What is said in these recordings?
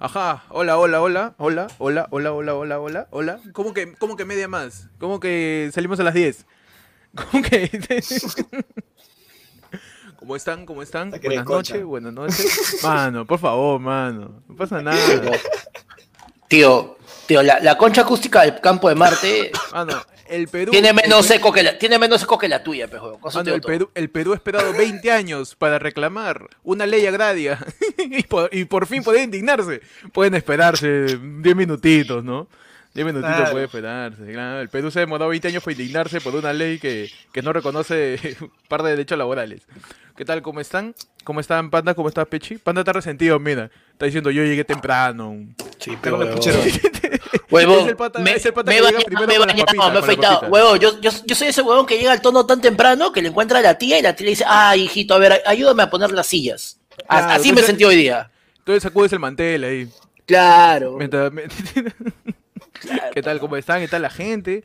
Ajá, hola. ¿Cómo que media más? ¿Cómo que salimos a las 10? ¿Cómo que...? ¿Cómo están? Buenas noches. Mano, por favor, mano. No pasa nada. Tío, la concha acústica del campo de Marte... Mano, el Perú... Tiene menos eco que la tuya, pejo. Mano, el Perú ha esperado 20 años para reclamar una ley agraria. y por fin pueden indignarse. Pueden esperarse 10 minutitos, ¿no? 10 minutitos claro. Puede esperarse. Claro, el Perú se ha demorado 20 años para indignarse por una ley que no reconoce par de derechos laborales. ¿Qué tal? ¿Cómo están? ¿Cómo están, Panda? ¿Cómo estás, Pechi? Panda está resentido, mira. Está diciendo, yo llegué temprano. Sí, pero... Huevo, me he afeitado. Huevo, yo soy ese huevón que llega al tono tan temprano que le encuentra a la tía y la tía le dice, ay, hijito, a ver, ayúdame a poner las sillas. Claro, así me sentí hoy día. Entonces sacudes el mantel ahí. Claro. Claro. ¿Qué tal? ¿Cómo están? ¿Qué tal la gente?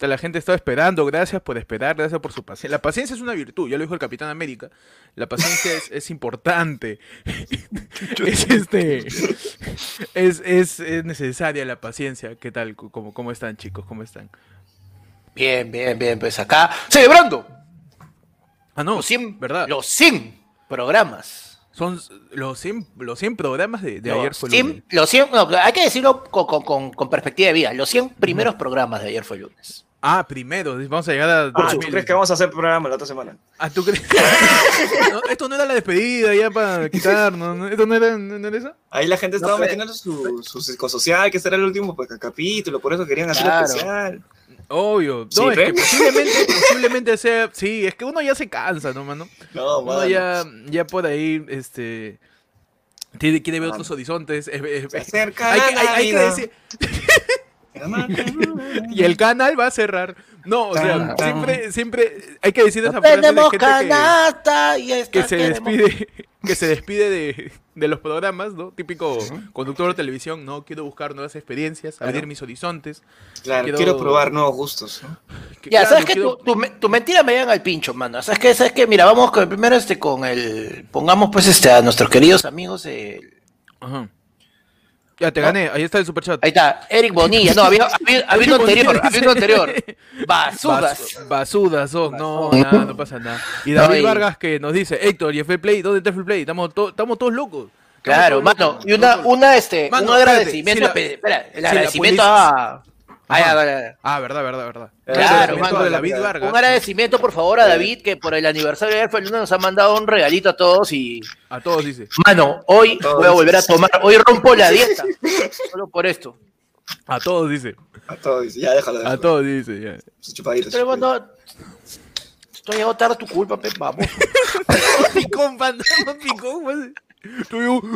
La gente estaba esperando, gracias por esperar, gracias por su paciencia. La paciencia es una virtud, ya lo dijo el Capitán América. La paciencia es importante. Es necesaria la paciencia. ¿Qué tal? ¿Cómo están, chicos? ¿Cómo están? Bien, pues acá. ¡Celebrando! Ah, no. Los 100, ¿verdad? Los 100 programas. Son los 100 programas de Ayer fue lunes. Los 100, no, hay que decirlo con perspectiva de vida. Los 100 primeros programas de Ayer fue lunes. Ah, primero. Vamos a llegar a... ¿Tú crees que vamos a hacer programa la otra semana? Ah, ¿tú crees? No, esto no era la despedida ya para quitarnos. ¿No? ¿Esto no era eso? Ahí la gente estaba metiendo su psicosocial, que será el último capítulo. Por eso querían hacer claro. Especial. Obvio, no, sí, es que posiblemente sea, sí, es que uno ya se cansa, ¿no, mano? No, uno mano. Ya por ahí, quiere ver otros horizontes. Se acerca hay que decir. Y el canal va a cerrar. No, o sea, siempre hay que decir de esa frase de gente que se despide de los programas, ¿no? Típico conductor de televisión, no, quiero buscar nuevas experiencias, abrir mis horizontes. Claro, quiero probar nuevos gustos, ¿no? Tu mentira me llegan al pincho, mano. ¿Sabes qué? Mira, vamos con el primero pongamos pues a nuestros queridos amigos Ajá. Ya te gané, ahí está el superchat. Ahí está, Eric Bonilla. No, había uno anterior. Basudas, no, nada, no pasa nada. Y David Vargas que nos dice, Héctor, ¿y Free Play? ¿Dónde está Free Play? Estamos todos locos. Claro, mano, y un agradecimiento, el agradecimiento a... Ah, verdad. Claro, mano, un agradecimiento por favor a David, que por el aniversario de Ayer fue lunes nos ha mandado un regalito a todos y... A todos, dice. Mano, hoy voy a volver a tomar, hoy rompo la dieta, solo por esto. A todos dice, ya déjalo. A todos dice, ya. Estoy a botar tu culpa, pe, vamos. Picón,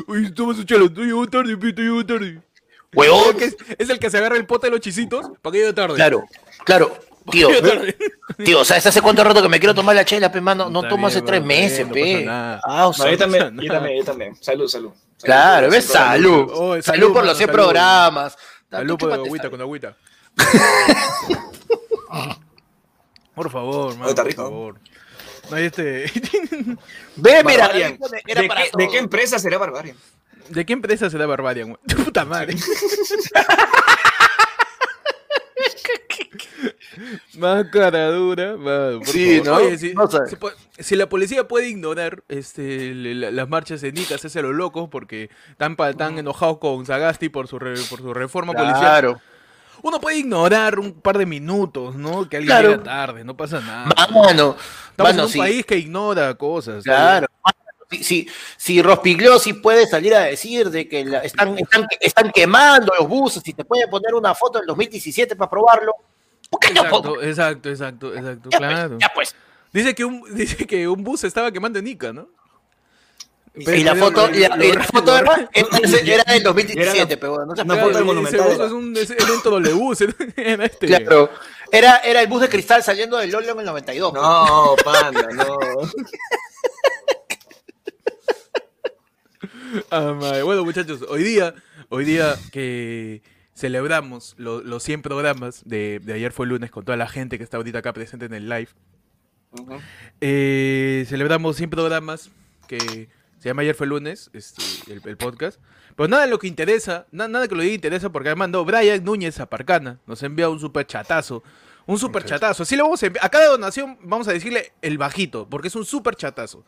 uy, toma su chelo, estoy tarde. Huevón, es el que se agarra el pote de los chisitos para que llegue tarde. Claro. Tío, ¿sabes hace cuánto rato que me quiero tomar la chela, pe, mano? No tomo hace 3 meses, pe. Yo también. Salud. Claro, ¿ves? Salud. Salud por los 100 programas. Salud por con agüita. Por favor, mano, por favor. No hay Ve, mira. ¿De qué empresa será Barbarian? ¿De qué empresa será Barbarian? Puta madre. Más cara dura. Sí, ¿no? Oye, si la policía puede ignorar las marchas en Ica, hacerse a los locos porque están tan enojados con Sagasti por su reforma policial. Claro. Uno puede ignorar un par de minutos, ¿no? Que alguien llega tarde, no pasa nada. Mano, estamos en un país que ignora cosas. Claro. ¿Sabes? Si Rospigliosi puede salir a decir de que están quemando los buses y te puede poner una foto del 2017 para probarlo, ¿por qué no pongo? Exacto, claro. Pues. Dice que un bus estaba quemando en Ica, ¿no? Y la foto era del 2017, pero no se puede. Una foto del Monumental. Era un trolebús. Claro. Era el bus de cristal saliendo del Lolo en el 92. No, panda, no. Bueno, muchachos, hoy día que celebramos los 100 programas de Ayer fue lunes con toda la gente que está ahorita acá presente en el live, celebramos 100 programas que Se llama Ayer Fue Lunes, el podcast. Pero nada de lo que interesa, nada que lo diga interesa, porque además mandó Brian Núñez Aparcana. Nos envía un super chatazo. Un super chatazo. Así le vamos a enviar. A cada donación vamos a decirle el bajito, porque es un super chatazo.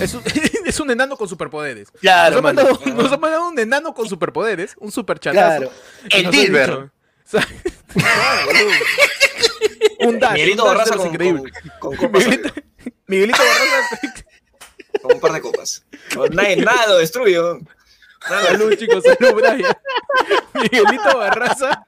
Es un enano con superpoderes. Claro, nos ha mandado un enano con superpoderes. Un super chatazo. Claro. El Dilber. Un dash. Miguelito Barraza con increíble. Miguelito Barraza. Con un par de copas. Nada lo destruyo. Salud, chicos. Salud, Brian. Miguelito Barraza.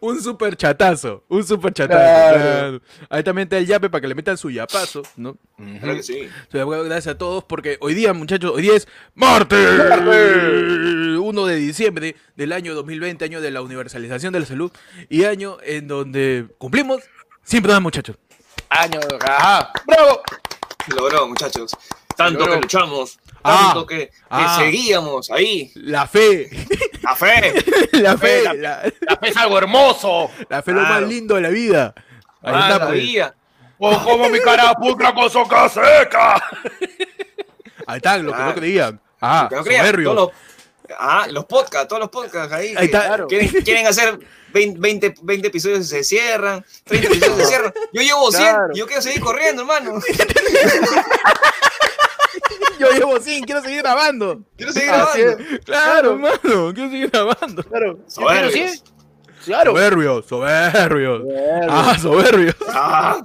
Un super chatazo. Un super chatazo. Claro. Ahí también está el yape para que le metan su yapazo, ¿no? Claro que sí. Gracias a todos porque hoy día, muchachos, hoy día es martes 1 de diciembre del año 2020, año de la universalización de la salud y año en donde cumplimos siempre más, muchachos. Año. ¡Ah! ¡Bravo! Logró, muchachos. Tanto que luchamos, tanto que seguíamos ahí. La fe. La fe. La fe. La fe es algo hermoso. La fe es lo más lindo de la vida. Ahí está, la vida. O como mi cara pulcra con soca seca. Ahí está, lo que no creían. Ah, lo que no creían. Los podcasts, todos los podcasts ahí. Ahí está, claro. Quieren hacer 20 episodios y se cierran, 30 episodios y se cierran. Yo llevo 100, yo quiero seguir corriendo, hermano. Yo llevo 100, quiero seguir grabando. Quiero seguir grabando. Claro, hermano, quiero seguir grabando. Claro. Soberbios. Claro. Soberbios. Ah.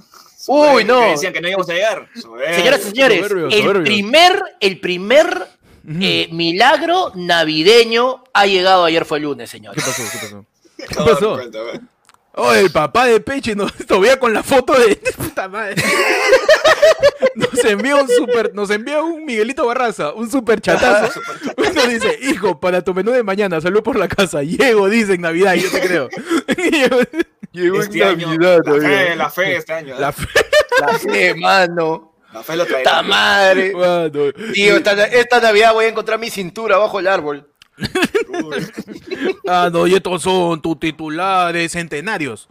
Uy, no. Que decían que no íbamos a llegar. Soberbios. Señoras y señores, el primer milagro navideño ha llegado. Ayer Fue Lunes, señores. ¿Qué pasó? Oh, el papá de Peche nos veía con la foto de puta madre. Nos envía un Miguelito Barraza, un super chatazo. Uno dice, hijo, para tu menú de mañana, salud por la casa. Llego, dice, en Navidad, yo te creo. Llegó este en Navidad. La fe este año. La fe, mano. La fe lo traerá. ¡Ta madre! Mano. Tío, esta Navidad voy a encontrar mi cintura bajo el árbol. Y estos son tus titulares centenarios.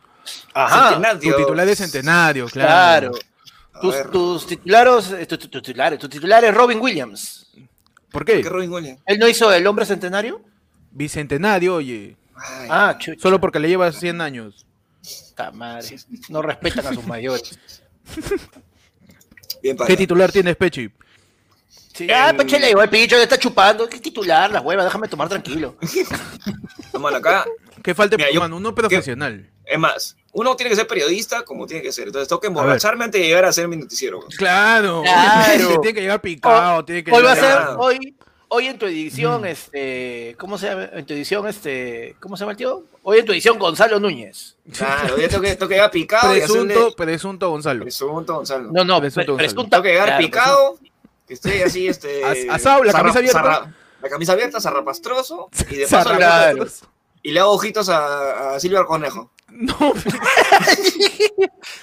Ajá. Centenarios. Tus titulares centenarios, claro. Tus titulares, Robin Williams. ¿Por qué? ¿Por qué Robin Williams? ¿Él no hizo el hombre centenario? Bicentenario, oye. Ay, chucha. Solo porque le llevas 100 años. ¡Ta madre! No respetan a sus mayores. ¿Qué titular tienes, Pechi? Sí, Pechi le digo, el Picho le está chupando. ¿Qué titular? Las huevas, déjame tomar tranquilo. Hermano, acá... ¿Qué falta, hermano? Uno profesional. Es más, uno tiene que ser periodista como tiene que ser. Entonces tengo que emborracharme antes de llegar a hacer mi noticiero. Bro. Claro. Tiene que llegar picado. Hoy en tu edición, ¿cómo se llama el tío? Hoy en tu edición, Gonzalo Núñez. Claro, ya tengo que llegar picado. Presunto Gonzalo. Presunto. Tengo que llegar picado, que estoy así, asado, la camisa abierta, zarrapastroso, y de paso y le hago ojitos a Silvio Arconejo. No.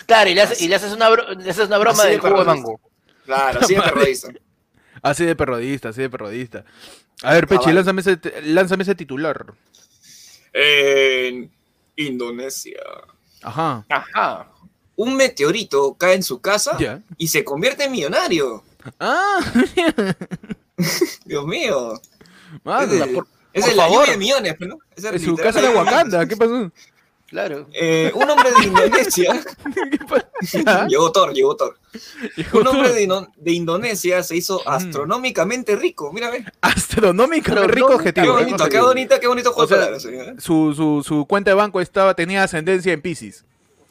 Claro, y le haces una broma del jugo de mango. Claro, así de terrorista. Así de perrodista. A ver, Pechi, lánzame ese titular. En Indonesia. Ajá. Un meteorito cae en su casa y se convierte en millonario. Ah. Dios mío. Madre, es el año de millones, ¿no? Es su casa de Wakanda. ¿Qué pasó? Claro. Un hombre de Indonesia. Llegó Thor. Un hombre de Indonesia se hizo astronómicamente rico. Mira, ve. Astronómicamente rico, objetivo. Qué bonito juego. O sea, su cuenta de banco tenía ascendencia en Piscis.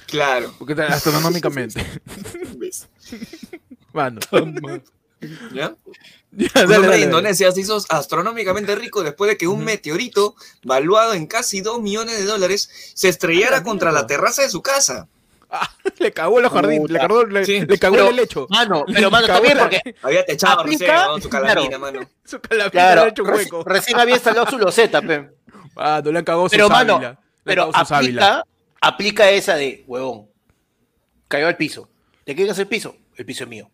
Claro. Porque astronómicamente. Mano. Un hombre de Indonesia se hizo astronómicamente rico después de que un meteorito valuado en casi $2 millones se estrellara contra la terraza de su casa. Le cagó el jardín, le cagó el lecho. Mano, pero está bien porque había techado recién su calamina, mano. Su calamina le ha hecho un hueco. Recién había instalado su loseta, pe. No le cagó su sábila. Pero aplica esa de huevón. Cayó al piso. ¿Te quieres el piso? El piso es mío.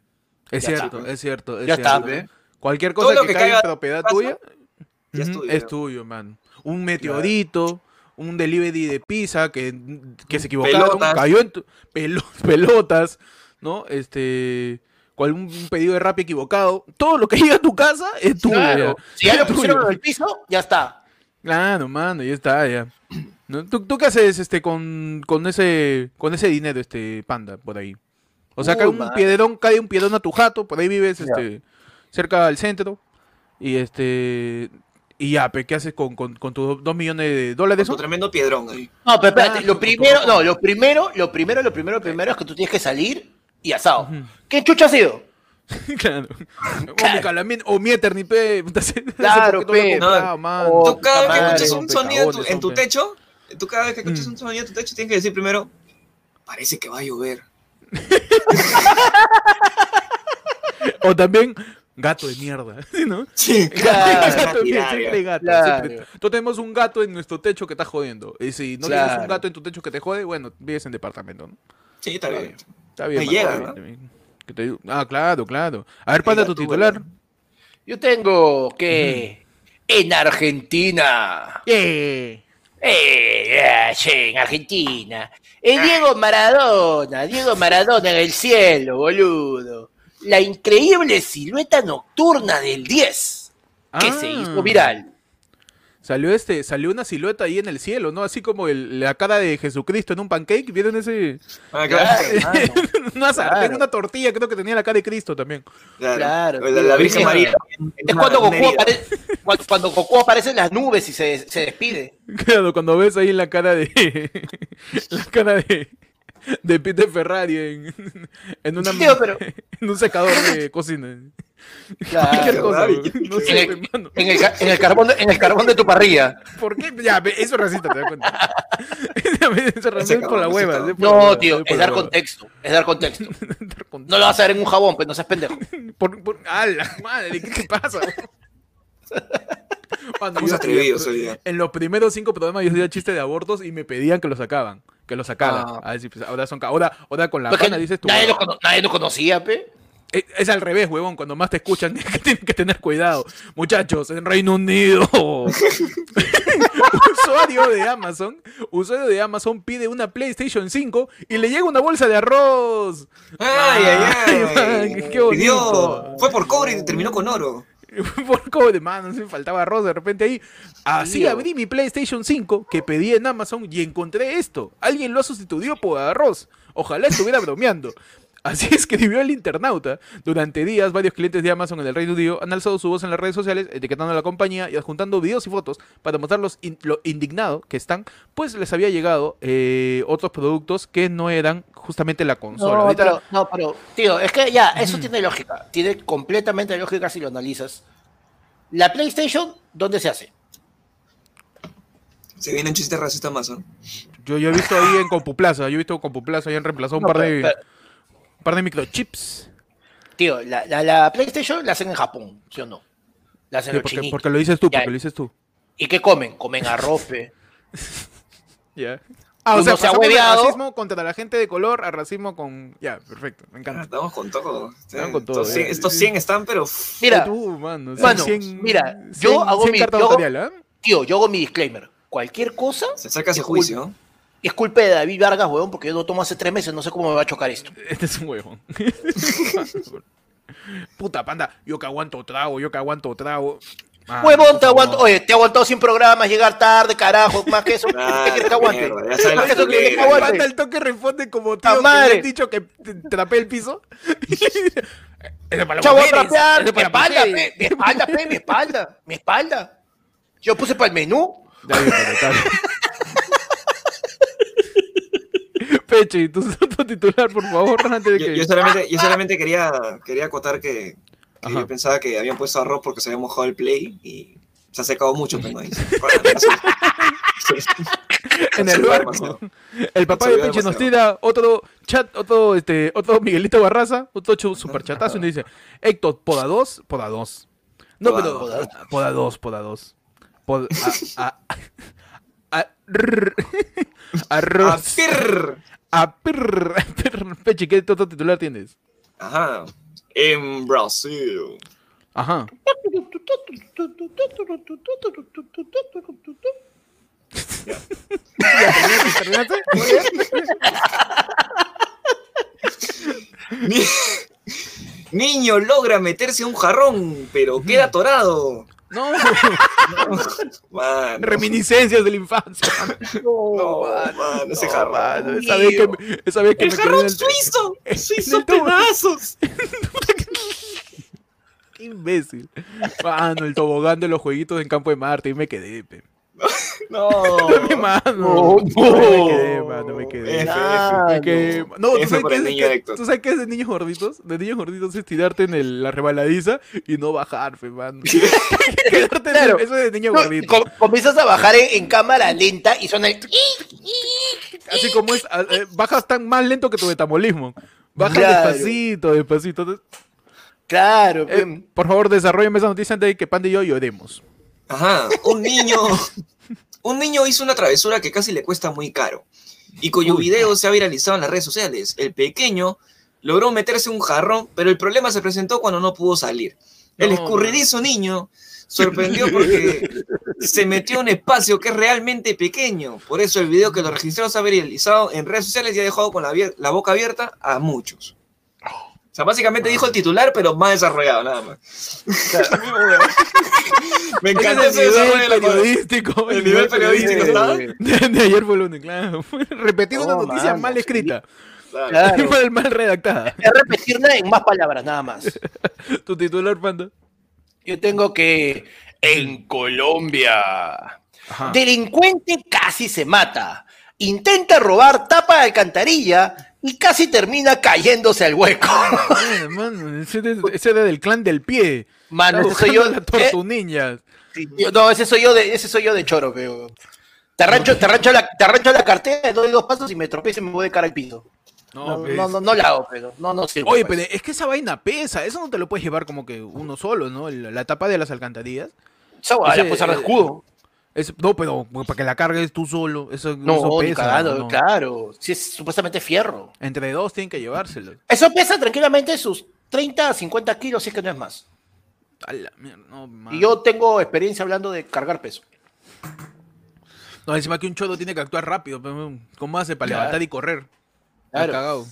Es cierto. Ya está, cualquier cosa que caiga en propiedad tuya es tuyo, man. Un meteorito, un delivery de pizza que se equivocaron, cayó en pelotas, ¿no? con un pedido de rap equivocado, todo lo que llega a tu casa es tuyo. Claro. Si ya lo pusieron en el piso, ya está. Claro, mano, ya está, ya. ¿No? ¿Tú qué haces con ese dinero, Panda, por ahí? O sea, cae un piedrón a tu jato, por ahí vives, cerca del centro, y ya, ¿qué haces con tus $2 millones? Un tremendo piedrón ahí. No, pero espérate, lo primero es que tú tienes que salir y asado. Uh-huh. ¿Qué chucha ha sido? Claro. O mi Eternipé. Claro, pe. Tú cada vez que escuchas un sonido en tu techo, tienes que decir primero, parece que va a llover. O también, gato de mierda, ¿no? Sí, claro, siempre hay gato. Tú tenemos un gato en nuestro techo que está jodiendo. Y si no tienes un gato en tu techo que te jode, bueno, vives en departamento, ¿no? Sí, está bien. Está bien. Me llega, ¿no? Ah, claro. A ver, Panda, tu titular. Yo tengo que... En Argentina. En Argentina. Diego Maradona en el cielo, boludo. La increíble silueta nocturna del 10 que se hizo viral. Salió una silueta ahí en el cielo, ¿no? Así como la cara de Jesucristo en un pancake, ¿vieron ese? Ah, claro. Una tortilla, creo que tenía la cara de Cristo también. Claro. La Virgen María. Es cuando Goku aparece en las nubes y se despide. Claro, cuando ves ahí la cara de Peter Ferrari en un secador de cocina. Claro, cosa, no sé, en el carbón de tu parrilla. ¿Por qué? Ya, eso es racista, te das cuenta. Eso es racista por la hueva. No, tío, es dar contexto. No lo vas a ver en un jabón, pues no seas pendejo. ¡A la madre! ¿Qué te pasa? En los primeros 5 programas yo hacía chistes de abortos y me pedían que los sacaban. Ahora con la pana dices tú. Nadie lo conocía, pe. Es al revés, huevón, cuando más te escuchan es que tienen que tener cuidado. Muchachos, en Reino Unido, usuario de Amazon pide una PlayStation 5 y le llega una bolsa de arroz. Ay, qué bonito. Pidió, fue por cobre y terminó con oro. Por cobre, mano, me faltaba arroz de repente ahí. Así abrí mi PlayStation 5 que pedí en Amazon y encontré esto. Alguien lo ha sustituido por arroz. Ojalá estuviera bromeando. Así escribió el internauta. Durante días, varios clientes de Amazon en el Reino Unido han alzado su voz en las redes sociales, etiquetando a la compañía y adjuntando videos y fotos para mostrar lo indignado que están, pues les había llegado otros productos que no eran justamente la consola. No, pero, tío, es que ya, eso tiene lógica. Tiene completamente lógica si lo analizas. La PlayStation, ¿dónde se hace? Se vienen chistes racistas Amazon. Yo he visto ahí en Compuplaza, y han reemplazado un par de microchips. Tío, la PlayStation la hacen en Japón, ¿sí o no? La hacen en China. Porque lo dices tú, ¿Y qué comen? Comen arroz, pe. Ya. O sea, pasamos del racismo contra la gente de color a racismo con... Ya, perfecto, me encanta. Estamos con todo. Estos 100 están, pero... Mira, yo hago mi disclaimer. Cualquier cosa... Se saca ese juicio, ¿no? Es culpa de David Vargas, huevón, porque yo no tomo hace 3 meses, no sé cómo me va a chocar esto. Este es un huevón. Puta, Panda, yo que aguanto trago. Huevón, te aguanto. Oye, te he aguantado 100 programas, llegar tarde, carajo, más que eso. ¿Qué que te aguante? Panda el toque responde como tío que le han dicho que trapé el piso. Chavo, a trapear, mi espalda. Yo puse para el menú. Peche, tu titular, por favor, antes de que... Yo solamente quería acotar que yo pensaba que habían puesto arroz porque se había mojado el play y se ha secado mucho, pero no hay. En el barco. El papá de Peche nos tira otro Miguelito Barraza, otro superchatazo, y nos dice, Héctor, poda dos. No, pero poda dos. Arroz. Peche, ¿qué otro titular tienes? Ajá. En Brasil. Ajá. niño logra meterse un jarrón, pero queda atorado. No, no. Reminiscencias de la infancia. No, mano, ese jarrón. No, esa vez que el jarrón suizo. Suizo pedazos. Qué imbécil. Mano, el tobogán de los jueguitos en Campo de Marte. Y me quedé, pe. No, no me quedé. ¿Tú sabes qué es de niños gorditos? De niños gorditos es tirarte en la rebaladiza y no bajar, fe, mano. Quedarte claro. Eso es de niño gordito. Comienzas a bajar en cámara lenta y suena el... Así como es, bajas tan más lento que tu metabolismo. Bajas claro. Despacito. Claro. Por favor, desarrollame esa noticia antes de que Panda y yo lloremos. Ajá, un niño hizo una travesura que casi le cuesta muy caro y cuyo video se ha viralizado en las redes sociales. El pequeño logró meterse un jarrón, pero el problema se presentó cuando no pudo salir. El escurridizo niño sorprendió porque se metió en un espacio que es realmente pequeño. Por eso el video que lo registró se ha viralizado en redes sociales y ha dejado con la boca abierta a muchos. O sea, básicamente dijo el titular, pero más desarrollado, nada más. Claro. Me encanta ese desarrollo periodístico. El nivel periodístico, ¿sabes? De ayer fue lunes, claro. Repetir una noticia mal escrita. Claro. Mal redactada. Es repetirla en más palabras, nada más. ¿Tu titular, Panda? Yo tengo que... En Colombia. Ajá. Delincuente casi se mata. Intenta robar tapa de alcantarilla... Y casi termina cayéndose al hueco. Mano, ese era del clan del pie. Mano, ese soy yo. Tortunillas. No, ese soy yo de choro, veo. Te arrancho la cartera, doy dos pasos y me tropiezo y me voy de cara al piso. No la hago, pero no sirve. Oye, pero es que esa vaina pesa. Eso no te lo puedes llevar como que uno solo, ¿no? La tapa de las alcantarillas. Esa vaina, pues al escudo. No, pero para que la cargues tú solo, eso pesa. Cagado, no, claro. Si es supuestamente fierro. Entre dos tienen que llevárselo. Eso pesa tranquilamente sus 30 a 50 kilos, si es que no es más. A la mierda, no, y yo tengo experiencia hablando de cargar peso. No, encima que un cholo tiene que actuar rápido. ¿Cómo hace para levantar y correr? Claro. Cagado.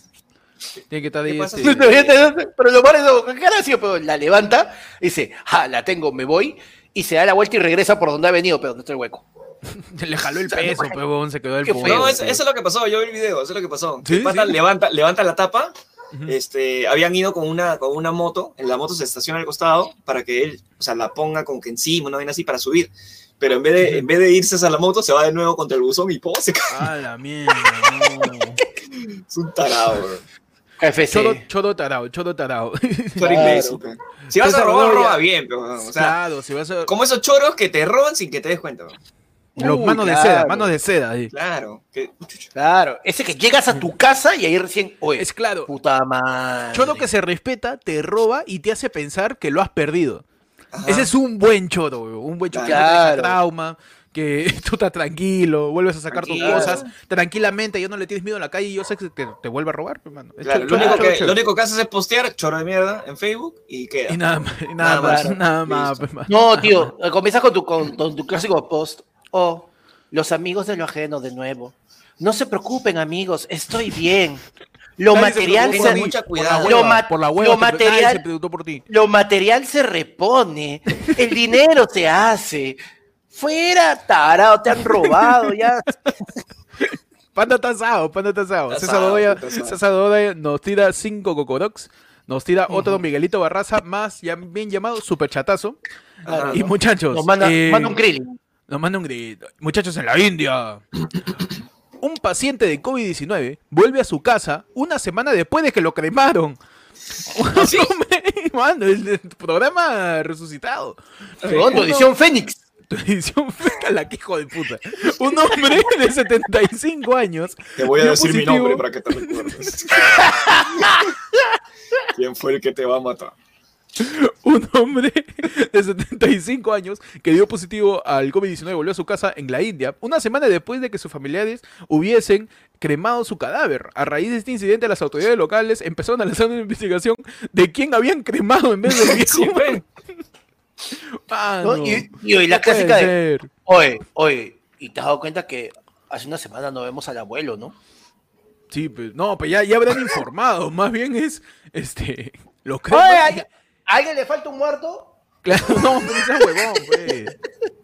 Tiene que estar ahí. Pero lo malo es lo que ha sido, pero la levanta, dice, ja, la tengo, me voy. Y se da la vuelta y regresa por donde ha venido, pero no está el hueco. Le jaló el peso, pebón, se quedó el poder. No, eso es lo que pasó, yo vi el video, eso es lo que pasó. ¿Sí? El pata levanta la tapa, habían ido con una moto, en la moto se estaciona al costado para que él, o sea, la ponga como que encima, una vaina así para subir. Pero en vez de irse hacia la moto, se va de nuevo contra el buzón y po, se cae. ¡Ah, la mierda! No. Es un tarado, bro. Choro tarao. Claro. Si vas a robar, roba bien. Pero, o sea, claro, si vas a... Como esos choros que te roban sin que te des cuenta. Los manos de seda. Ahí. Claro. Claro. Ese que llegas a tu casa y ahí recién... Oye, es claro. Puta madre. Choro que se respeta, te roba y te hace pensar que lo has perdido. Ajá. Ese es un buen choro. Un buen choro que te trauma. Que tú estás tranquilo, vuelves a sacar tus cosas tranquilamente, ya no le tienes miedo en la calle y yo sé que te vuelve a robar, hermano. Claro, lo único que haces es postear choro de mierda en Facebook y queda. Y nada más. No, tío, comienzas con tu clásico post. Los amigos de lo ajeno de nuevo. No se preocupen, amigos, estoy bien. Lo material se repone, el dinero se hace. Fuera, tarado, te han robado ya. Panda tasado. César Dodoya nos tira 5 cocorox, nos tira otro Miguelito Barraza, más ya bien llamado superchatazo. Claro, y muchachos, nos manda un grito. Muchachos, en la India, un paciente de COVID-19 vuelve a su casa una semana después de que lo cremaron. ¿Sí? Mano, el programa resucitado. Edición Fénix. Edición la que hijo de puta. Un hombre de 75 años. Te voy a decir mi nombre para que te recuerdes. ¿Quién fue el que te va a matar? Un hombre de 75 años que dio positivo al COVID-19 volvió a su casa en la India una semana después de que sus familiares hubiesen cremado su cadáver. A raíz de este incidente, las autoridades locales empezaron a lanzar una investigación de quién habían cremado en vez del viejo. Mano, ¿no? Y la clásica de oye, y te has dado cuenta que hace una semana no vemos al abuelo, ¿no? Sí, pues ya habrán informado, más bien es Oye, ¿a alguien le falta un muerto? Claro, no, pero ese es huevón, pues.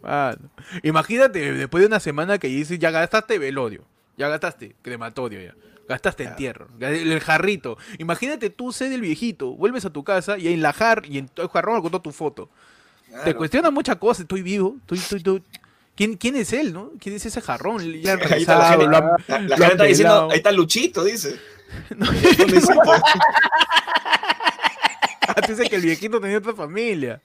Mano. Imagínate, después de una semana que dices, ya gastaste velorio, ya gastaste crematorio, ya gastaste entierro, el jarrito. Imagínate tú, sé del viejito, vuelves a tu casa y en la jarrón con toda tu foto. Claro. Te cuestionan muchas cosas, estoy vivo, estoy... ¿Quién es él, no? ¿Quién es ese jarrón? Ya han revisado, la gente está diciendo, ahí está Luchito, dice. No, dice que el viejito tenía otra familia.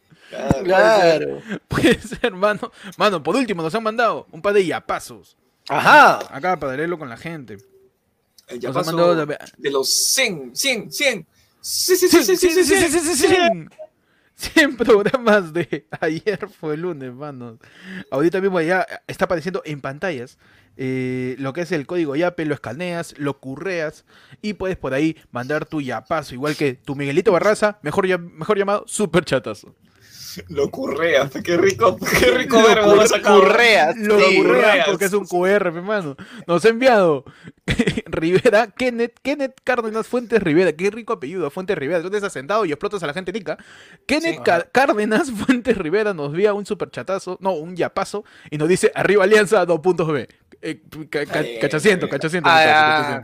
Claro. Puede ser, hermano. Mano, por último, nos han mandado un par de yapazos. Ajá. Acá para leerlo con la gente. El yapazo de los 100. Sí. 100 programas de Ayer Fue Lunes, mano. Ahorita mismo ya está apareciendo en pantallas lo que es el código YAPE, lo escaneas, lo curreas y puedes por ahí mandar tu yapazo, igual que tu Miguelito Barraza, mejor llamado Super Chatazo. Lo curreas, qué rico ver cómo lo curreas, porque es un QR, hermano. Nos ha enviado Rivera, Kenneth Cárdenas Fuentes Rivera, qué rico apellido, Fuentes Rivera, tú estás sentado y explotas a la gente nica. Kenneth Cárdenas Fuentes Rivera nos envía un superchatazo, no, un yapazo, y nos dice, arriba Alianza 2.b. Cachaciento.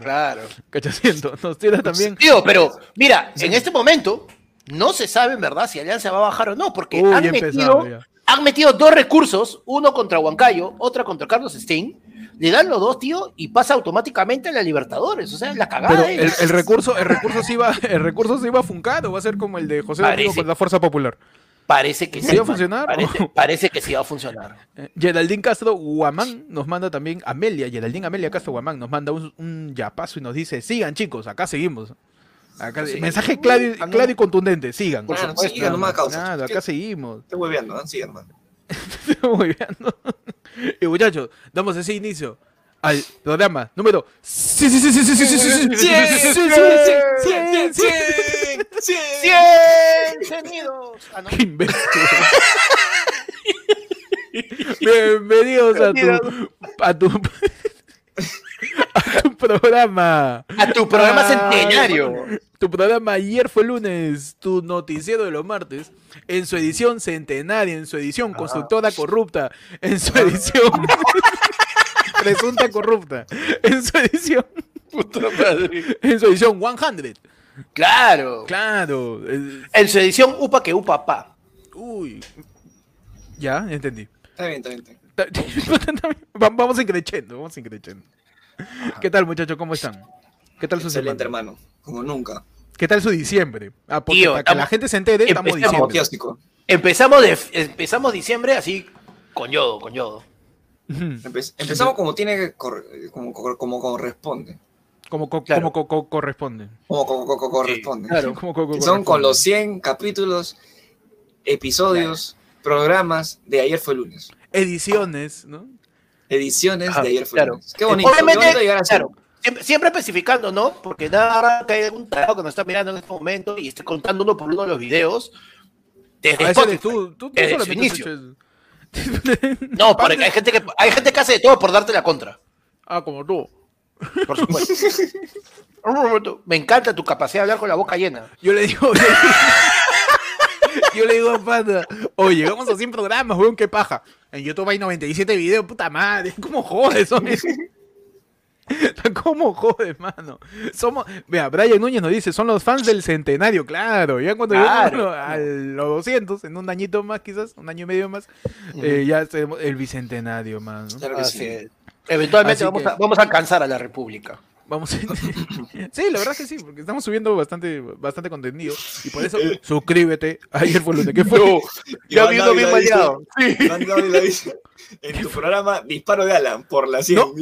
Claro. Cachaciento, nos tira también. Tío, pero mira, en este momento no se sabe en verdad si Alianza va a bajar o no, porque han metido dos recursos, uno contra Huancayo, otro contra Carlos Stein, le dan los dos, tío, y pasa automáticamente a la Libertadores, o sea, la cagada. Pero el recurso se iba a funcar, o va a ser como el de José Domingo con la Fuerza Popular. Parece que sí. ¿Iba a funcionar? Parece que sí va a funcionar. Geraldine Castro Guamán nos manda también, Geraldine Amelia Castro Guamán nos manda un yapazo y nos dice, sigan chicos, acá seguimos. Acá, sí, mensaje claro y contundente, sigan. Por supuesto, sigan nomás, causa. Nada, acá seguimos. Estoy hueveando, sigan más. Estoy hueveando. Y muchachos, damos ese inicio al programa número. ¡Bienvenidos! Bienvenidos a tu programa centenario. Tu programa Ayer Fue Lunes, tu noticiero de los martes, en su edición centenaria, en su edición constructora corrupta, en su edición presunta corrupta, en su edición puta madre, en su edición 100. Claro. En su edición upa que upa pa. Uy. Ya, entendí. Está bien. Vamos increciendo. ¿Qué tal, muchachos? ¿Cómo están? ¿Qué tal su semana? Excelente, hermano. Como nunca. ¿Qué tal su diciembre? Ah, porque tío, para que la gente se entere, estamos diciembre. Empezamos diciembre así con yodo. Empezamos como tiene que como corresponde. Como corresponde. Claro, como corresponde. Son con los 100 capítulos, episodios, programas de Ayer Fue Lunes. Ediciones, ¿no? De Ayer Fue Lunes. Qué bonito. Obviamente, llegar a siempre especificando, ¿no? Porque nada, que hay algún trabajo que nos está mirando en este momento y está contando uno por uno los videos. Desde su inicio. No, porque hay gente que hace de todo por darte la contra. Ah, como tú. Por supuesto. Me encanta tu capacidad de hablar con la boca llena. Yo le digo, pata, oye, llegamos a 100 programas, weón, qué paja. En YouTube hay 97 videos, puta madre. ¿Cómo jodes, hombre? ¿Cómo jodes, mano? Vea, Brian Núñez nos dice, son los fans del centenario, claro. Ya cuando llegamos a los 200, en un añito más quizás, un año y medio más, ya tenemos el bicentenario, mano. Claro que sí. Eventualmente vamos a alcanzar a la República. Sí, la verdad que sí, porque estamos subiendo bastante contenido y por eso suscríbete a Ayer Fue Lunes. ¿Qué fue? No, ya vino bien bailado. Sí. En tu programa Disparo de Alan por la 100. ¿No?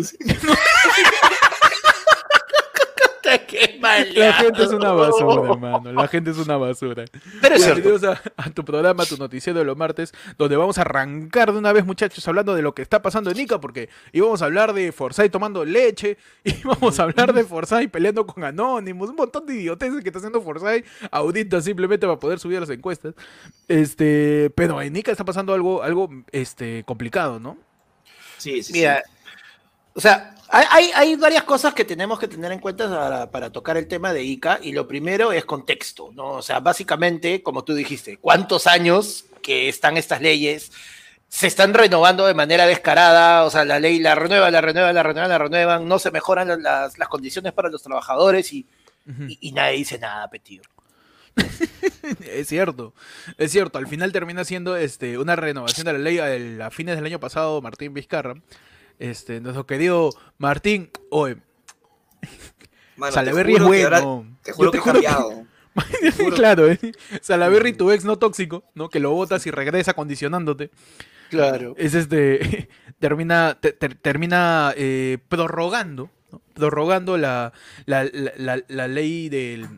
Qué mal. La gente es una basura, hermano. La gente es una basura. Pero es cierto. A tu programa, tu noticiero de los martes, donde vamos a arrancar de una vez, muchachos, hablando de lo que está pasando en Ica, porque íbamos a hablar de Forsyth tomando leche, íbamos a hablar de Forsyth peleando con Anonymous, un montón de idioteces que está haciendo Forsyth, audita simplemente para poder subir las encuestas. Pero en Ica está pasando algo complicado, ¿no? Sí. Mira, O sea, hay varias cosas que tenemos que tener en cuenta para tocar el tema de Ica, y lo primero es contexto, ¿no? O sea, básicamente, como tú dijiste, ¿cuántos años que están estas leyes? Se están renovando de manera descarada, o sea, la ley la renuevan, no se mejoran las condiciones para los trabajadores y nadie dice nada, tío. Es cierto, al final termina siendo una renovación de la ley a fines del año pasado. Martín Vizcarra, nuestro querido Martín, oye, Salaverry es bueno. Te juro que he cambiado. Claro, Salaverry, tu ex no tóxico, ¿no? Que lo botas y regresa condicionándote. Claro. Es termina prorrogando, ¿no? Prorrogando la ley del...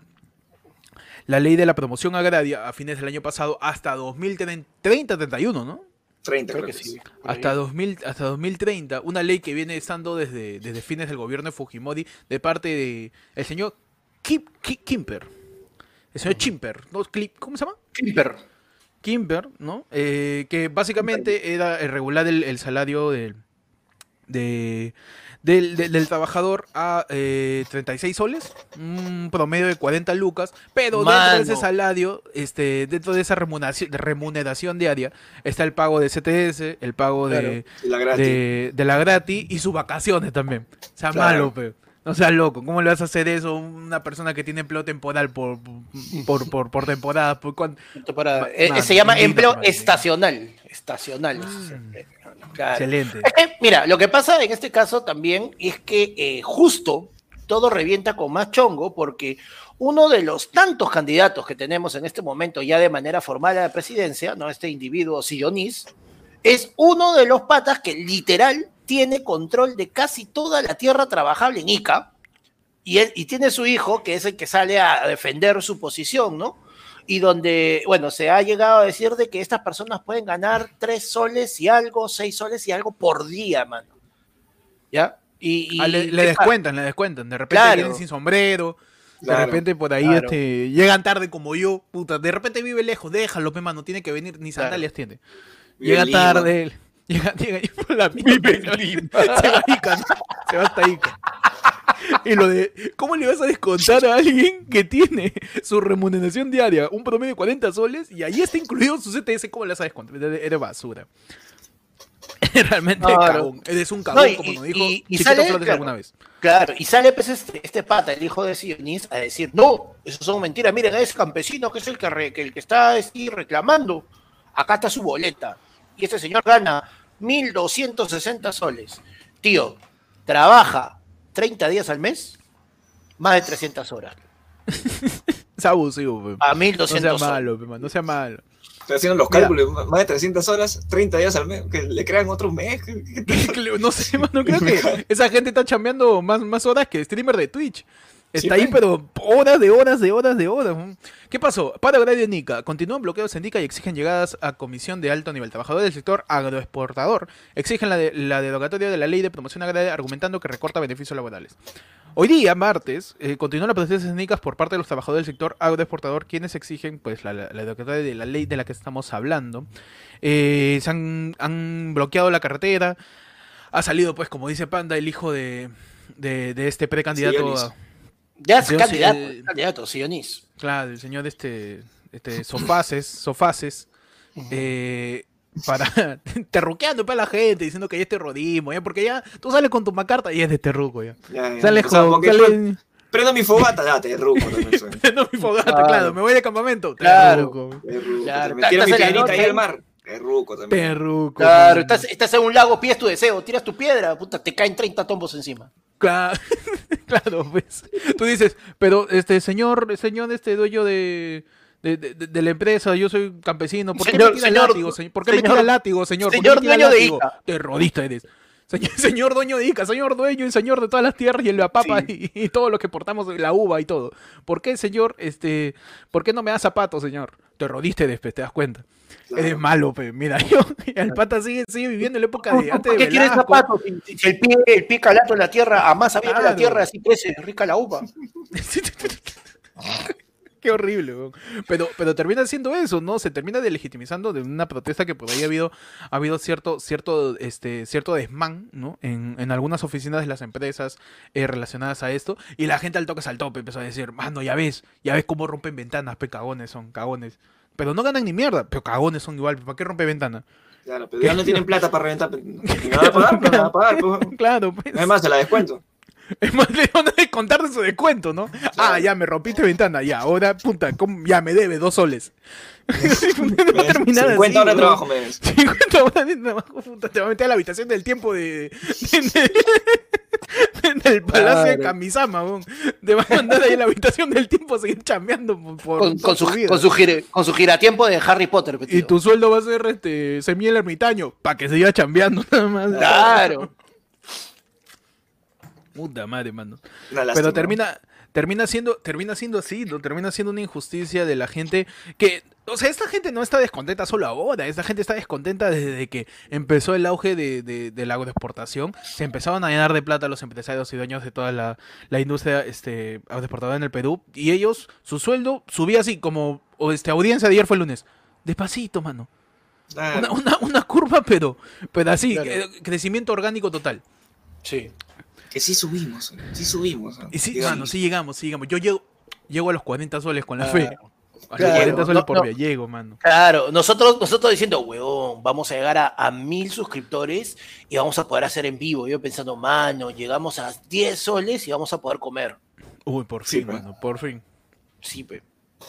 La ley de la promoción agraria a fines del año pasado hasta 2031, ¿no? 30, creo que sí. Hasta 2030, una ley que viene estando desde fines del gobierno de Fujimori, de parte del señor Kimper. El señor Chimper, ¿no? ¿Cómo se llama? Kimper, ¿no? Que básicamente era regular el salario del trabajador a 36 soles, un promedio de 40 lucas, pero dentro de ese salario, dentro de esa remuneración diaria, está el pago de CTS, el pago de la gratis y sus vacaciones también. O sea, malo, pero no seas loco, ¿cómo le vas a hacer eso a una persona que tiene empleo temporal por temporada? Se llama empleo estacional. Claro. Excelente. Mira, lo que pasa en este caso también es que justo todo revienta con más chongo, porque uno de los tantos candidatos que tenemos en este momento ya de manera formal a la presidencia, ¿no? Este individuo Cillóniz, es uno de los patas que literal tiene control de casi toda la tierra trabajable en Ica, y tiene su hijo, que es el que sale a defender su posición, ¿no? Y donde, bueno, se ha llegado a decir de que estas personas pueden ganar 6 soles y algo por día, mano. ¿Ya? Le descuentan. De repente vienen sin sombrero, de repente por ahí llegan tarde como yo, puta. De repente vive lejos, déjalo, pe, mano, tiene que venir, ni sandalias tiene. Llega tarde, llega y por la misma, se va Ica, ¿no? Se va hasta Ica. Y lo de, ¿cómo le vas a descontar a alguien que tiene su remuneración diaria, un promedio de 40 soles, y ahí está incluido su CTS? ¿Cómo le vas a descontar? Eres basura. Realmente eres un cagón, como nos dijo Chiquito Flores alguna vez. Claro, y sale pues este pata, el hijo de Cillóniz, a decir, no, eso son mentiras, miren a ese campesino que es el que está reclamando, acá está su boleta, y este señor gana 1.260 soles. Tío, trabaja 30 días al mes, más de 300 horas. Es abusivo, pe. A 1.200 horas. No sea malo. Estoy haciendo los cálculos. Mira, más de 300 horas, 30 días al mes. Que le crean otro mes. No sé, mano. Creo que esa gente está chambeando más horas que streamer de Twitch. Está ahí, pero horas de horas. ¿Qué pasó? Paro agrario en Ica. Continúan bloqueos en Ica y exigen llegadas a comisión de alto nivel. Trabajadores del sector agroexportador exigen la derogatoria de la ley de promoción agraria, argumentando que recorta beneficios laborales. Hoy día, martes, continúan las protestas en Ica por parte de los trabajadores del sector agroexportador, quienes exigen pues la derogatoria de la ley de la que estamos hablando. Se han bloqueado la carretera. Ha salido, pues, como dice Panda, el hijo de este precandidato. Sí, ya es candidato, Cillóniz. Claro, el señor Sofaces, para terruqueando para la gente, diciendo que hay este rodismo, ¿ya? Porque ya tú sales con tu macarta y es de terruco, ya. Sales con... Prendo mi fogata, terruco. Prendo mi fogata, claro. Me voy de campamento, terruco. Claro. Me tiro mi piedrita ahí al mar. Perruco también. Claro, estás en un lago, pides tu deseo, tiras tu piedra, puta, te caen 30 tombos encima. Claro, pues. Tú dices, pero señor, dueño de la empresa, yo soy campesino, ¿por qué me tira látigo, señor? ¿Por qué me tira látigo, señor? Señor dueño de Ica. Terrorista eres. Señor dueño de Ica, señor dueño y señor de todas las tierras y el papa y todo lo que portamos, la uva y todo. ¿Por qué, señor, por qué no me da zapatos, señor? Terrorista eres, te das cuenta. Claro. Eres malo, pe. Mira, el pata sigue viviendo en la época de antes de Velasco. ¿Qué quieres zapatos? El pie calato en la tierra, a más abierta la tierra, así crece, rica la uva. Qué horrible, weón. Pero termina siendo eso, ¿no? Se termina delegitimizando de una protesta que por ahí ha habido cierto desmán, ¿no? En algunas oficinas de las empresas relacionadas a esto. Y la gente al toque saltó, empezó a decir, mano, ya ves cómo rompen ventanas, pe, cagones son, cagones. Pero no ganan ni mierda, pero cagones son igual, ¿para qué rompe ventana? Claro, pero ya no tienen plata para reventar, ni van a pagar, no van a pagar. Claro, pues. Además, se la descuento. Es más, le van a descontar de su descuento, ¿no? Claro. Ah, ya, me rompiste ventana, ya, ahora, puta, ¿cómo? Ya, me debe 2 soles. Va a terminar 50 horas de trabajo, me debes. 50 horas de trabajo, puta, te va a meter a la habitación del tiempo del Palacio de Kamisama, bon. Te va a mandar ahí a la habitación del tiempo a seguir chambeando con su giratiempo de Harry Potter. Metido. Y tu sueldo va a ser Semiel Ermitaño, para que siga chambeando nada más. Claro. Puta madre, mano. Pero termina siendo así, ¿no? Termina siendo una injusticia de la gente que... O sea, esta gente no está descontenta solo ahora, esta gente está descontenta desde que empezó el auge de la agroexportación. Se empezaban a llenar de plata los empresarios y dueños de toda la industria agroexportadora en el Perú. Y ellos, su sueldo subía así, como audiencia de ayer fue lunes. Despacito, mano. Claro. Una curva, pero así, claro. Crecimiento orgánico total. Sí. Que sí subimos. ¿No? Y sí, mano, sí llegamos. Yo llego a los 40 soles con la fe. A los 40 soles por día llego, mano. Claro, nosotros diciendo, huevón, vamos a llegar a 1000 suscriptores y vamos a poder hacer en vivo. Yo pensando, mano, llegamos a 10 soles y vamos a poder comer. Uy, por fin, sí, mano, por fin. Sí, pe.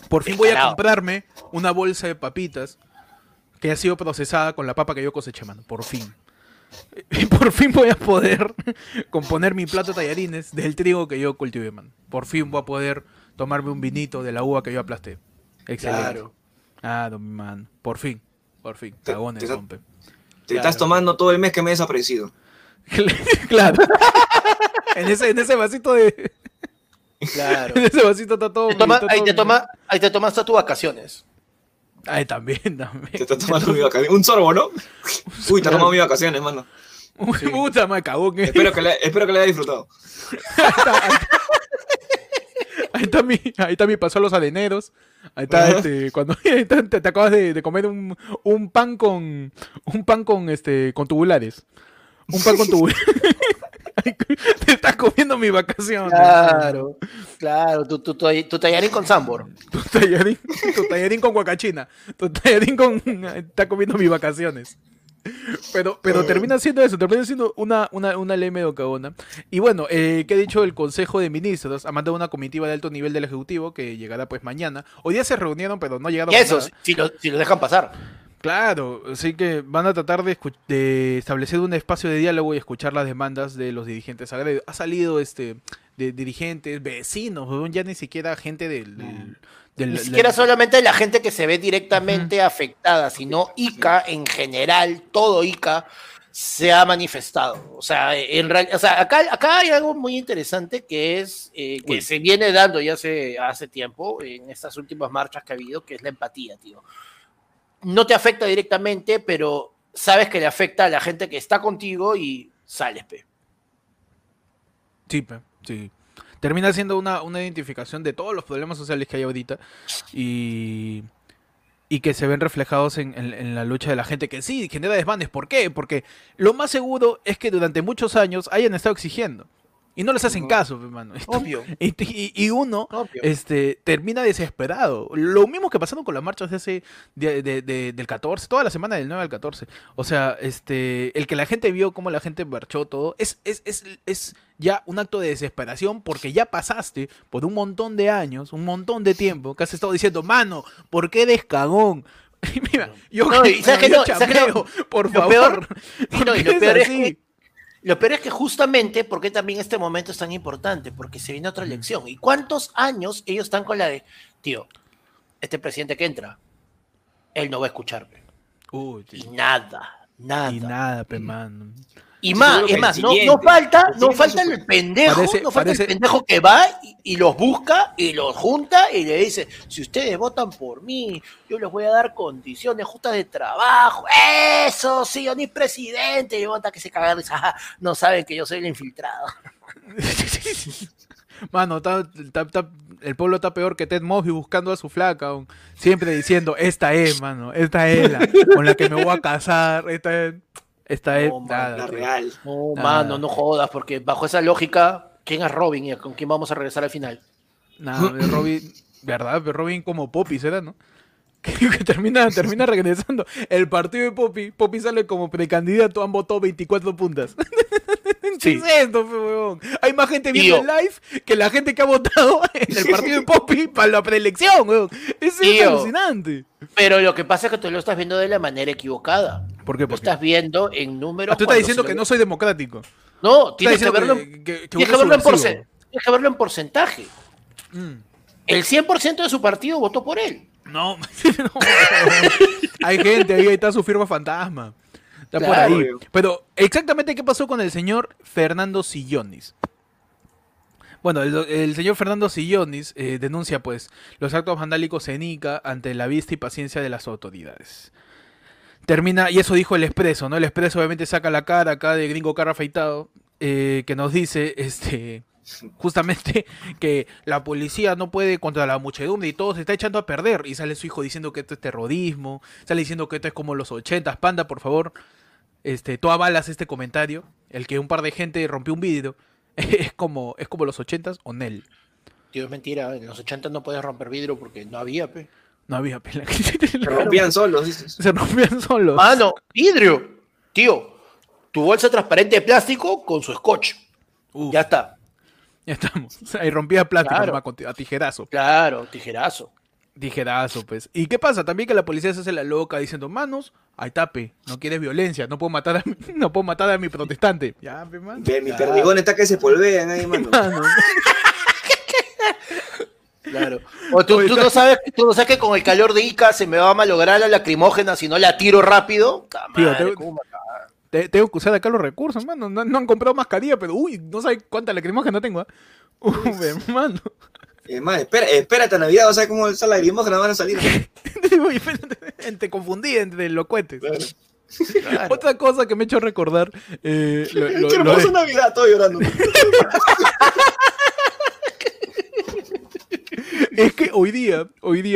Por fin voy a comprarme una bolsa de papitas que ha sido procesada con la papa que yo coseché, mano, por fin. Y por fin voy a poder componer mi plato de tallarines del trigo que yo cultivé, man. Por fin voy a poder tomarme un vinito de la uva que yo aplasté. Excelente. Claro. Ah, man. Por fin. Cagones, rompe. Te estás tomando todo el mes que me he desaparecido. Claro. en ese vasito de... Claro. En ese vasito está todo... Ahí te tomas hasta tus vacaciones. Ay, también. Te está tomando mi vacaciones. Un sorbo, ¿no? Uy, te ha tomado mis vacaciones, mano. Sí. Puta, me cagó. Espero que le haya disfrutado. Ahí está mi paso a los areneros. Ahí está, te acabas de comer un pan con... con tubulares. Un pan con tubulares. Te estás comiendo mi vacación. Claro, tu tallarín con Sambor. Tu tallarín con guacachina. Tu tallarín con... Está comiendo mis vacaciones. Pero termina siendo una ley medio cagona. Y bueno, ¿qué ha dicho el Consejo de Ministros? Ha mandado una comitiva de alto nivel del Ejecutivo que llegará pues mañana. Hoy día se reunieron, pero no llegaron. Y eso, si lo dejan pasar. Claro, así que van a tratar de establecer un espacio de diálogo y escuchar las demandas de los dirigentes agredidos. Ha salido de dirigentes, vecinos, ya ni siquiera gente del... Ni siquiera solamente la gente que se ve directamente afectada, sino Ica en general, todo Ica se ha manifestado. O sea, acá hay algo muy interesante que es que se viene dando ya hace tiempo en estas últimas marchas que ha habido, que es la empatía, tío. No te afecta directamente, pero sabes que le afecta a la gente que está contigo y sales, pe. Sí, pe, sí. Termina siendo una identificación de todos los problemas sociales que hay ahorita y que se ven reflejados en la lucha de la gente, que sí, genera desmanes. ¿Por qué? Porque lo más seguro es que durante muchos años hayan estado exigiendo. Y no les hacen caso, hermano. Obvio. Y uno termina desesperado. Lo mismo que pasaron con las marchas del 14, toda la semana del 9 al 14. O sea, el que la gente vio cómo la gente marchó todo, es ya un acto de desesperación porque ya pasaste por un montón de años, un montón de tiempo, que has estado diciendo, mano, ¿por qué eres cagón? Y mira, yo chambeo, por favor. Lo peor es que justamente, porque también este momento es tan importante, porque se viene otra elección. ¿Y cuántos años ellos están con la de, tío, este presidente que entra, él no va a escucharme? Y nada. Y nada, pe, mano. Y más, es más, no falta el pendejo, el pendejo que va y los busca y los junta y le dice, si ustedes votan por mí, yo les voy a dar condiciones justas de trabajo. Eso, sí, yo ni presidente, y vota que se cagan, no saben que yo soy el infiltrado. Mano, el pueblo está peor que Ted Mosby buscando a su flaca. Siempre diciendo, esta es, mano, esta es la con la que me voy a casar. Esta es no, nada, man, la real. No, nada. Mano, no jodas, porque bajo esa lógica, ¿quién es Robin y con quién vamos a regresar al final? Nada, Robin, ¿verdad? Robin como Poppy, ¿será, no? Que termina regresando. El partido de Poppy sale como precandidato, han votado 24 puntas. Sí. ¿Qué es esto, weón? Hay más gente viendo el live que la gente que ha votado en el partido de Poppy para la preelección, weón. Eso es alucinante. Pero lo que pasa es que tú lo estás viendo de la manera equivocada. ¿Por qué? Lo estás viendo en números. Tú estás diciendo que no soy democrático. No, tienes que verlo en porcentaje. El 100% de su partido votó por él. No, no, hay gente, ahí está su firma fantasma. Está por ahí. Pero, ¿exactamente qué pasó con el señor Fernando Cillóniz? Bueno, el señor Fernando Cillóniz denuncia, pues, los actos vandálicos en Ica ante la vista y paciencia de las autoridades. Termina, y eso dijo el Expreso, ¿no? El Expreso obviamente saca la cara acá de Gringo Carra afeitado, que nos dice, justamente que la policía no puede contra la muchedumbre y todo se está echando a perder, y sale su hijo diciendo que esto es terrorismo, sale diciendo que esto es como los 80s, panda, por favor, tú avalas este comentario, el que un par de gente rompió un vidrio, es como los 80s o Nel. Tío, es mentira, en los 80 no podías romper vidrio porque no había, pe. No había, pe. Se rompían solos, dices. Se rompían solos. Mano, vidrio. Tío, tu bolsa transparente de plástico con su scotch. Ya está. Ya estamos. Ahí rompía plástico, nomás, a tijerazo. Claro, tijerazo. Tijerazo, pues. ¿Y qué pasa? También que la policía se hace la loca diciendo, manos, ahí tape, no quieres violencia, no puedo matar a mi protestante. Ya, mi mano. Mi perdigón está que se polvean ahí, mano. Claro. O tú no sabes que con el calor de Ica se me va a malograr la lacrimógena si no la tiro rápido. Tío, tengo que usar acá los recursos, mano. No han comprado mascarilla, pero uy, no sabes cuánta lacrimógena tengo, ¿eh? Hermano. Más, espérate a Navidad, o sea, cómo esas lacrimógenas van a salir. Uy, te confundí entre los cohetes. Claro. Claro. Otra cosa que me he hecho recordar. Qué hermoso Navidad, estoy llorando. Es que hoy día,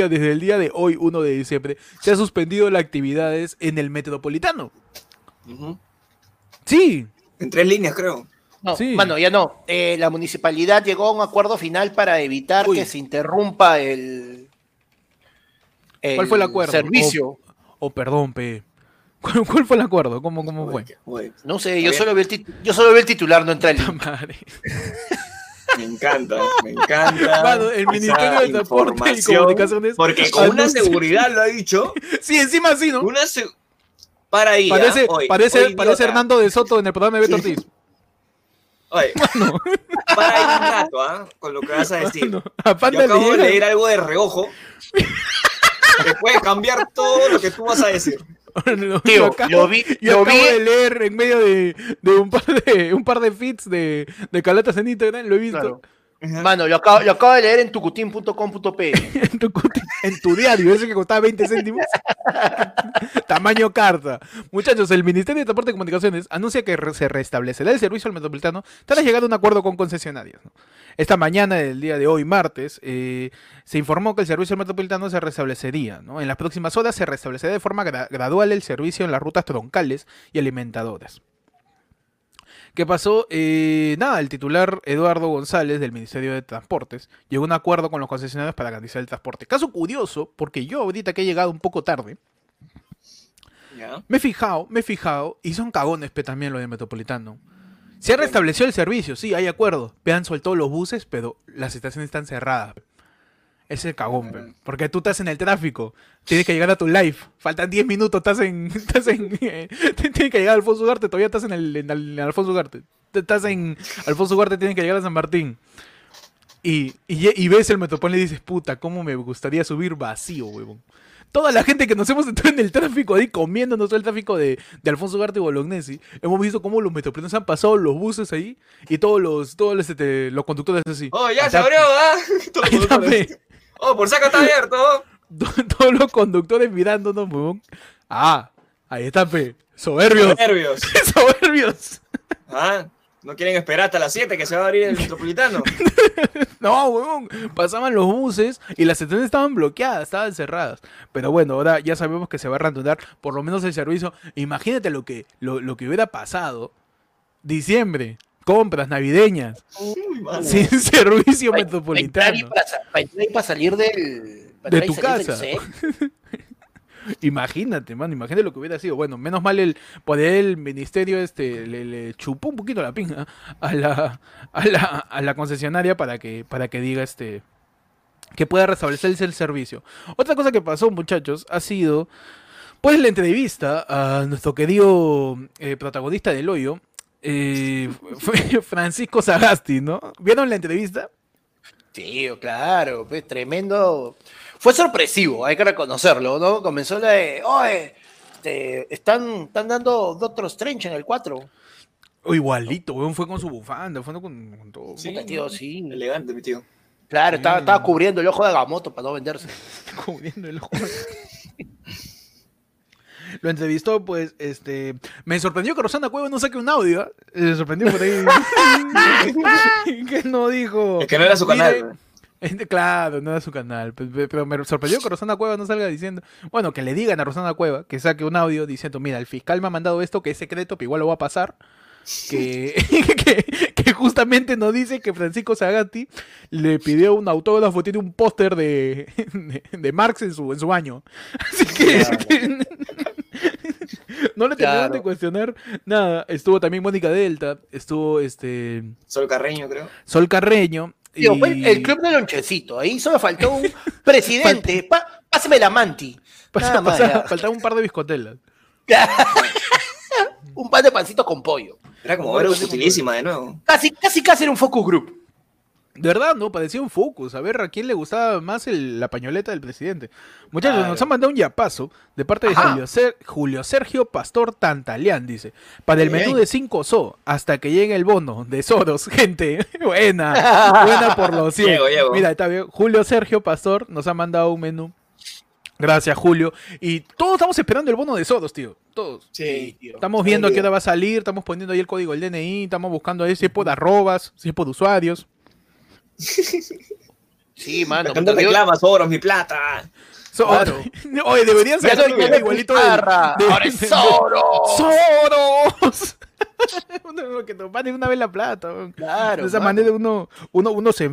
desde el día de hoy, 1 de diciembre, se han suspendido las actividades en el Metropolitano. Uh-huh. Sí. En 3 líneas, creo. No, sí. Mano, ya no. La municipalidad llegó a un acuerdo final para evitar que se interrumpa el ¿cuál fue el acuerdo? Servicio. Perdón, pe. ¿Cuál fue el acuerdo? ¿Cómo fue? No sé, yo solo vi el titular, no entré en el madre. Me encanta. Mano, el Ministerio de Transporte y Comunicaciones. Porque con una seguridad lo ha dicho. Sí, encima sí, ¿no? Una seguridad. Para ir, parece Hernando de Soto en el programa de Beto Ortiz. Oye, mano. Para ir un rato, ¿ah? Con lo que vas a decir. Mano, yo acabo de leer algo de reojo que puede cambiar todo lo que tú vas a decir. Tío, yo acabo de leer en medio de un par de feeds de calatas en Instagram, lo he visto. Claro. Mano, lo acabo de leer en tucutin.com.pe. En tu diario, ese que costaba 20 céntimos. Tamaño carta. Muchachos, el Ministerio de Transporte y Comunicaciones anuncia que se restablecerá el servicio al Metropolitano tras llegar a un acuerdo con concesionarios, ¿no? Esta mañana, el día de hoy, martes, se informó que el servicio al Metropolitano se restablecería, ¿no? En las próximas horas se restablecerá de forma gradual el servicio en las rutas troncales y alimentadoras. ¿Qué pasó? El titular Eduardo González del Ministerio de Transportes llegó a un acuerdo con los concesionarios para garantizar el transporte. Caso curioso, porque yo ahorita que he llegado un poco tarde, me he fijado, y son cagones también lo de Metropolitano. Se restableció el servicio, sí, hay acuerdo. Han soltado los buses, pero las estaciones están cerradas. Es el cagón, porque tú estás en el tráfico, tienes que llegar a tu live, faltan 10 minutos, tienes que llegar a Alfonso Ugarte, todavía estás en Alfonso Ugarte, tienes que llegar a San Martín, y ves el Metropolitano y dices, puta, cómo me gustaría subir vacío, huevón. Toda la gente que nos hemos entrado en el tráfico ahí comiéndonos todo el tráfico de Alfonso Ugarte y Bolognesi, hemos visto cómo los metropolitanos han pasado los buses ahí, y todos los conductores así. ¡Oh, ya se abrió, ¿eh? ¡Oh, por saco está abierto! Todos los conductores mirándonos, huevón. Ah, ahí está, pe. Soberbios. Soberbios. ¿No quieren esperar hasta las 7 que se va a abrir el Metropolitano? No, huevón. Pasaban los buses y las estaciones estaban bloqueadas, estaban cerradas. Pero bueno, ahora ya sabemos que se va a reanudar por lo menos el servicio. Imagínate lo que hubiera pasado. Diciembre, compras navideñas. Uy, sin servicio metropolitano. Para salir de tu casa. Imagínate, mano, imagínate lo que hubiera sido. Bueno, menos mal el ministerio le chupó un poquito la pinga a la concesionaria para que diga que pueda restablecerse el servicio. Otra cosa que pasó, muchachos, ha sido pues la entrevista a nuestro querido protagonista del hoyo, Francisco Sagasti, ¿no? ¿Vieron la entrevista? Sí, claro, pues, tremendo. Fue sorpresivo, hay que reconocerlo, ¿no? Comenzó la de, oye, están dando Doctor Strange en el 4. O igualito, weón, fue con su bufanda, fue con todo. Sí, puta, tío, sí. Elegante, mi tío. Claro, estaba cubriendo el ojo de Gamoto para no venderse. Cubriendo el ojo de... Lo entrevistó, pues, me sorprendió que Rosana Cueva no saque un audio, le sorprendió por ahí. Que no dijo. Es que no era su canal. Claro, no era su canal, pero me sorprendió que Rosana Cueva no salga diciendo, bueno, que le digan a Rosana Cueva que saque un audio diciendo, mira, el fiscal me ha mandado esto que es secreto, pero igual lo va a pasar. Que justamente nos dice que Francisco Sagasti le pidió un autógrafo, tiene un póster de Marx en su baño. Así que, claro, no le terminaron de cuestionar nada. Estuvo también Mónica Delta, estuvo Sol Carreño, creo. Sol Carreño. Tío, fue el club de lonchecito, ahí solo faltó un presidente. Pásame la manti. Faltaba un par de bizcotelas. Un par de pancitos con pollo. Era como ver utilísima de nuevo. Casi era un focus group. De verdad, no, parecía un focus. A ver, ¿a quién le gustaba más la pañoleta del presidente? Muchachos, claro, nos han mandado un yapazo de parte de Julio Sergio Pastor Tantaleán, dice. Para el menú de 5 so, hasta que llegue el bono de Soros, gente. buena por los 100. Mira, está bien. Julio Sergio Pastor nos ha mandado un menú. Gracias, Julio. Y todos estamos esperando el bono de Soros, tío. Todos. Sí, tío. Estamos viendo a qué hora va a salir, estamos poniendo ahí el código del DNI, estamos buscando ahí si es por arrobas, si es por usuarios. Sí, mano. ¿Cuánto reclamas, Soros, mi plata? Soros. Oye, deberían ser igualito ¡Ahora es Soros! ¡Soros! Que nos manden una vez la plata. Claro. De esa manera uno se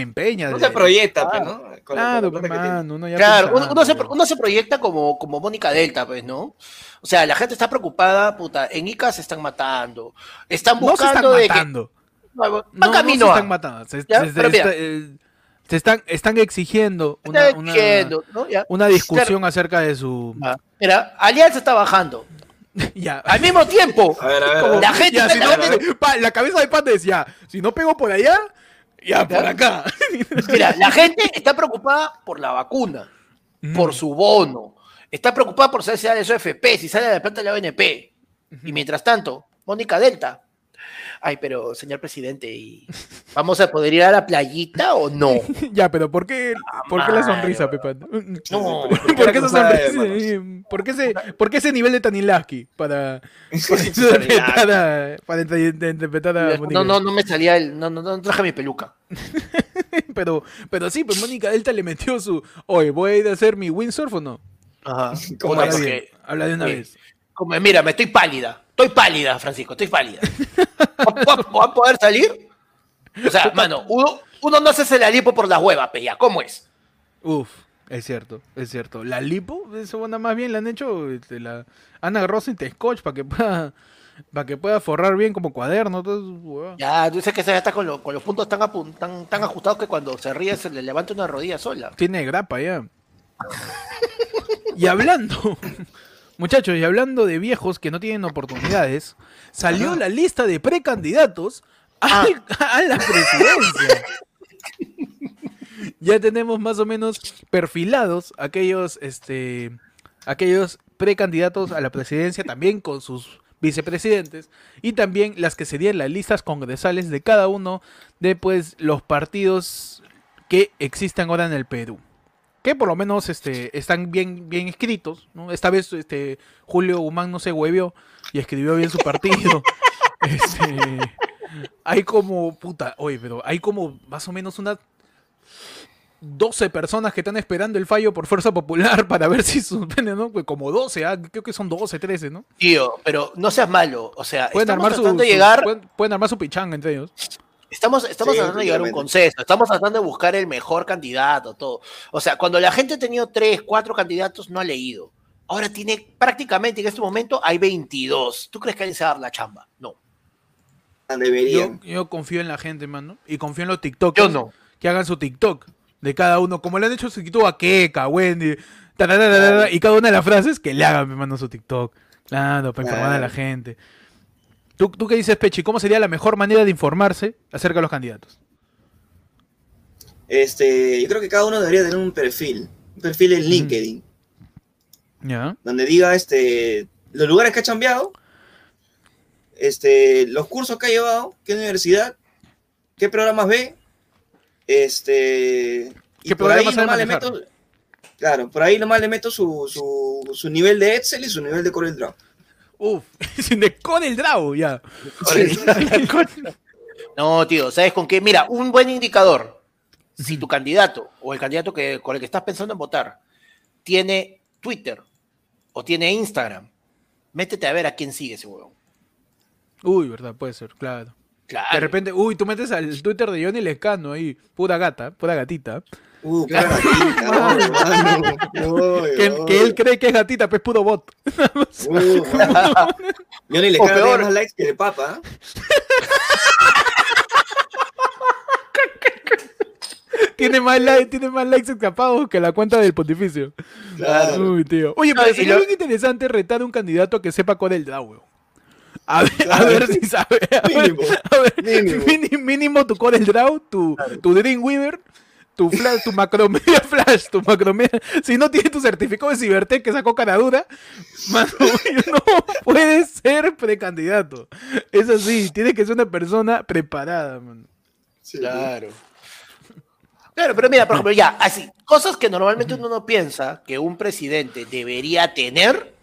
empeña. Uno se proyecta, pues, ¿no? Claro, uno se proyecta como Mónica Delta, pues, ¿no? O sea, la gente está preocupada, puta. En Ica se están matando. Están buscando están exigiendo una discusión acerca de su... Mira, Alianza está bajando. Ya. Al mismo tiempo. A ver. La gente ya, la cabeza de Pata decía, si no pego por allá, ya por acá. Mira, la gente está preocupada por la vacuna, por su bono. Está preocupada por saber si sale de su AFP, si sale de la planta de la ONP. Y mientras tanto, Mónica Delta. Ay, pero, señor presidente, ¿y vamos a poder ir a la playita o no? Ya, pero ¿por qué la sonrisa, Pepa? No, ¿por qué esa sonrisa? ¿Por qué ese nivel de Tanilaski para interpretar a Mónica? No me salía no traje mi peluca. Pero sí, pues Mónica Delta le metió su, oye, ¿voy a ir a hacer mi windsurf o no? Ajá. ¿Cómo es? Habla de una vez. Como, mira, me estoy pálida. Estoy pálida, Francisco, estoy pálida. ¿Van a poder salir? O sea, mano, uno no se hace la lipo por las huevas, peña. ¿Cómo es? Uf, es cierto. La lipo, eso nada más bien, le han hecho han agarrado cinta scotch para que pueda forrar bien como cuaderno. Todo, ya, tú dices que ya está con los puntos tan ajustados que cuando se ríe se le levanta una rodilla sola. Tiene grapa ya. Y hablando... Muchachos, y hablando de viejos que no tienen oportunidades, salió la lista de precandidatos a la presidencia. Ya tenemos más o menos perfilados aquellos precandidatos a la presidencia, también con sus vicepresidentes, y también las que serían las listas congresales de cada uno de pues los partidos que existen ahora en el Perú. Que por lo menos están bien escritos, ¿no? Esta vez Julio Guzmán no se huevió y escribió bien su partido. Hay como, puta, oye, pero hay como más o menos unas 12 personas que están esperando el fallo por Fuerza Popular para ver si suspenden, ¿no? Como 12, creo que son 12, 13, ¿no? Tío, pero no seas malo, o sea, estamos tratando de llegar... Pueden armar su pichanga entre ellos. Estamos sí, tratando de llegar a un consenso, estamos tratando de buscar el mejor candidato, todo. O sea, cuando la gente ha tenido 3, 4 candidatos, no ha leído. Ahora tiene, prácticamente en este momento, hay 22. ¿Tú crees que alguien se va a dar la chamba? No. Yo confío en la gente, mano. Y confío en los TikTokers que hagan su TikTok de cada uno. Como le han hecho su TikTok a Keka, Wendy, y cada una de las frases que le hagan, mano, su TikTok. Claro, para informar a la gente. ¿Tú qué dices, Pechi? ¿Cómo sería la mejor manera de informarse acerca de los candidatos? Yo creo que cada uno debería tener un perfil. Un perfil en LinkedIn. Yeah. Donde diga los lugares que ha chambeado, los cursos que ha llevado, qué universidad, qué programas ve, y por ahí nomás le meto, claro, por ahí nomás le meto su nivel de Excel y su nivel de CorelDRAW. Uf, de CorelDRAW, ya. No, tío, ¿sabes con qué? Mira, un buen indicador, si tu candidato o el candidato con el que estás pensando en votar tiene Twitter o tiene Instagram, métete a ver a quién sigue ese huevón. Uy, verdad, puede ser, claro. Claro. De repente, uy, tú metes al Twitter de Johnny Lescano ahí, pura gata, pura gatita. Claro. Que él cree que es gatita, pero es puro bot. Johnny Lescano tiene más likes que el Papa. Tiene más likes escapados que la cuenta del pontificio. Claro. Uy, tío. Oye, pero sería bien interesante retar a un candidato que sepa CorelDRAW, weón. A ver si sabe. Mínimo tu CorelDRAW, tu Dreamweaver, tu Flash, tu Macromedia Flash, tu Macromedia. Si no tienes tu certificado de Cibertec que sacó Caradura, mano, no puedes ser precandidato. Es así, tienes que ser una persona preparada, mano. Sí. Claro. Claro, pero mira, por ejemplo, ya, así, cosas que normalmente uno no piensa que un presidente debería tener,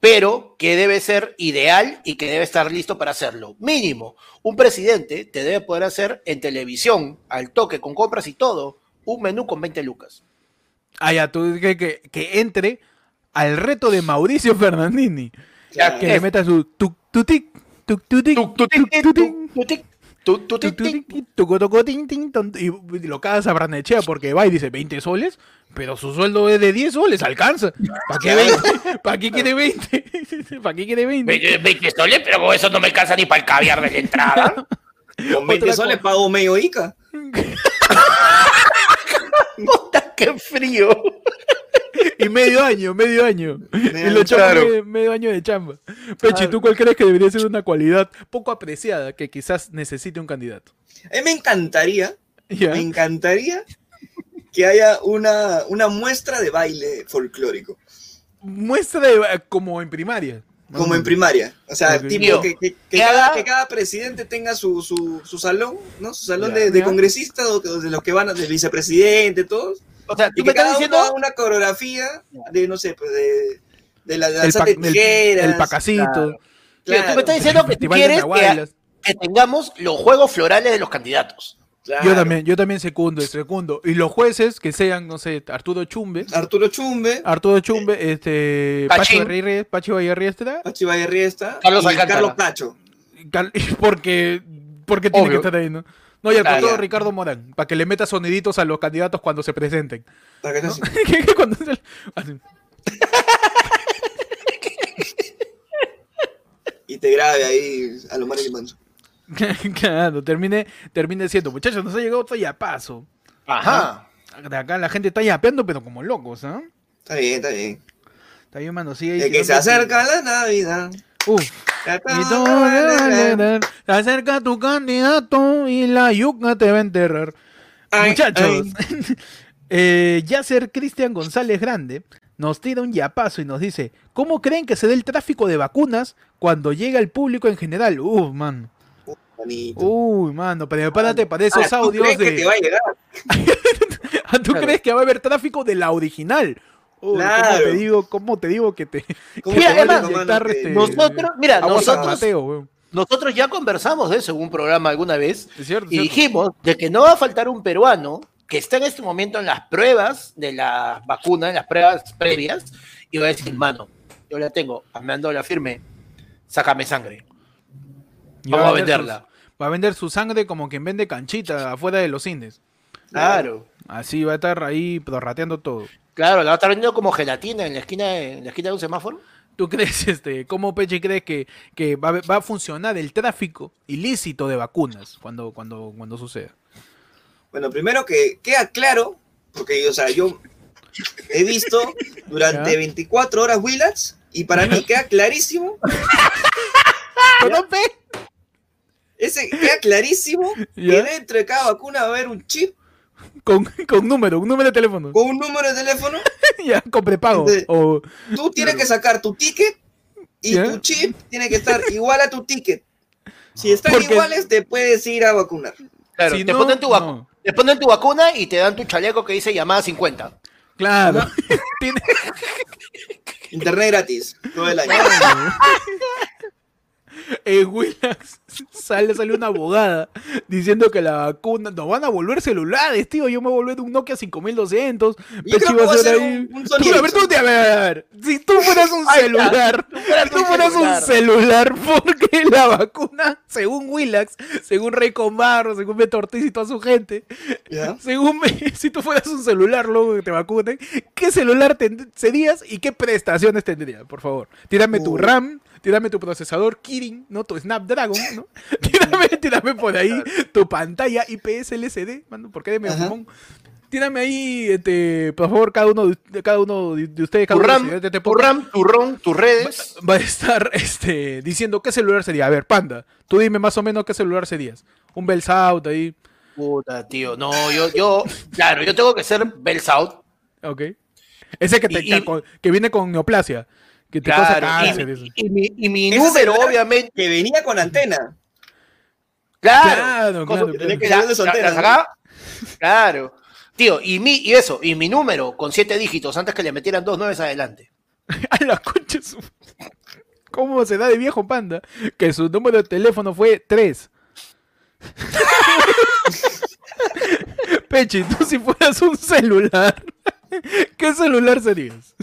pero que debe ser ideal y que debe estar listo para hacerlo. Mínimo, un presidente te debe poder hacer en televisión, al toque, con compras y todo, un menú con 20 lucas. Ah, ya, tú dices que entre al reto de Mauricio Fernandini. Ya, que le meta su tuk-tutik, tuk-tutik, tuk-tutik. Y lo cagas a Barnechea porque va y dice 20 soles, pero su sueldo es de 10 soles, alcanza. ¿Para qué quiere 20? ¿Para qué quiere 20? 20 soles, pero con eso no me alcanza ni para el caviar de la entrada. Con 20 soles pago medio Ica. Puta, qué frío. Y medio año. Y lo claro. Medio año de chamba. Pechi, ¿tú cuál crees que debería ser una cualidad poco apreciada que quizás necesite un candidato? Me encantaría que haya una muestra de baile folclórico. ¿Muestra de baile? Como en primaria. Como en primaria. O sea, okay. Tipo que cada presidente tenga su salón, ¿no? Su salón de congresistas, de los que van, del vicepresidente, todos. O sea, tú me estás diciendo una coreografía de, no sé, pues de la danza de tijeras. El pacacito. Claro. Claro. Tú me estás diciendo que tú quieres que tengamos los juegos florales de los candidatos. Claro. Yo también secundo. Y los jueces que sean, no sé, Arturo Chumbe, Pachi Vallarriestra. Carlos Cacho. Porque tiene que estar ahí, ¿no? No, y al contrario, Ricardo Morán, para que le meta soniditos a los candidatos cuando se presenten. ¿Para qué? ¿No? Cuando se... Y te grabe ahí a lo Marilyn Manson. Claro, termine siendo, muchachos, nos ha llegado otro yapazo. Ajá. De acá la gente está yapeando, pero como locos, ¿ah? ¿Eh? Está bien. Está bien, mano, sigue. El que se acerca a la Navidad. Te acerca tu candidato y la yuca te va a enterrar. Muchachos, Yasser Cristian González Grande nos tira un yapazo y nos dice: ¿cómo creen que se dé el tráfico de vacunas cuando llega el público en general? Man. Uy, mano, pero prepárate para esos audios. ¿Tú crees que te va a llegar? ¿Tú crees que va a haber tráfico de la original? Claro. ¿Cómo te digo que te... Mira, nosotros Nosotros ya conversamos de eso en un programa alguna vez, es cierto. Dijimos de que no va a faltar un peruano que está en este momento en las pruebas de la vacuna, en las pruebas previas, y va a decir, mano, yo la tengo, me han dado la firme, sácame sangre. Vamos a venderla. Va a vender su sangre como quien vende canchita afuera de los Indes. Claro. Así va a estar ahí prorrateando todo. Claro, la va a estar vendiendo como gelatina en la esquina de un semáforo. ¿Tú crees, cómo Peche crees que va a funcionar el tráfico ilícito de vacunas cuando suceda? Bueno, primero que queda claro, porque, o sea, yo he visto durante 24 horas Willax y para mí queda clarísimo. Queda clarísimo que dentro de cada vacuna va a haber un chip. Con un número de teléfono. Con un número de teléfono. Ya, con prepago. Entonces, tú tienes que sacar tu ticket y tu chip tiene que estar igual a tu ticket. Si están iguales, te puedes ir a vacunar. Claro, si te ponen te ponen tu vacuna y te dan tu chaleco que dice llamada 50. Claro. Internet gratis. Todo el año. En Willax sale una abogada diciendo que la vacuna nos van a volver celulares, tío. Yo me voy a volver un Nokia 5200. Yo creo que va a ser un sonido. A ver. Si tú fueras un celular, porque la vacuna, según Willax, según Rey Comarro, según Beto Ortiz y toda su gente, si tú fueras un celular luego que te vacunen, ¿qué celular serías y qué prestaciones tendrías? Por favor, tírame tu RAM. Tírame tu procesador Kirin, ¿no? Tu Snapdragon, ¿no? Tírame por ahí tu pantalla IPS LCD, mano, porque de mejor. Tírame ahí, por favor, cada uno de ustedes, tu redes. Va a estar diciendo qué celular sería. A ver, Panda, tú dime más o menos qué celular serías. Un Bell South ahí. Puta, tío. No, yo tengo que ser Bell South. Ok. Ese que viene con neoplasia. Que te y mi número, obviamente. Que venía con antena. Claro. Claro. Tío, y mi número con 7 dígitos antes que le metieran 2 9 adelante. A la concha. ¿Cómo se da de viejo, Panda? Que su número de teléfono fue 3. Pechi, tú si fueras un celular, ¿qué celular serías?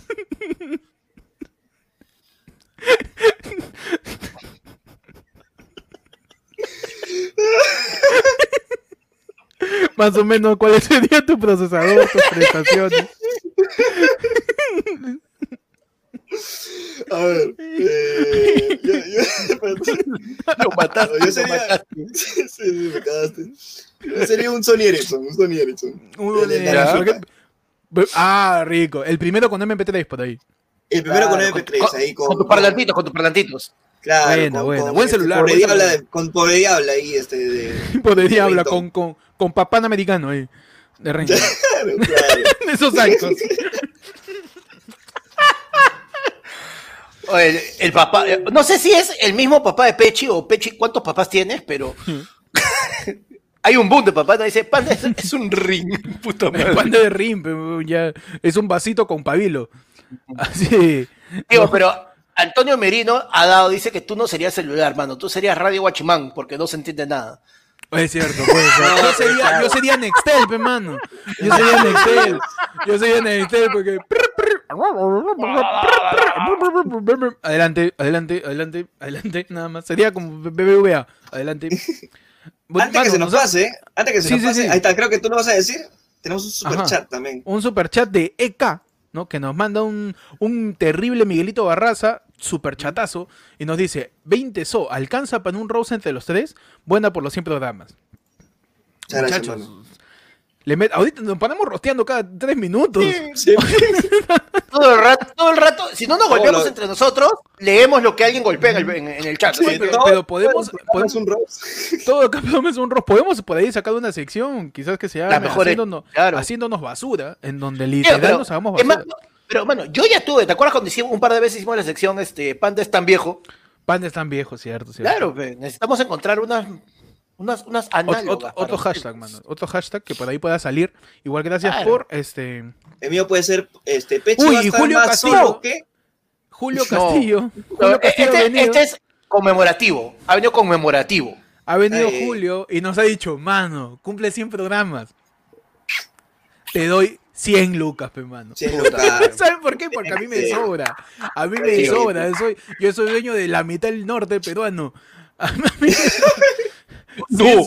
Más o menos, ¿cuál sería tu procesador, tus prestaciones? A ver, yo sería un Sony Ericsson. Rico. El primero con MP3 por ahí. El primero con MP3, ahí con tus parlantitos, Claro, bueno. Buen celular. Pobre diabla ahí, Pobre diabla, con papán americano ahí. De renta. Claro. De esos actos. el papá. No sé si es el mismo papá de Pechi o Pechi, cuántos papás tienes, pero. Hay un boom de papá, te dice, Panda es un ring, puta madre. Panda de ring, ya. Es un vasito con pabilo. Así. Digo, pero Antonio Merino ha dado, dice que tú no serías celular, mano, tú serías Radio Guachimán, porque no se entiende nada. Es cierto, pues. Yo sería Nextel, pe, mano. Yo sería Nextel porque. Adelante, nada más. Sería como BBVA. Adelante. Antes que se nos pase, ahí está, creo que tú lo vas a decir. Tenemos un superchat también. Un superchat de EK, ¿no? Que nos manda un terrible Miguelito Barraza, superchatazo, y nos dice, 20 so, ¿alcanza para un roast entre los tres? Buena por los 100 programas. Muchachos. Ahorita nos ponemos rosteando cada 3 minutos. Sí. Todo el rato. Si no nos golpeamos entre nosotros, leemos lo que alguien golpea en el chat. Sí, pero podemos un roast. Todo campeón es un roast. Podemos por ahí sacar una sección, quizás que se llame haciéndonos basura, en donde literal nos hagamos basura. Pero bueno, yo ya tuve, ¿te acuerdas cuando un par de veces hicimos la sección Panda es tan viejo? Panda es tan viejo, cierto. Claro, necesitamos encontrar unas análogas. Otro hashtag, mano. Otro hashtag que por ahí pueda salir. Igual, gracias por El mío puede ser Pecho. Uy, y Julio Castillo. Julio Castillo. Conmemorativo. Ha venido conmemorativo. Ha venido Julio y nos ha dicho, mano, cumple 100 programas. Te doy 100 lucas, pe, mano. 100 lucas. ¿Saben por qué? Porque a mí me sobra. A mí me sobra. Yo soy dueño de la mitad del norte peruano. A mí... no,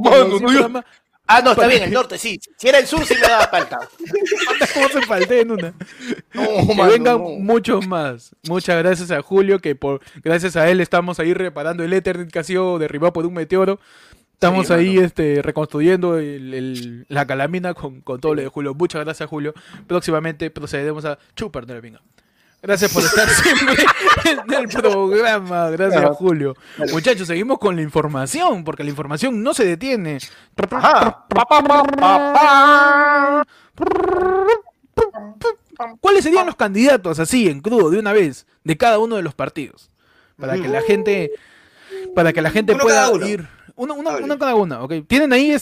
mano, no. Ah, no, está bien, el norte, sí. Si era el sur, sí me daba falta. ¿Cómo se falté en una? No, mano, vengan muchos más. Muchas gracias a Julio, que gracias a él estamos ahí reparando el Ethernet que ha sido derribado por un meteoro. Estamos ahí reconstruyendo la calamina con todo lo de Julio. Muchas gracias, Julio. Próximamente procederemos a chupar de la pinga. Gracias por estar siempre en el programa. Gracias, Julio. Muchachos, seguimos con la información, porque la información no se detiene. ¿Cuáles serían los candidatos, así, en crudo, de una vez, de cada uno de los partidos? Para que la gente pueda ir... Uno cada uno, ok. Tienen ahí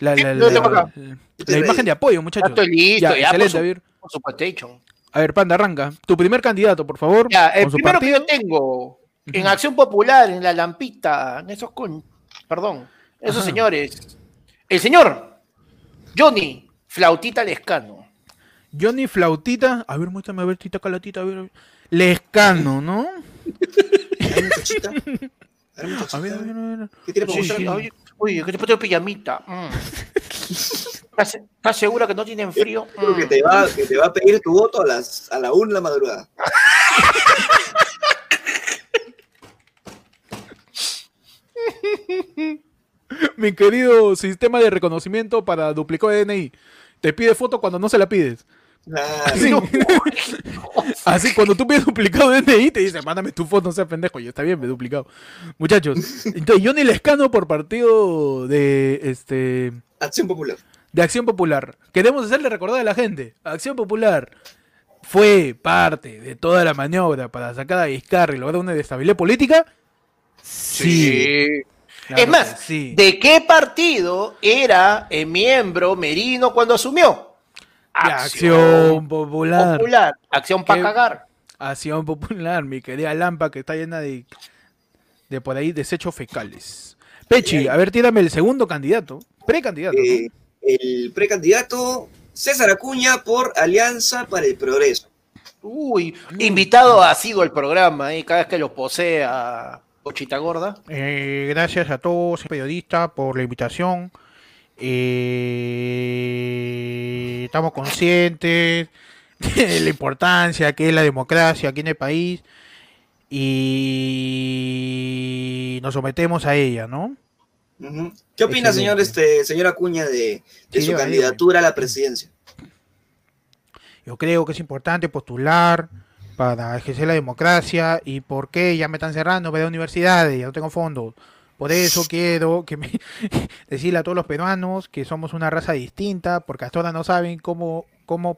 la imagen de apoyo, muchachos. Estoy listo, ya excelente, a ver. Por su PlayStation. A ver, Panda, arranca. Tu primer candidato, por favor. Ya, el primero que yo tengo en Acción Popular, en la Lampita, en esos esos señores. El señor Johnny Flautita Lescano. Johnny Flautita, a ver, muéstrame, a ver, tita calatita, a ver. Lescano, ¿no? A ver. ¿Qué tiene para mostrar? Uy, que te pongo pijamita. ¿Estás segura que no tienen frío? Creo que te va a pedir tu voto a la 1 de la madrugada. Mi querido sistema de reconocimiento para duplicado de DNI. Te pide foto cuando no se la pides. Así, cuando tú pides duplicado de DNI, te dice, mándame tu foto, no seas pendejo. Y está bien, me he duplicado. Muchachos, entonces Johnny Lescano por partido de Acción Popular. De Acción Popular. Queremos hacerle recordar a la gente. Acción Popular fue parte de toda la maniobra para sacar a Vizcarra y lograr una inestabilidad política. Sí. Claro, es más, sí. ¿De qué partido era el miembro Merino cuando asumió? Acción Popular. Acción para cagar. Acción Popular, mi querida Lampa, que está llena de por ahí desechos fecales. Pechi, a ver, tírame el segundo candidato. Precandidato, ¿no? El precandidato César Acuña por Alianza para el Progreso. Uy. Invitado ha sido el programa, cada vez que lo posee a Pochita Gorda. Gracias a todos, periodistas, por la invitación. Estamos conscientes de la importancia que es la democracia aquí en el país y nos sometemos a ella, ¿no? ¿Qué opina, señor Acuña, de su candidatura a la presidencia? Yo creo que es importante postular para ejercer la democracia. ¿Y por qué? Ya me están cerrando, me da universidades, ya no tengo fondos. Por eso quiero que decirle a todos los peruanos que somos una raza distinta, porque hasta ahora no saben cómo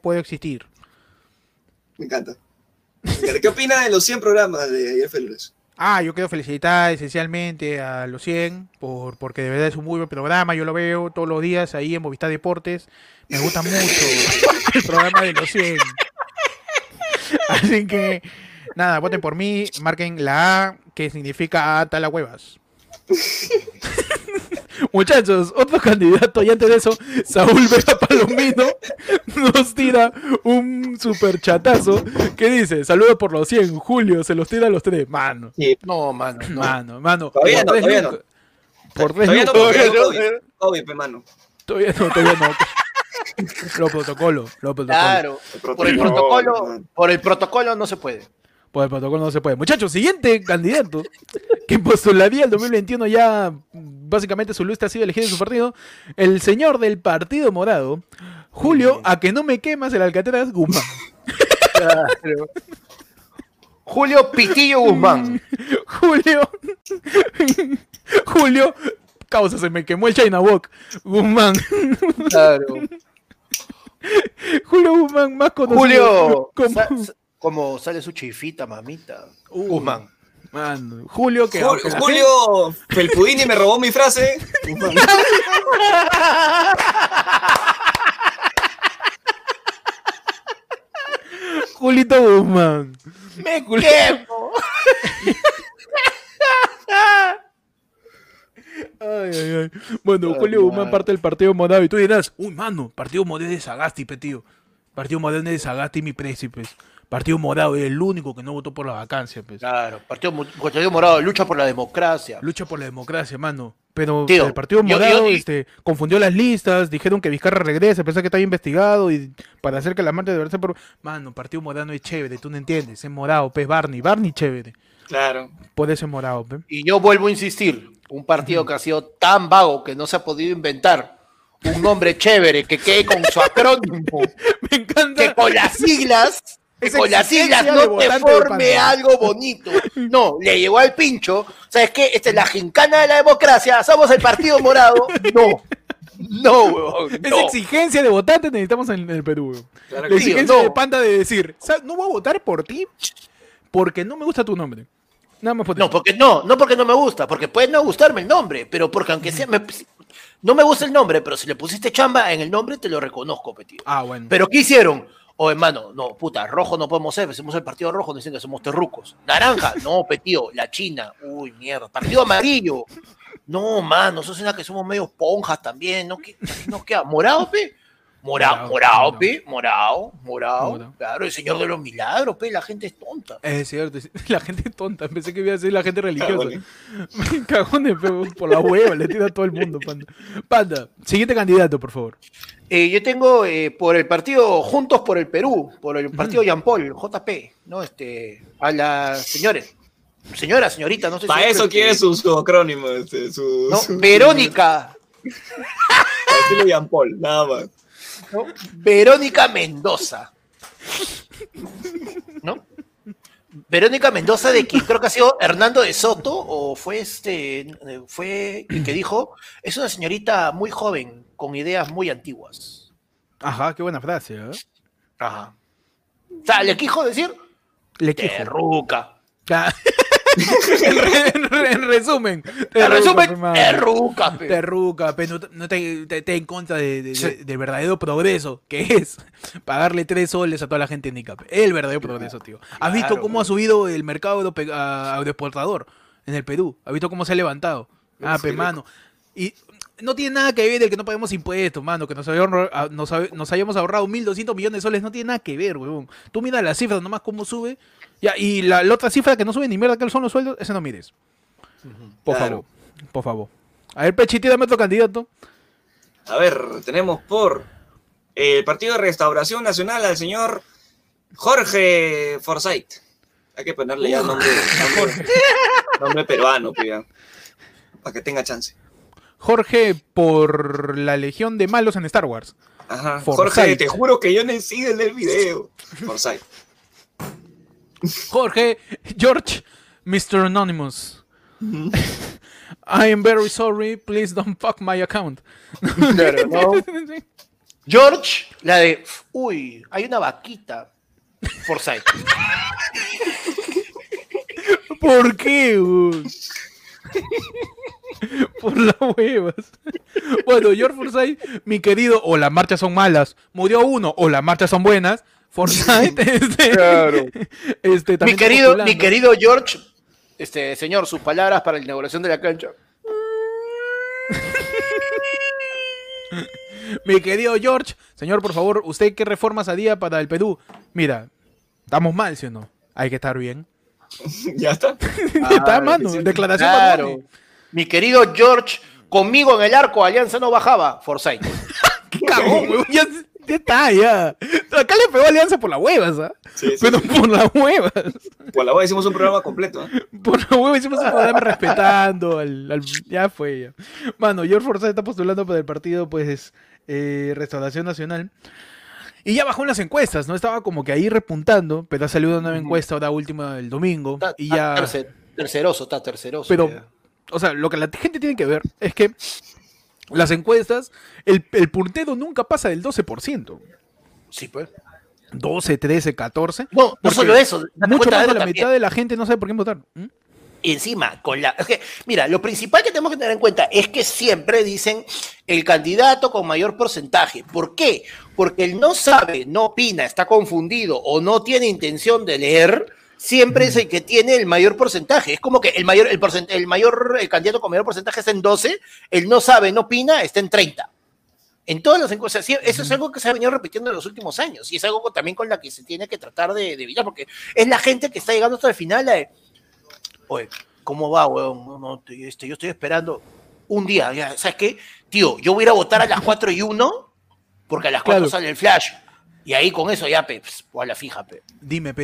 puedo existir. Me encanta. ¿Qué opina de los 100 programas de Ayer fue lunes? Yo quiero felicitar esencialmente a los 100, porque de verdad es un muy buen programa. Yo lo veo todos los días ahí en Movistar Deportes. Me gusta mucho el programa de los 100. Así que, nada, voten por mí, marquen la A, que significa A tala huevas. Muchachos, otro candidato. Y antes de eso, Saúl Vega Palomino nos tira un super chatazo que dice: saludos por los 100, Julio. Se los tira a los tres, mano. Sí. No, mano, no. Mano. Todavía no. Todavía no. Lo protocolo. Claro, por el protocolo no se puede. Por el protocolo no se puede. Muchachos, siguiente candidato que postularía el 2021 ya básicamente su lista ha sido elegida en su partido, el señor del Partido Morado, Julio, a que no me quemas el Alcatraz Guzmán. Claro. Julio Pitillo Guzmán. Julio, causa, se me quemó el China Walk. Guzmán. Claro. Julio Guzmán, más conocido como sale su chifita, mamita. Guzmán. Man, Julio, que Julio Felpudini me robó mi frase. Julito Guzmán. Me quemo. ay, ay. Bueno, ay, Julio Guzmán parte del Partido Morado. Y tú dirás, uy, mano, Partido Morado es de Sagasti, pe, tío. Partido Morado es de Sagasti, mi príncipes. Partido Morado es el único que no votó por la vacancia, pues. Claro, Partido Morado lucha por la democracia. Lucha por la democracia, mano. Pero tío, el Partido Morado confundió las listas, dijeron que Vizcarra regresa, pensaba que estaba investigado y para hacer que la marcha debería ser por... Mano, Partido Morado es chévere, tú no entiendes, es morado, pues Barney chévere. Claro. Por eso es morado, pues. Y yo vuelvo a insistir, un partido que ha sido tan vago que no se ha podido inventar un nombre chévere que quede con su acrónimo. Me encanta. Que con las siglas... Con las siglas no te forme algo bonito. No, le llegó al pincho. ¿Sabes qué? Esta es la gincana de la democracia. Somos el Partido Morado. No. No, huevón. No. Esa exigencia de votantes necesitamos en el Perú, huevón. Claro, la exigencia de panda de decir, ¿sabes? No voy a votar por ti porque no me gusta tu nombre. Nada más por ti. No, porque no porque no me gusta. Porque puede no gustarme el nombre, pero porque aunque sea... no me gusta el nombre, pero si le pusiste chamba en el nombre, te lo reconozco, tío. Ah, bueno. Pero ¿qué hicieron? O hermano, no, puta, rojo no podemos ser, somos el Partido Rojo, nos dicen que somos terrucos. Naranja, no, petío, la China, uy, mierda. Partido Amarillo, no, mano, eso suena que somos medio ponjas también, ¿no? ¿Qué nos queda? ¿Morado, pe? Morado, pe, morado. Claro, el señor de los milagros, pe, la gente es tonta. Es cierto, la gente es tonta, pensé que iba a decir la gente religiosa. Cagones, pe, por la hueva, le tira a todo el mundo, panda. Panda, siguiente candidato, por favor. Yo tengo por el partido Juntos por el Perú, por el partido Jean Paul, JP, ¿no? A las señorita, no sé. Para si eso quiere su acrónimo, no, Verónica. Así Jean Paul, nada más. ¿No? Verónica Mendoza. ¿No? Verónica Mendoza, de quien creo que ha sido Hernando de Soto, o fue fue el que dijo, es una señorita muy joven, con ideas muy antiguas. Ajá, qué buena frase, ¿eh? Ajá. O sea, ¿le quiso decir? Le quiso. Terruca. En resumen. Terruca. Terruca, pero no te en contra del verdadero progreso, que es pagarle 3 soles a toda la gente en Ica. El verdadero progreso, tío. ¿Has visto cómo ha subido el mercado agroexportador en el Perú? ¿Has visto cómo se ha levantado? Ah, pero mano. Y... no tiene nada que ver el que no paguemos impuestos, mano, que nos hayamos ahorrado 1.200 millones de soles, no tiene nada que ver, huevón. Tú mira las cifras nomás cómo sube, ya, y la otra cifra que no sube ni mierda, que son los sueldos, ese no mires. Por favor. A ver, Pechiti, dame otro candidato. A ver, tenemos por el Partido de Restauración Nacional al señor Jorge Forsyth. Hay que ponerle ya nombre peruano, pía, para que tenga chance. Jorge por la legión de malos en Star Wars. Ajá. Forsyth. Jorge, te juro que yo no sigo en el video. Forsyth. Jorge, George, Mr. Anonymous. I am very sorry, please don't fuck my account. Claro, no. George, la de... uy, hay una vaquita. Forsyth. ¿Por qué? Por las huevas. Bueno, George Forsyth, mi querido, o las marchas son malas, murió uno, o las marchas son buenas. Forsyth, claro. También mi querido George, señor, sus palabras para la inauguración de la cancha. Mi querido George, señor, por favor, ¿usted qué reformas haría para el Perú? Mira, estamos mal, ¿sí o no? Hay que estar bien. Ya está. Está, mano. Declaración, claro. Para mi querido George, conmigo en el arco, Alianza no bajaba. Forsyth. ¿Qué cagón, weón? Ya está, ya. Acá le pegó Alianza por las huevas, ¿ah? Sí. Pero por las huevas. Por la hueva hicimos un programa completo, ¿eh? Por la hueva hicimos un programa respetando al... Ya fue, ya. Mano, George Forsyth está postulando para el partido, pues, Restauración Nacional. Y ya bajó en las encuestas, ¿no? Estaba como que ahí repuntando, pero ha salido una nueva encuesta, ahora última del domingo. Está, y ya... está terceroso. Pero, ya. O sea, lo que la gente tiene que ver es que las encuestas, el puntero nunca pasa del 12%. Sí, pues. 12, 13, 14. No, no solo eso. Mucho más de la mitad de la gente no sabe por qué votar. ¿Mm? Encima, es que, mira, lo principal que tenemos que tener en cuenta es que siempre dicen el candidato con mayor porcentaje. ¿Por qué? Porque él no sabe, no opina, está confundido o no tiene intención de leer, siempre es el que tiene el mayor porcentaje. Es como que el candidato con mayor porcentaje está en 12, él no sabe, no opina, está en 30. En todas las encuestas, eso es algo que se ha venido repitiendo en los últimos años, y es algo también con la que se tiene que tratar de evitar, porque es la gente que está llegando hasta el final a... Oye, ¿cómo va, weón? Yo estoy esperando un día, ya, ¿sabes qué? Tío, yo voy a ir a votar a las 4:01, porque a las 4 sale el flash, y ahí con eso ya, o a la fija, pe. Dime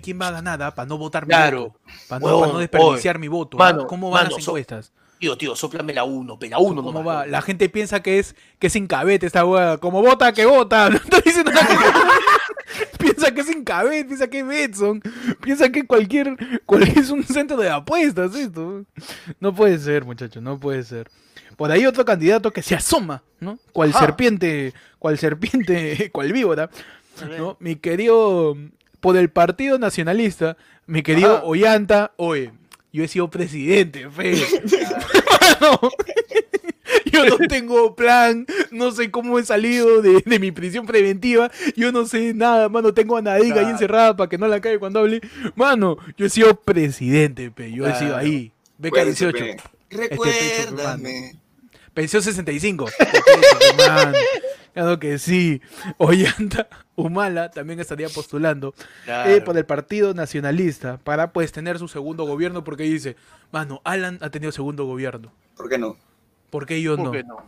quién va a ganar, para no votar mi voto, para no desperdiciar mi voto. Mano, ¿cómo van las encuestas? Tío, sóplame la 1, pe, la 1 nomás. Va? La gente piensa que es Incabete esta hueá. Como vota, que vota. No estoy diciendo nada. Piensa que es Incabete, piensa que es Betson. Piensa que cualquier es un centro de apuestas esto. No puede ser, muchachos, no puede ser. Por ahí otro candidato que se asoma, ¿no? Cual víbora, ¿no? Mi querido, por el Partido Nacionalista, mi querido Ollanta, yo he sido presidente, fe. Bueno, yo no tengo plan, no sé cómo he salido de mi prisión preventiva, yo no sé nada, mano, tengo a Nadiga ahí encerrada para que no la caiga cuando hable. Mano, yo he sido presidente, pe, yo he sido ahí. Beca 18. Recuérdame. Pensión 65. Man. Claro que sí. Ollanta Humala también estaría postulando por el Partido Nacionalista para pues tener su segundo gobierno, porque dice, mano, Alan ha tenido segundo gobierno. ¿Por qué no? ¿Por qué yo no? ¿Por qué no?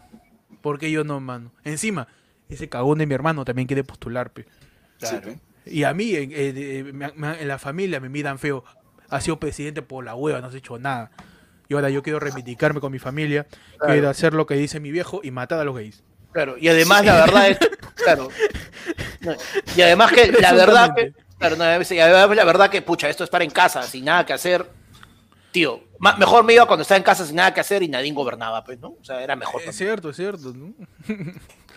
¿Por qué yo no, mano? Encima, ese cagón de mi hermano también quiere postular, pe. Claro. Sí, pe. Y a mí, en la familia me miran feo. Has sido presidente por la hueva, no has hecho nada. Y ahora yo quiero reivindicarme con mi familia, quiero hacer lo que dice mi viejo y matar a los gays. Claro, y además la verdad es... Claro. Y además que la verdad que... Claro, no, la verdad que, pucha, esto es estar en casa, sin nada que hacer. Tío, mejor me iba cuando estaba en casa sin nada que hacer y Nadine gobernaba, pues, ¿no? O sea, era mejor. Es cierto, ¿no?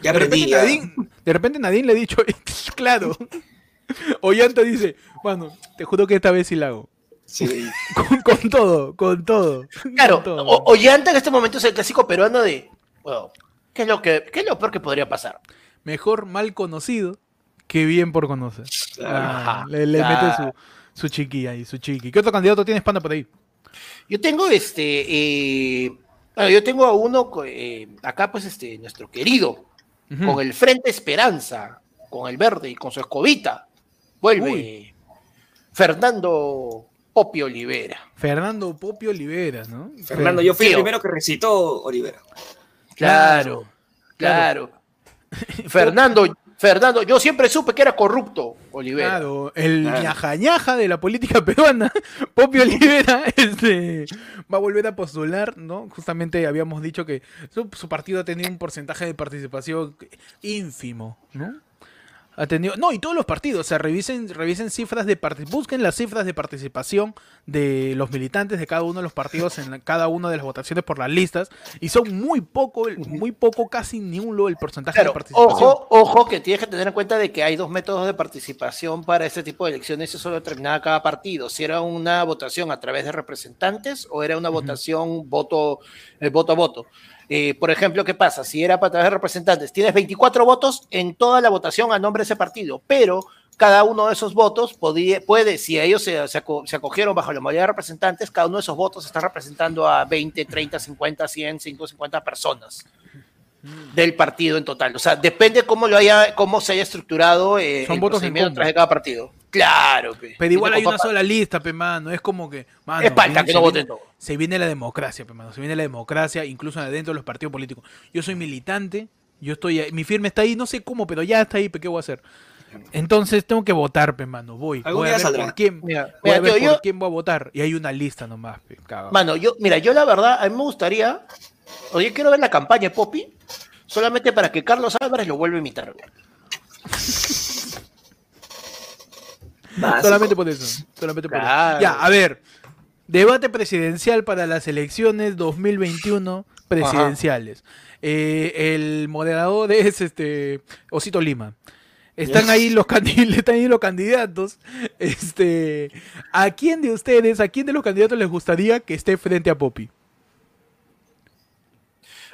Ya aprendí. De repente Nadine le ha dicho, claro. Ollanta dice, bueno, te juro que esta vez sí la hago. Sí. Con todo, con todo. Claro, con todo. Ollanta en este momento es el clásico peruano de, bueno, ¿qué es lo peor que podría pasar? Mejor mal conocido que bien por conocer. Ah, mete su chiqui ahí, su chiqui. ¿Qué otro candidato tienes, Panda, por ahí? Yo tengo a uno acá, pues nuestro querido, con el Frente Esperanza, con el verde y con su escobita. Vuelve Fernando Popi Olivera, ¿no? Fernando, yo fui el primero que recitó Olivera. Claro. Fernando, yo siempre supe que era corrupto, Olivera. Claro, el ñajañaja de la política peruana, Popi Olivera, va a volver a postular, ¿no? Justamente habíamos dicho que su partido ha tenido un porcentaje de participación ínfimo, ¿no? No, y todos los partidos, o sea, revisen cifras de participación, busquen las cifras de participación de los militantes de cada uno de los partidos en cada una de las votaciones por las listas, y son muy poco, casi nulo el porcentaje de participación. Ojo, que tienes que tener en cuenta de que hay dos métodos de participación para este tipo de elecciones, eso lo determinaba cada partido, si era una votación a través de representantes o era una votación voto a voto. Por ejemplo, ¿qué pasa? Si era para traer representantes, tienes 24 votos en toda la votación a nombre de ese partido, pero cada uno de esos votos puede, si ellos se acogieron bajo la mayoría de representantes, cada uno de esos votos está representando a 20, 30, 50, 100, 150 personas del partido en total. O sea, depende cómo se haya estructurado el procedimiento tras de cada partido. Claro, pe. Pero igual hay una sola lista, pe, mano. Es como que, mano, es palta que no voten todo. Se viene la democracia, pe, mano. Se viene la democracia, incluso dentro de los partidos políticos. Yo soy militante, yo estoy ahí, mi firma está ahí, no sé cómo, pero ya está ahí, pe, ¿qué voy a hacer? Entonces tengo que votar, pe, mano. Voy a ver saldrá. Por quién. Mira, voy a ver por quién voy a votar. Y hay una lista nomás, pe. Caga. Mano, yo la verdad, a mí me gustaría. Oye, quiero ver la campaña de Popi, solamente para que Carlos Álvarez lo vuelva a imitar. Solamente por eso. Ya, a ver. Debate presidencial para las elecciones 2021 presidenciales. El moderador es Osito Lima. Están ahí los candidatos. ¿A quién de los candidatos les gustaría que esté frente a Popi?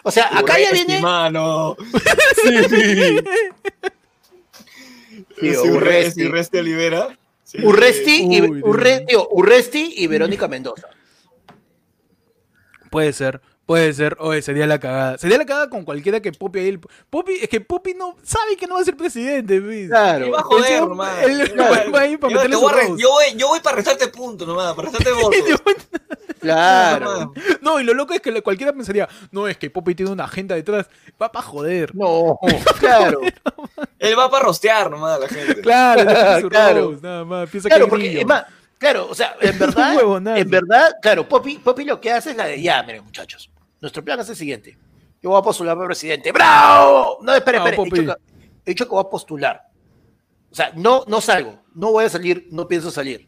O sea, acá ya viene... Mano. Sí. Urresti Olivera. Sí. Urresti y Verónica Mendoza. Puede ser. Puede ser, oye, sería la cagada. Sería la cagada con cualquiera que Poppy ahí... Poppy, es que Poppy no sabe que no va a ser presidente, ¿ves? Claro. Va a joder, nomás. Yo voy para restarte puntos, nomás, para restarte votos. Claro. No, y lo loco es que cualquiera pensaría, no, es que Poppy tiene una agenda detrás, va para joder. No, claro. Él va para rostear, nomás, a la gente. Claro, claro. Nada más, piensa que es más. Claro, o sea, en verdad, claro, Poppy lo que hace es la de, ya, miren, muchachos, nuestro plan es el siguiente. Yo voy a postular para presidente. ¡Bravo! No, espera. He dicho que voy a postular. O sea, no salgo. No voy a salir, no pienso salir.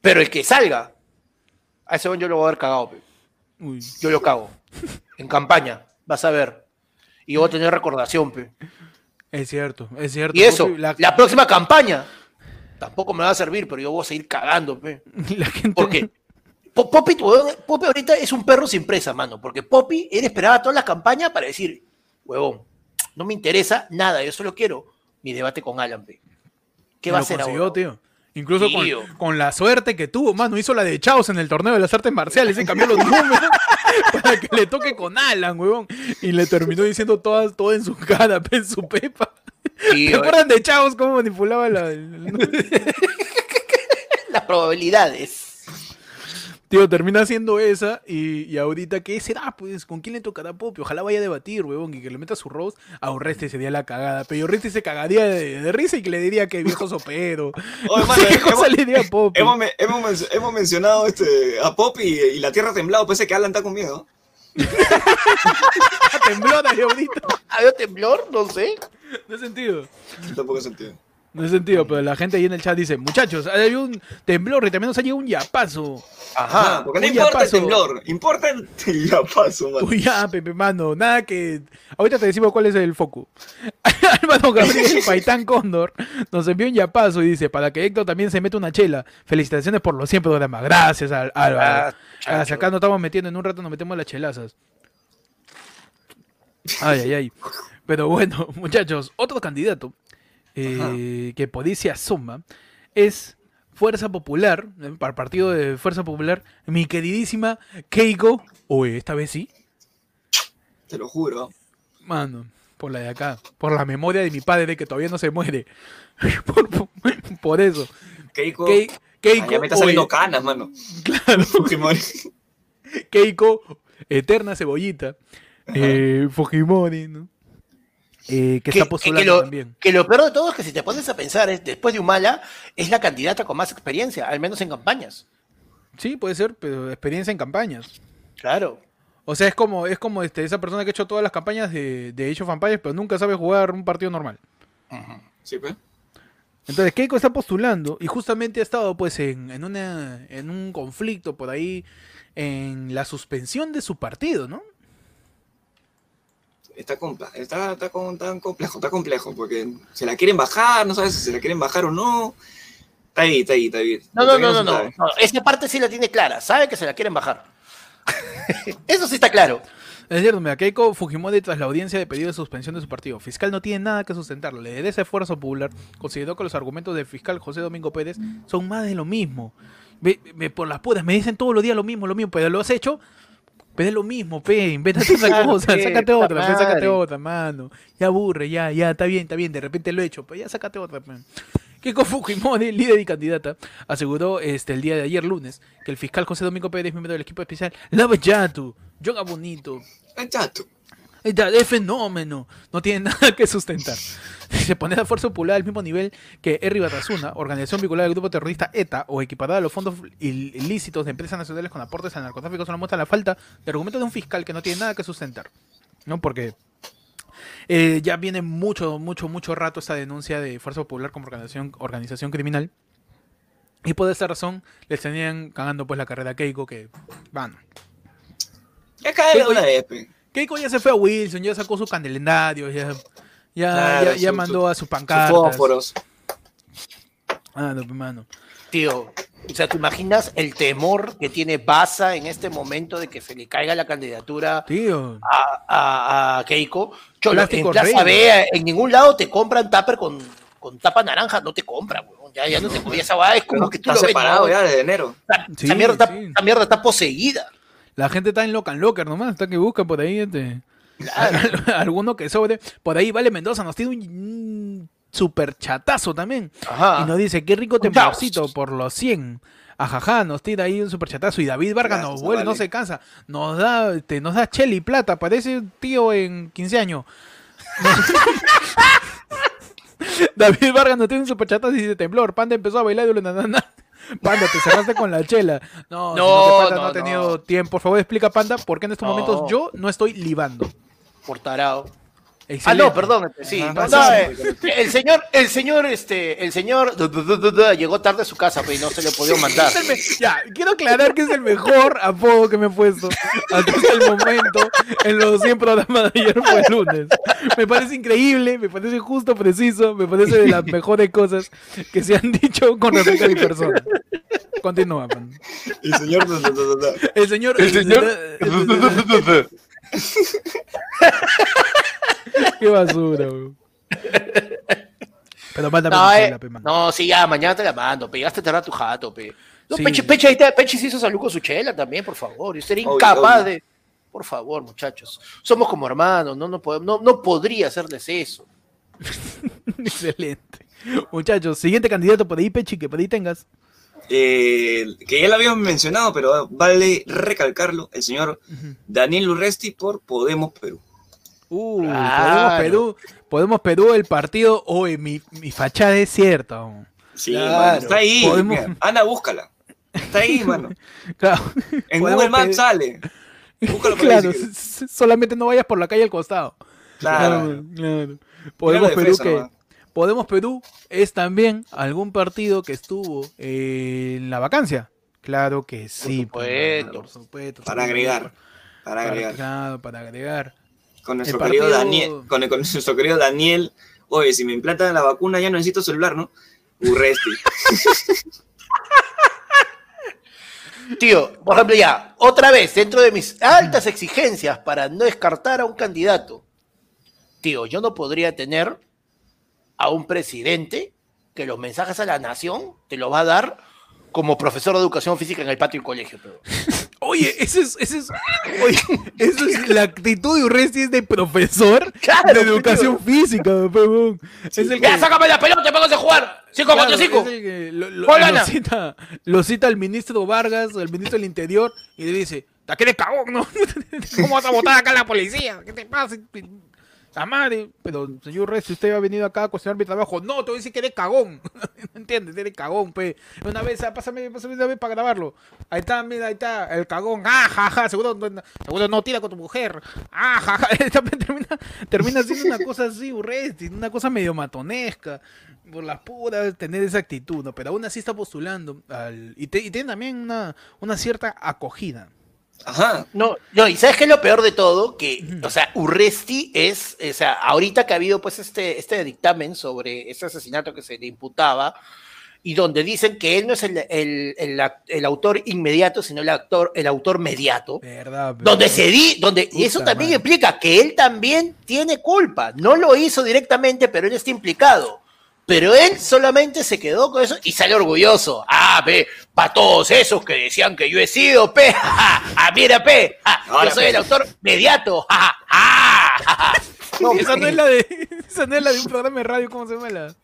Pero el que salga, a ese yo lo voy a haber cagado. Uy. Yo lo cago. En campaña, vas a ver. Y voy a tener recordación. Es cierto. Y eso, Poppy, la próxima campaña... Tampoco me va a servir, pero yo voy a seguir cagando, pe. La gente... Porque Poppy ahorita es un perro sin presa, mano. Porque Poppy, él esperaba toda la campaña para decir, huevón, no me interesa nada, yo solo quiero mi debate con Alan, pe. ¿Qué va a hacer ahora? Tío. Incluso con la suerte que tuvo, mano, hizo la de Chaos en el torneo de las artes marciales, y cambió los números para que le toque con Alan, huevón. Y le terminó diciendo todo en su cara, pe, en su pepa. Sí, ¿te acuerdan de Chavos cómo manipulaba las probabilidades? Tío, termina haciendo esa y ahorita, ¿qué será? Pues, ¿con quién le tocará Poppy? Ojalá vaya a debatir, huevón, y que le meta su roast. A Urresti sería la cagada, pero Urresti se cagaría de risa y que le diría que viejo sopero. Oye, no, mano, ¿qué cosa le diría a Poppy? Hemos mencionado a Poppy y la tierra ha temblado, parece que Alan está con miedo. Temblor ahí ahorita. ¿Había temblor? No sé. No es sentido. Sí, tampoco es sentido. No es sentido, pero la gente ahí en el chat dice, muchachos, hay un temblor y también nos ha llegado un yapazo. Ajá, porque no importa yapazo. El temblor, importa el yapazo, mano. Uy, ya, Pepe, mano, nada que... Ahorita te decimos cuál es el foco. Álvaro Gabriel Paitán Cóndor nos envió un yapazo y dice, para que Héctor también se meta una chela. Felicitaciones por los 100 programas. Gracias, Álvaro. Hacia acá nos estamos metiendo, en un rato nos metemos las chelazas. Ay. Pero bueno, muchachos, otro candidato que por ahí se asoma es Fuerza Popular, para el partido de Fuerza Popular, mi queridísima Keiko. Oye, esta vez sí. Te lo juro. Mano, por la de acá, por la memoria de mi padre que todavía no se muere. por eso. Keiko ya me está saliendo canas, mano. Claro. Keiko, eterna cebollita. Fujimori, ¿no? Que está postulando también. Que lo peor de todo es que si te pones a pensar, después de Humala, es la candidata con más experiencia, al menos en campañas. Sí, puede ser, pero experiencia en campañas. Claro. O sea, es como esa persona que ha hecho todas las campañas de Age of Empires, pero nunca sabe jugar un partido normal. Uh-huh. Sí, pues. Entonces, Keiko está postulando y justamente ha estado pues en un conflicto por ahí en la suspensión de su partido, ¿no? Está complejo, porque se la quieren bajar, no sabes si se la quieren bajar o no. Está ahí. No, esa parte sí la tiene clara, sabe que se la quieren bajar. Eso sí está claro. Es cierto, mira, Keiko Fujimori, tras la audiencia de pedido de suspensión de su partido fiscal, no tiene nada que sustentarlo. Le dé ese esfuerzo popular, consideró que los argumentos del fiscal José Domingo Pérez son más de lo mismo. Por las putas, me dicen todos los días lo mismo, pero lo has hecho... Pero es lo mismo, pe, invéntate otra cosa, sácate otra, mano. Ya aburre, ya, está bien, de repente lo he hecho, pero ya sácate otra, pe. Keiko Fujimori, líder y candidata, aseguró el día de ayer lunes que el fiscal José Domingo Pérez, miembro del equipo especial, lava yato, yoga bonito. Es fenómeno, no tiene nada que sustentar. Se pone la Fuerza Popular al mismo nivel que Herri Batasuna, organización vinculada al grupo terrorista ETA, o equiparada a los fondos ilícitos de empresas nacionales con aportes al narcotráfico. Solo muestra la falta de argumentos de un fiscal que no tiene nada que sustentar, ¿no? Porque ya viene mucho rato esta denuncia de Fuerza Popular como organización criminal, y por esa razón les tenían cagando pues la carrera a Keiko, que van. Es caer de una vez, Keiko ya se fue a Wilson, ya sacó su calendario, ya mandó a su pancartas. Sus fósforos. Ah, no, hermano. Tío, o sea, ¿te imaginas el temor que tiene Baza en este momento de que se le caiga la candidatura, tío, a Keiko? Cholo, en Plaza Vea, en ningún lado te compran tupper con tapa naranja, no te compran, weón. ya no te podía esa guada, es como que tú lo ves. Está separado ya desde enero. Sí, esa mierda está poseída. La gente está en Locan Locker nomás, está que busca por ahí, gente. Claro. Alguno que sobre. Por ahí Vale Mendoza nos tiene un super chatazo también. Ajá. Y nos dice, qué rico temporcito por los 100. Ajaja, nos tira ahí un superchatazo. Y David Vargas nos vuelve, vale, no se cansa. Nos da cheli plata. Parece un tío en 15 años. David Vargas nos tiene un superchatazo y dice, temblor, Panda empezó a bailar y lo nanana. Panda, te cerraste con la chela. No, Panda no ha tenido tiempo. Por favor, explica, Panda, por qué en estos momentos yo no estoy libando. Por tarado. Excelente. Ah, no, perdón, sí. El señor llegó tarde a su casa, pero no se le podía mandar. Ya, quiero aclarar que es el mejor apodo que me he puesto hasta el momento en los 100 programas de Ayer Fue Lunes. Me parece increíble, me parece justo, preciso, me parece de las mejores cosas que se han dicho con respecto a mi persona. Continúa, man. El señor... Qué basura, güey. Pero mándame la chela, no, sí, ya, mañana te la mando, pe. Llegaste a tardar tu jato, pe. No, sí. Peche se hizo salud con su chela también, por favor. Yo sería incapaz de... Por favor, muchachos. Somos como hermanos, no podría hacerles eso. Excelente. Muchachos, siguiente candidato por ahí, Pechi, que por ahí tengas. Que ya lo habíamos mencionado, pero vale recalcarlo, el señor Daniel Urresti por Podemos Perú. Claro. Podemos Perú, el partido. Oye, mi fachada es cierta. Sí, claro, mano, está ahí. Podemos... Ana, búscala. Está ahí, mano. Claro. En Google Maps sale. Búscalo, claro, ahí, si solamente no vayas por la calle al costado. Claro. Podemos Perú, que... Podemos Perú es también algún partido que estuvo en la vacancia. Claro que sí. Por supuesto. Para agregar. Con nuestro querido Daniel, oye, si me implantan la vacuna ya no necesito celular, ¿no? Urresti. Tío, por ejemplo, ya, otra vez, dentro de mis altas exigencias para no descartar a un candidato, tío, yo no podría tener a un presidente que los mensajes a la nación te los va a dar como profesor de educación física en el patio del colegio, pero... Oye, eso es la actitud de Urresti, es de profesor, claro, de educación física, perdón. Sí, es el que... ¡Sácame la pelota, póngase a jugar! ¡Cinco contra cinco! Lo cita el ministro Vargas, el ministro del Interior, y le dice, ¿te quieres cagón, no? ¿Cómo vas a votar acá la policía? ¿Qué te pasa? La madre, pero señor Urresti, usted ha venido acá a cuestionar mi trabajo. No, te voy a decir que eres cagón. No entiendes, eres cagón, pe. Una vez, pásame una vez para grabarlo. Ahí está, el cagón. Ah, jaja, seguro no tira con tu mujer. Ah, jaja. Termina siendo una cosa así, Urresti, una cosa medio matonesca. Por las puras, tener esa actitud, ¿no? Pero aún así está postulando. Y tiene también una cierta acogida. Ajá. No, y ¿sabes qué es lo peor de todo? Que, o sea, Urresti es, o sea, ahorita que ha habido pues este dictamen sobre ese asesinato que se le imputaba, y donde dicen que él no es el autor inmediato, sino el autor mediato. ¿Verdad? Donde y eso también implica que él también tiene culpa. No lo hizo directamente, pero él está implicado. Pero él solamente se quedó con eso y sale orgulloso. Ah, pe, para todos esos que decían que yo he sido, pe, ja, ja, ah, mira, pe, ja, ahora, yo soy el autor mediato, ja, ja, ah, ja, ja. No, esa no es la de un programa de radio, ¿cómo se llama la?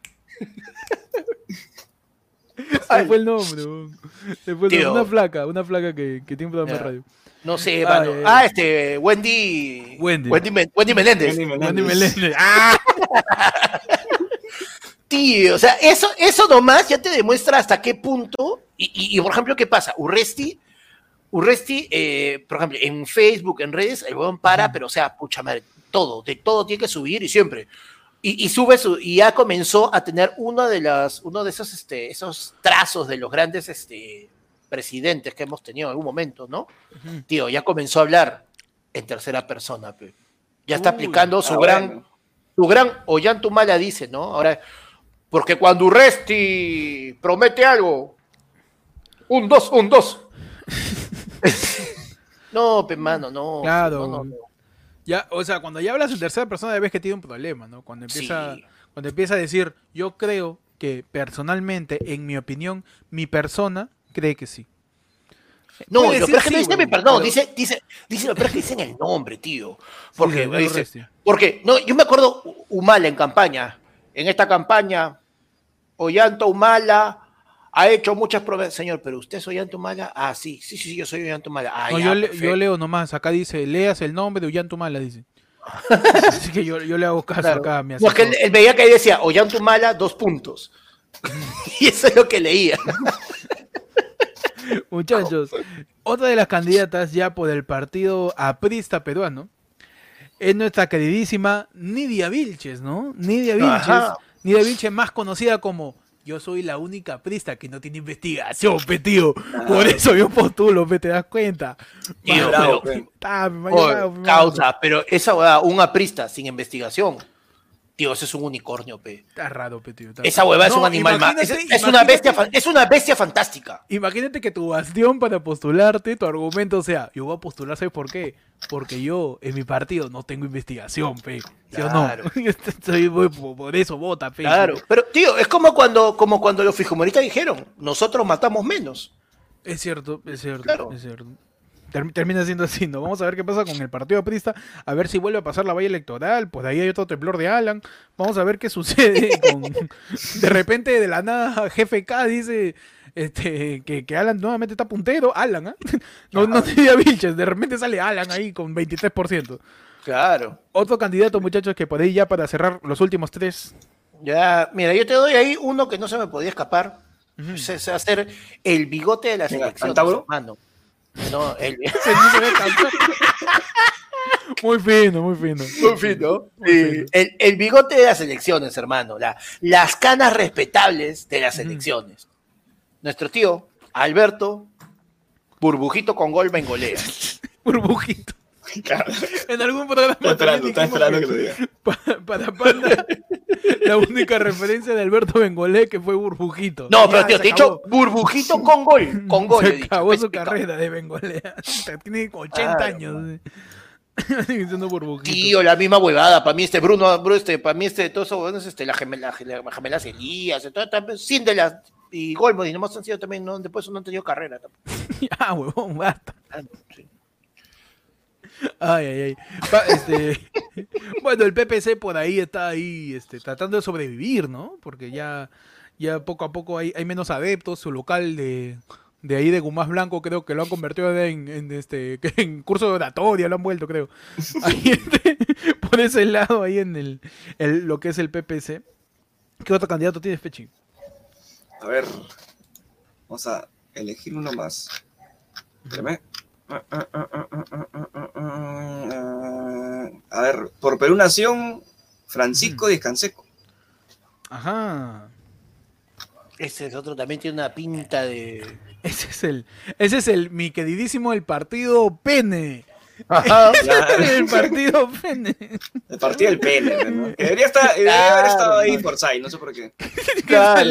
Se fue el nombre. Una flaca que tiene un programa de radio. No sé, mano. Wendy Meléndez. Ah. Tío, o sea, eso nomás ya te demuestra hasta qué punto, y por ejemplo, ¿qué pasa? Urresti, por ejemplo, en Facebook, en redes, el huevón para, pero o sea, pucha madre, de todo tiene que subir y siempre, y sube y ya comenzó a tener uno de esos, esos trazos de los grandes, presidentes que hemos tenido en algún momento, ¿no? Uh-huh. Tío, ya comenzó a hablar en tercera persona, pe. Ya está aplicando su gran Ollanta Humala, dice, ¿no? Ahora... Porque cuando Urresti promete algo, un dos. No, hermano, no. Claro. No. Ya, o sea, cuando ya hablas en tercera persona, ves que tiene un problema, ¿no? Cuando empieza a decir, yo creo que personalmente, en mi opinión, mi persona cree que sí. No, lo peor es que no dice mi perdón, dice lo peor es que dicen el nombre, tío. Porque, sí, dice, porque no, yo me acuerdo Humala en campaña, en esta campaña, Ollanta Humala ha hecho muchas promesas. Señor, pero usted es Ollanta Humala. Ah, sí, sí, sí, yo soy Ollanta Humala. Ah, no, ya, yo leo nomás, acá dice, leas el nombre de Ollanta Humala, dice. Así que yo le hago caso, claro. Acá me hace no, es que él veía que ahí decía Ollanta Humala, 2 puntos. Y eso es lo que leía. Muchachos, otra de las candidatas ya por el partido aprista peruano es nuestra queridísima Nidia Vilches, ¿no? Nidia Vilches, ajá. Nidia Vilches, más conocida como yo soy la única aprista que no tiene investigación, tío. Por eso yo postulo, ¿te das cuenta? Tío, pero causa, pero esa un aprista sin investigación. Tío, ese es un unicornio, pe. Está raro, pe, tío. Esa huevada no, es un animal más. Es una bestia fantástica. Imagínate que tu bastión para postularte, tu argumento sea, yo voy a postular, ¿sabes por qué? Porque yo, en mi partido, no tengo investigación, pe. Claro. ¿Sí o no? Por eso vota, pe. Claro. Pero, tío, es como cuando los fujimoristas dijeron, nosotros matamos menos. Es cierto, es cierto, claro. Es cierto. Termina siendo así, ¿no? Vamos a ver qué pasa con el partido aprista, a ver si vuelve a pasar la valla electoral, pues ahí hay otro temblor de Alan, vamos a ver qué sucede con... De repente, de la nada, GFK dice que Alan nuevamente está puntero, Alan, ¿ah? ¿Eh? No te diga Vilches, de repente sale Alan ahí con 23%. Claro. Otro candidato, muchachos, que por ahí ya para cerrar los últimos tres. Ya, mira, yo te doy ahí uno que no se me podía escapar, se va a hacer el bigote de la selección, mano. No, él. Muy fino, muy fino. Muy fino. Sí. El bigote de las elecciones, hermano. Las canas respetables de las elecciones. Nuestro tío, Alberto, burbujito con gol bengolea. Burbujito. Claro. En algún programa. Está esperando que lo diga. Para Panda, la única referencia de Alberto Bengolé que fue burbujito. No, pero tío, te he dicho burbujito con gol. Con gol. Se acabó su carrera de Bengolé. Tiene 80 años. Tío, la misma huevada. Para mí este Bruno, para mí este, todos esos huevones, la gemelas Elías, sin de las. Y Golmo, y nomás han sido también, no, después no han tenido carrera tampoco. Ah, huevón, basta. Sí. Ay, ay, ay. Bueno, el PPC por ahí está ahí tratando de sobrevivir, ¿no? Porque ya poco a poco hay menos adeptos. Su local de ahí de Gumás Blanco creo que lo han convertido en curso de oratoria, lo han vuelto, creo. Ahí por ese lado, ahí en lo que es el PPC. ¿Qué otro candidato tienes, Pechi? A ver, vamos a elegir uno más. Espérame. A ver, por Perú Nación, Francisco Díaz Canseco. Ajá. Ese es otro, también tiene una pinta de... Ese es el, mi queridísimo, el partido pene. Ajá. El partido pene. El partido del pene, ¿no? Que debería haber estado ahí Forsyth, no sé por qué. Claro.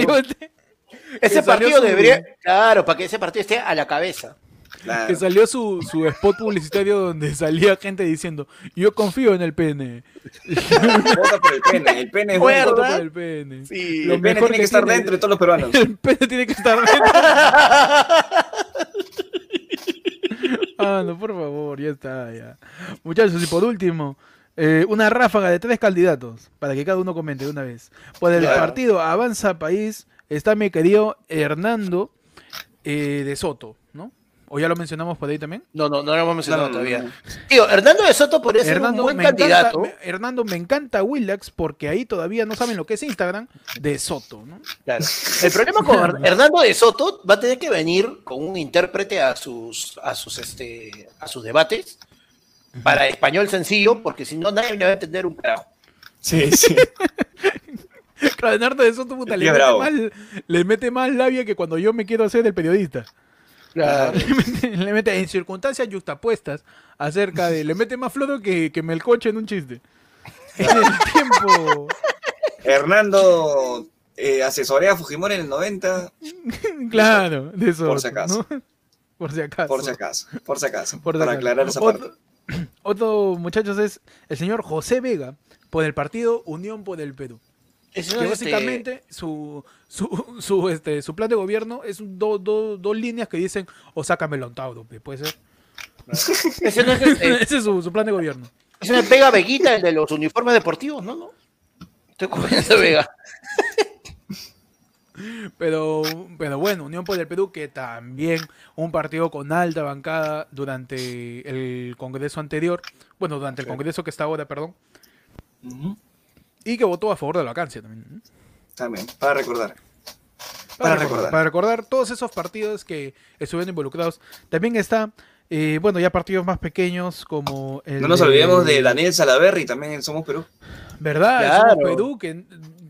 Ese partido debería... Claro, para que ese partido esté a la cabeza. Claro. Que salió su spot publicitario donde salía gente diciendo yo confío en el pene. Vota por el pene. El pene es bueno. Vota por el pene. Sí, el pene tiene que estar dentro de todos los peruanos. El pene tiene que estar dentro. Ah, no, por favor, ya está. Ya. Muchachos, y por último, una ráfaga de 3 candidatos para que cada uno comente de una vez. Por el partido Avanza País está mi querido Hernando de Soto, ¿no? ¿O ya lo mencionamos por ahí también? No lo hemos mencionado todavía. Tío, Hernando de Soto podría ser un buen candidato. Hernando, me encanta Willax porque ahí todavía no saben lo que es Instagram de Soto, ¿no? Claro. El problema con Hernando de Soto va a tener que venir con un intérprete a sus debates para español sencillo, porque si no nadie le va a entender un carajo. Sí, sí. Hernando de Soto, puta, le mete más labia que cuando yo me quiero hacer el periodista. Claro. Le mete en circunstancias yuxtapuestas acerca de... Le mete más floro que Melcoche en un chiste. Claro. En el tiempo... Hernando asesorea a Fujimori en el 90. Claro, de eso. Por si acaso. ¿No? Por si acaso. Por si acaso. Por si acaso. Para aclarar esa parte. Otro, muchachos, es el señor José Vega por el partido Unión por el Perú. Eso que básicamente su plan de gobierno es dos líneas que dicen o sácame el ontado, puede ser. Ese, no es ese es su plan de gobierno. Es una pega Veguita, el de los uniformes deportivos, ¿no? ¿No? Estoy cubriendo Vega. Pero bueno, Unión por el Perú, que también un partido con alta bancada durante el congreso anterior, bueno, durante el congreso que está ahora, perdón, y que votó a favor de la vacancia también. También, para recordar. Para recordar todos esos partidos que estuvieron involucrados. También está... bueno, ya partidos más pequeños como... No nos olvidemos de Daniel Salaverry, también en Somos Perú. ¿Verdad? Claro. Somos Perú, que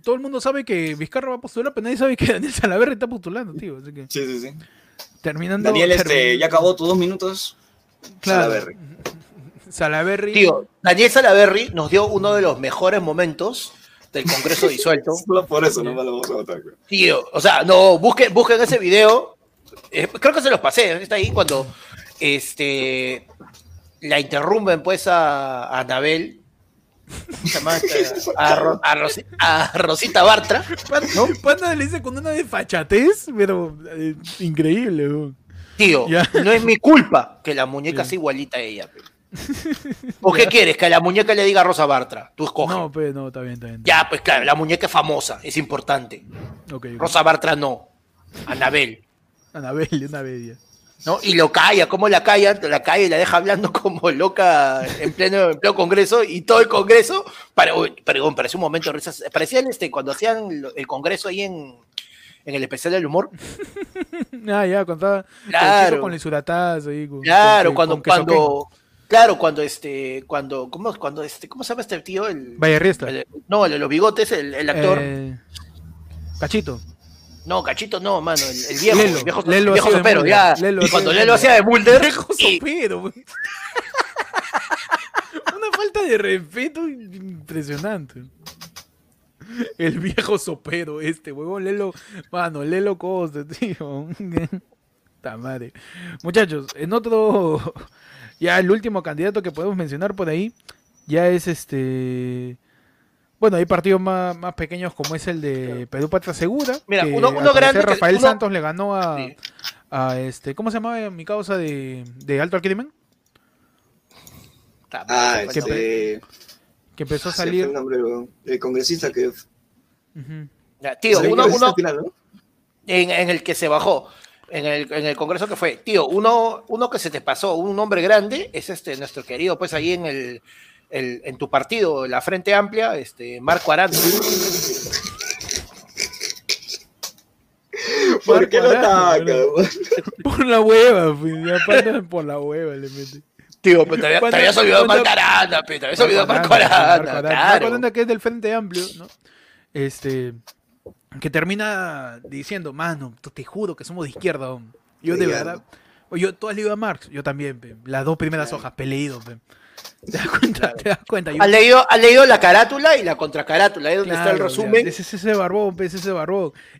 todo el mundo sabe que Vizcarra va a postular, pero nadie sabe que Daniel Salaverry está postulando, tío. Así que... Sí, sí, sí. Terminando... Daniel, ya acabó tus 2 minutos. Claro. Salaverry. Salaverry. Tío, Daniel Salaverry nos dio uno de los mejores momentos del Congreso disuelto. Solo por eso no me lo vamos a votar. Tío, o sea, no, busquen ese video. Creo que se los pasé, está ahí cuando... la interrumpen pues a Anabel, a Rosita Bartra, ¿no? Panda le dice con una desfachatez, pero increíble, bro. Tío, ¿ya? No es mi culpa que la muñeca sea igualita a ella, pe. ¿O qué quieres? Que a la muñeca le diga Rosa Bartra. Tú escoges. No, pero no, está bien. Ya, pues claro, la muñeca es famosa, es importante. Okay. Rosa Bartra no. Anabel, una bella. ¿No? Y lo calla, ¿cómo la calla? La calla y la deja hablando como loca en pleno congreso, y todo el congreso, perdón, parecía un momento de risas, parecía cuando hacían el congreso ahí en el especial del humor. Ah, ya, contaba. Claro. Con el suratazo ahí. ¿Cómo se llama este tío? Vallarriesta. No, el de los bigotes, el actor. Cachito. No, Cachito no, mano, el viejo, Lelo Sopero, ya. Lelo, cuando Lelo hacía de Mulder. Una falta de respeto impresionante. El viejo Sopero, huevón, Lelo, mano, Lelo Costa, tío. Ta madre. Muchachos, en otro, ya el último candidato que podemos mencionar por ahí, ya es Bueno, hay partidos más pequeños como es el de Perú Patria Segura. Mira, que uno grande. Rafael Santos le ganó a ¿cómo se llamaba mi causa de Alto al Crimen? Que empezó a salir. El nombre, el congresista que. Tío, uno final, ¿no? en el que se bajó. En el congreso que fue. Tío, uno que se te pasó, un hombre grande, es nuestro querido, pues ahí en el. En tu partido, la Frente Amplia, Marco Arana. ¿Por qué lo ataca? Por la hueva, por la hueva le mete. Tío, pero te habías olvidado de Marco Arana, te habías olvidado de Marco Arana. Marco Arana, que es del Frente Amplio, ¿no? Que termina diciendo, mano, te juro que somos de izquierda, hombre. Yo de verdad, tú has leído a Marx, yo también, pe. Las 2 primeras hojas, pe, leído, pe. ¿Te das cuenta? ¿Has leído la carátula y la contracarátula? Ahí es donde está el resumen. Es ese barbón.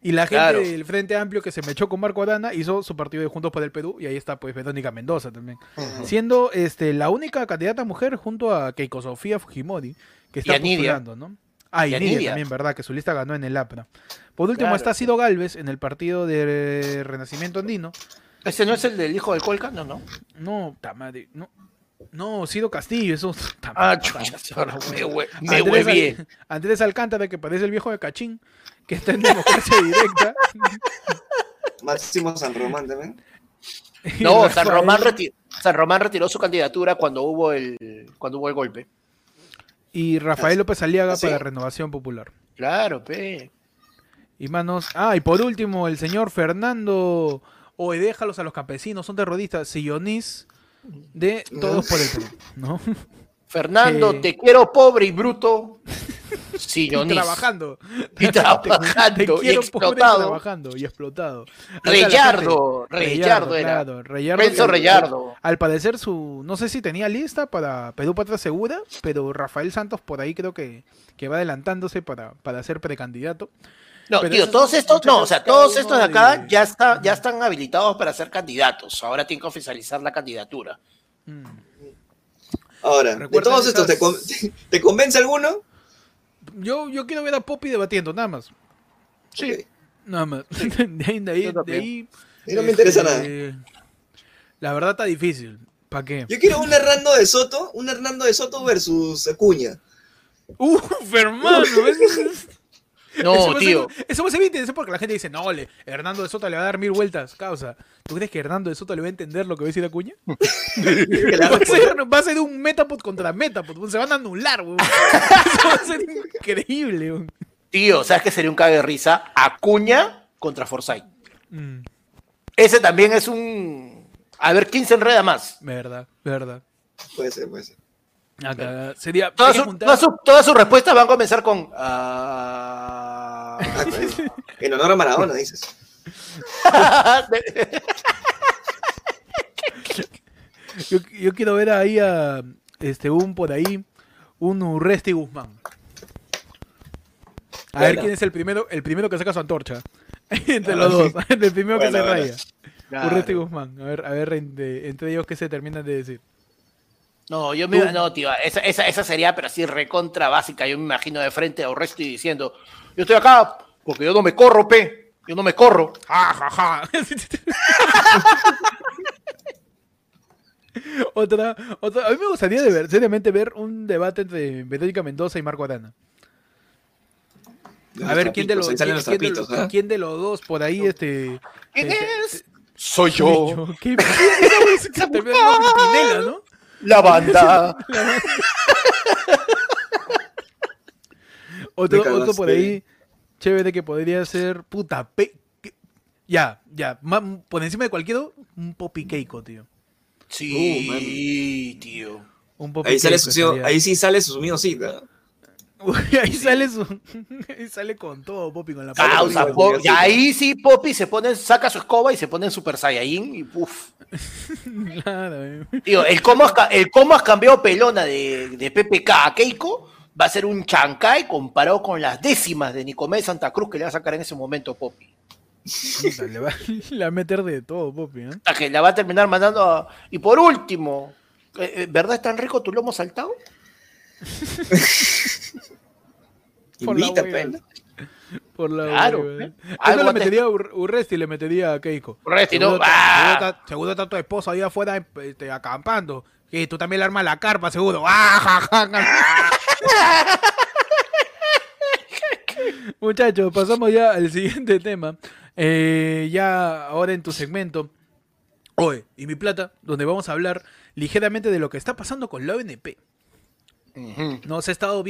Y la gente del Frente Amplio que se mechó con Marco Arana hizo su partido de Juntos por el Perú, y ahí está pues Verónica Mendoza también. Siendo la única candidata mujer junto a Keiko Fujimori, que está postulando, ¿no? Ah, y Nidia también, ¿verdad? Que su lista ganó en el APRA. Por último está Cido Galvez en el partido de Renacimiento Andino. ¿Ese no es el del hijo del Colca? No. No, tamadre, no. No, Cido Castillo, eso... Me huevié. Andrés Alcántara, que parece el viejo de Cachín, que está en democracia directa. Máximo San Román también. No, San Román retiró su candidatura cuando hubo el golpe. Y Rafael López Aliaga para Renovación Popular. Claro, pe. Y manos... Ah, y por último, el señor Fernando... Oye, déjalos a los campesinos, son terroristas. Cillóniz... de Todos por el Perú, ¿no? Fernando, te quiero pobre y bruto. Sillonís. Trabajando y explotado. Trabajando y explotado. Rellardo. Al parecer no sé si tenía lista para Perú Patria Segura, pero Rafael Santos por ahí creo que va adelantándose para ser precandidato. No, pero tío, todos estos de acá ya están habilitados para ser candidatos. Ahora tienen que oficializar la candidatura. Ahora, de todos estos, ¿te convence alguno? Yo quiero ver a Poppy debatiendo, nada más. Sí. Okay. Nada más. Sí. De ahí. Y no me interesa nada. La verdad está difícil. ¿Para qué? Yo quiero un Hernando de Soto. Un Hernando de Soto versus Acuña. ¡Uf, hermano! No, eso tío. Eso me hace bien interesante porque la gente dice, no, Hernando de Soto le va a dar 1000 vueltas. Causa, ¿tú crees que Hernando de Soto le va a entender lo que va a decir Acuña? Va a ser un Metapod contra Metapod. Se van a anular, weón. Eso va a ser increíble, weón. Tío, ¿sabes qué sería un cague de risa? Acuña contra Forsyth. Mm. Ese también es un... A ver, 15 enreda más. Verdad. Puede ser. Acá sería todas sus respuestas van a comenzar con en honor a Maradona, dices. yo quiero ver ahí a un Urresti Guzmán. A ver quién es el primero que saca su antorcha entre los dos, el primero que se raya. Claro. Urresti Guzmán, a ver entre ellos qué se terminan de decir. No, tío, esa sería, pero así recontra básica. Yo me imagino de frente a Urresti diciendo, yo estoy acá porque yo no me corro, pe. Yo no me corro. Ja, ja, ja. Otra. A mí me gustaría seriamente ver un debate entre Verónica Mendoza y Marco Arana. A ver quién de los dos por ahí ¿Quién es? Soy yo. ¿Qué? Pinela, ¿no? La banda. otro por ahí chévere que podría ser por encima de cualquiera un Poppy Keiko, tío. Sí, tío. Un Poppy Keiko, ahí sí sale su miocita. Ahí sale con todo Poppy, con la pausa. Y ahí sí Poppy saca su escoba y se pone en Super Saiyajin y puff. Claro, tío, el cómo has cambiado pelona de PPK a Keiko va a ser un chancay comparado con las décimas de Nicomé de Santa Cruz que le va a sacar en ese momento Poppy. Le va a meter de todo Poppy, ¿eh? A que la va a terminar mandando a... Y por último, ¿verdad es tan rico tu lomo saltado? Claro, le metería Urresti y le metería a Keiko. Urresti, seguro, no. Seguro está tu esposo ahí afuera acampando. Que tú también le armas la carpa, seguro. Muchachos, pasamos ya al siguiente tema. Ya ahora en tu segmento, Hoy y Mi Plata, donde vamos a hablar ligeramente de lo que está pasando con la ONP. No, se ha estado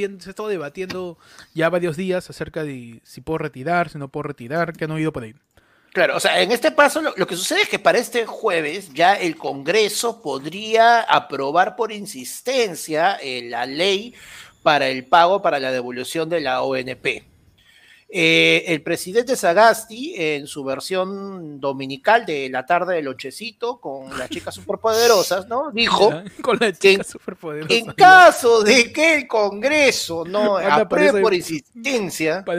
debatiendo ya varios días acerca de si puedo retirar, si no puedo retirar, que han oído por ahí. Claro, o sea, en este paso lo que sucede es que para este jueves ya el Congreso podría aprobar por insistencia la ley para el pago para la devolución de la ONP. El presidente Sagasti, en su versión dominical de la tarde del lonchecito con las chicas superpoderosas, ¿no? Dijo que en caso de que el Congreso no apruebe por insistencia, la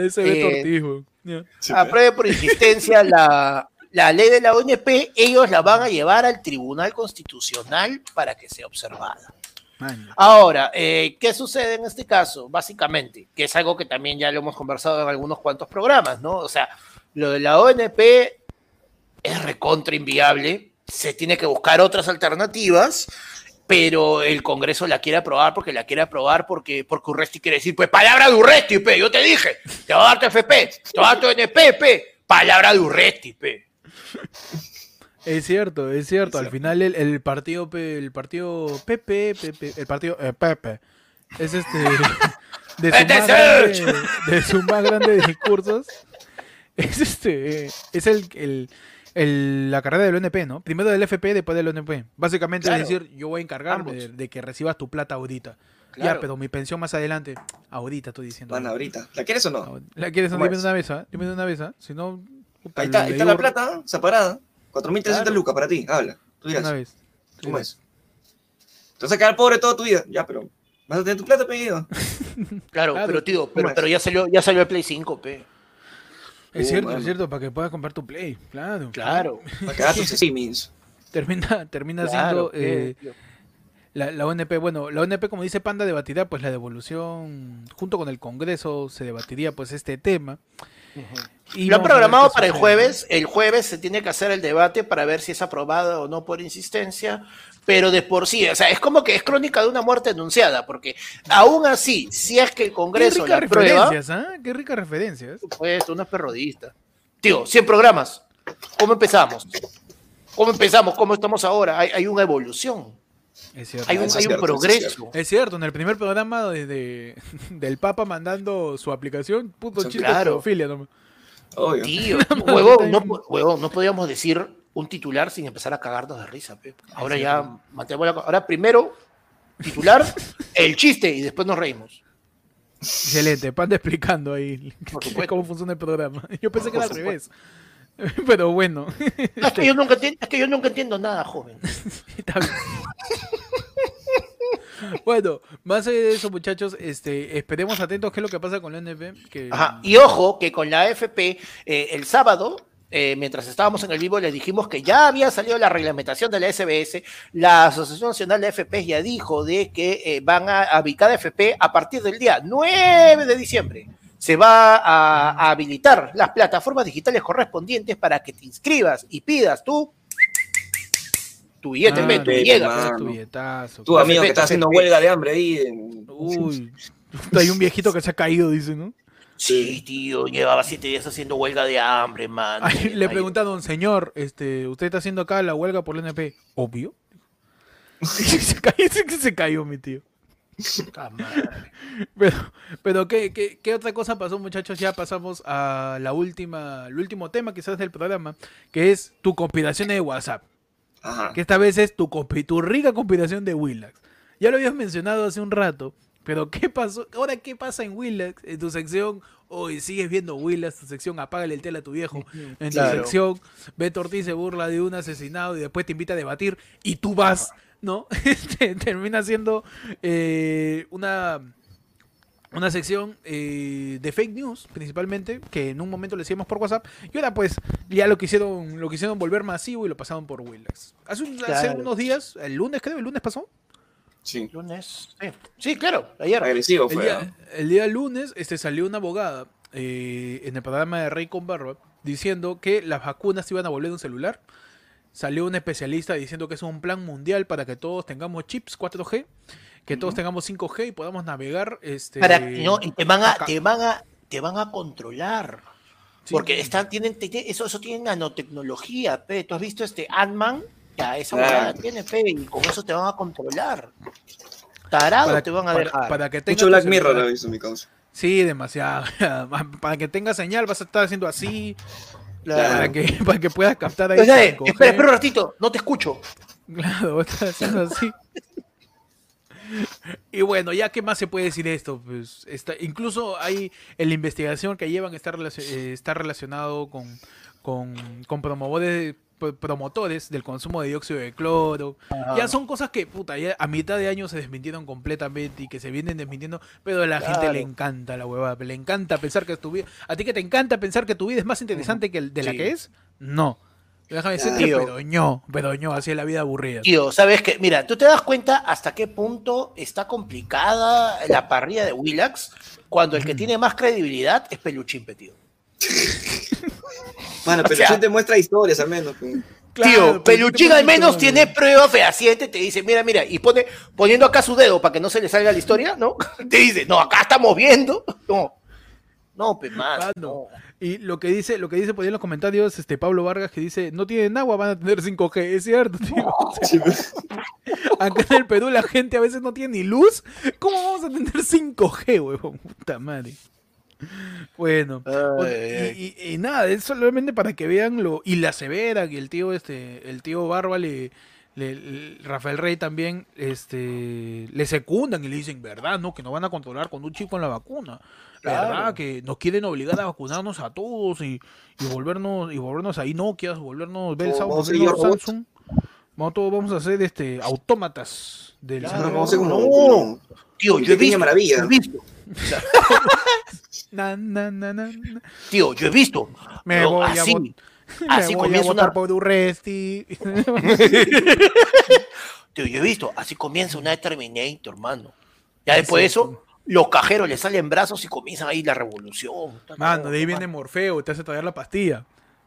ley de la ONP, ellos la van a llevar al Tribunal Constitucional para que sea observada. Ahora, ¿qué sucede en este caso? Básicamente, que es algo que también ya lo hemos conversado en algunos cuantos programas, ¿no? O sea, lo de la ONP es recontra inviable, se tiene que buscar otras alternativas, pero el Congreso la quiere aprobar porque Urresti quiere decir, pues, palabra de Urresti, pe, yo te dije, te va a dar tu FP, te va a dar tu NP, pe, palabra de Urresti, pe. Es cierto. Al final el partido Pepe es de sus más grandes discursos es la carrera del ONP, ¿no? Primero del FP, después del ONP. Básicamente, claro, es decir, yo voy a encargarme de que recibas tu plata ahorita. Claro. Ya, pero mi pensión más adelante. Ahorita estoy diciendo. Bueno, ahorita. ¿La quieres o no? La quieres o no. Dime de una vez, ¿eh? Si no... Ahí está la plata separada. 4.300 lucas para ti, habla. Tú dirás. ¿Cómo es? Te vas a quedar pobre toda tu vida. Ya, pero vas a tener tu plata, pedido. Claro, pero tío, pero ya salió el Play 5, pe. Es cierto, para que puedas comprar tu Play, claro. Para que hagas tus streamings. Termina siendo La ONP, bueno, la ONP, como dice Panda, debatirá pues la devolución, junto con el Congreso se debatiría pues este tema. Y lo han programado para el jueves. El jueves se tiene que hacer el debate para ver si es aprobado o no por insistencia, pero de por sí, o sea, es como que es crónica de una muerte anunciada, porque aún así, si es que el Congreso la aprueba... Qué ricas referencias. Pues, unos perrodistas. Tío, 100 programas. ¿Cómo empezamos? ¿Cómo empezamos? ¿Cómo estamos ahora? Hay una evolución. Es cierto. Hay un progreso. Es cierto, en el primer programa del Papa mandando su aplicación, puto chiste, claro. Filia, no. Obvio. Tío, huevón, no podíamos decir un titular sin empezar a cagarnos de risa, pe. Ahora ya mantenemos ahora primero titular, el chiste, y después nos reímos. Excelente, Panda explicando ahí cómo funciona el programa. Yo pensé que era al revés. Pero bueno. Es que yo nunca entiendo nada, joven. Está bien. Bueno, más allá de eso, muchachos, esperemos atentos qué es lo que pasa con la AFP. Ajá. Y ojo, que con la AFP, el sábado, mientras estábamos en el vivo, les dijimos que ya había salido la reglamentación de la SBS. La Asociación Nacional de AFP ya dijo de que van a habilitar AFP a partir del día 9 de diciembre. Se va a habilitar las plataformas digitales correspondientes para que te inscribas y pidas tu billete, tu amigo que está haciendo huelga de hambre ahí. Uy, hay un viejito que se ha caído, dice, ¿no? Sí, tío, llevaba 7 días haciendo huelga de hambre, man. Le preguntaron, señor, ¿usted está haciendo acá la huelga por la NP? Obvio. Se cayó mi tío. Pero ¿qué otra cosa pasó, muchachos? Ya pasamos a el último tema quizás del programa, que es tu conspiración de WhatsApp. Ajá. Que esta vez es tu rica conspiración de Willax. Ya lo habías mencionado hace un rato, pero ¿qué pasó? Ahora, ¿qué pasa en Willax? En tu sección, hoy sigues viendo Willax, tu sección apágale el tele a tu viejo. En tu sección, Beto Ortiz se burla de un asesinado y después te invita a debatir y tú vas... Ajá. ¿No? Termina siendo una sección de fake news, principalmente, que en un momento le decíamos por WhatsApp, y ahora pues ya lo quisieron volver masivo y lo pasaron por Willax. Hace unos días, el lunes pasó. Sí. Lunes. Sí, claro, ayer. Agresivo fue. El día lunes salió una abogada en el programa de Rey con Barba diciendo que las vacunas iban a volver de un celular. Salió un especialista diciendo que es un plan mundial para que todos tengamos chips 4G, que todos tengamos 5G y podamos navegar. Te van a controlar. Sí. Porque eso tiene nanotecnología, pe. ¿Tú has visto Ant-Man? Ya, esa huevada tiene, pe, y con eso te van a controlar. Tarado te van a dejar. Para que tengas mucho Black Mirror lo hizo mi causa. Sí, demasiado. Para que tengas señal vas a estar haciendo así... Claro. Para que puedas captar ahí. Espera un ratito, no te escucho. Claro, estás haciendo así. Y bueno, ya qué más se puede decir de esto. Pues incluso hay en la investigación que llevan está relacionado con promotores del consumo de dióxido de cloro. Ajá. Ya son cosas que ya a mitad de año se desmintieron completamente y que se vienen desmintiendo, pero a la gente le encanta la huevada, le encanta pensar que tu vida, a ti que te encanta pensar que tu vida es más interesante que de la que es, no. Déjame decirte, pero no, así es la vida aburrida. Tío, sabes que, mira, tú te das cuenta hasta qué punto está complicada la parrilla de Willax cuando el que tiene más credibilidad es Peluchín, tío. Bueno, Peluchín te muestra historias al menos. Claro, tío, Peluchín al menos tiene prueba fehaciente, te dice, mira, y poniendo acá su dedo para que no se le salga la historia, ¿no? Te dice, no, acá estamos viendo. No, pues más. No. Y lo que dice por ahí en los comentarios, Pablo Vargas, que dice, no tienen agua, van a tener 5G, es cierto, tío. No. Acá en el Perú la gente a veces no tiene ni luz. ¿Cómo vamos a tener 5G, huevón? Puta madre. Bueno, y nada, es solamente para que vean y la severa que el tío Barba Rafael Rey también le secundan y le dicen, verdad, ¿no? Que nos van a controlar con un chip con la vacuna, claro. Verdad, que nos quieren obligar a vacunarnos a todos y volvernos ahí Nokias, volvernos Bell South, volvernos Samsung, vamos a hacer autómatas del claro, no. Tío, yo he visto maravillas. Tío, yo he visto. Me voy así, a votar por Urresti. Tío, yo he visto, así comienza una de Terminator, hermano. Ya después de eso, los cajeros le salen brazos y comienzan ahí la revolución. Mano, de ahí viene Morfeo, te hace traer la pastilla.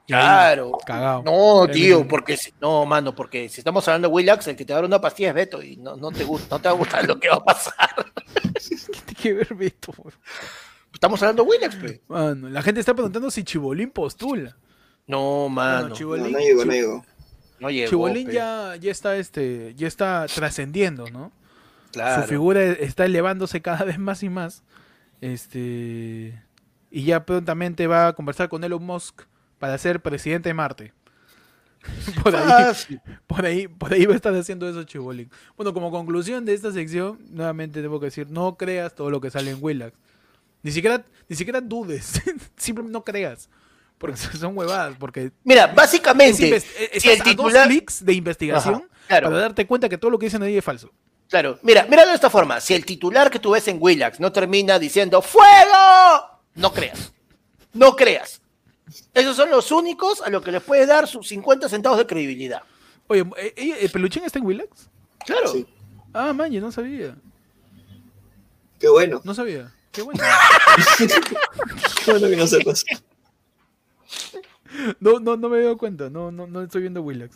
Claro. Cagado. No, tío, porque no, mano, porque si estamos hablando de Willax, el que te va a dar una pastilla es Beto y no te gusta, no te va a gustar lo que va a pasar. ¿Qué tiene que ver Beto? Estamos hablando de Willax, pe. Mano, la gente está preguntando si Chibolín postula. No, mano. Chibolín, no llegó, No llegó, Chibolín ya está trascendiendo, ¿no? Claro. Su figura está elevándose cada vez más y más. Y ya prontamente va a conversar con Elon Musk para ser presidente de Marte. Por ahí va a estar haciendo eso Chibolín. Bueno, como conclusión de esta sección, nuevamente tengo que decir, no creas todo lo que sale en Willax. Ni siquiera dudes. Simplemente no creas. Porque son huevadas, porque... Mira, básicamente... estás a dos clics de investigación, para darte cuenta que todo lo que dicen ahí es falso. Claro, mira de esta forma. Si el titular que tú ves en Willax no termina diciendo ¡fuego!, no creas. No creas. Esos son los únicos a los que les puedes dar sus 50 centavos de credibilidad. Oye, ¿el Peluchín está en Willax? Claro. Sí. Ah, man, yo no sabía. Qué bueno. No sabía. Qué bueno. Qué bueno que no sepas. No me he dado cuenta, no estoy viendo Willax.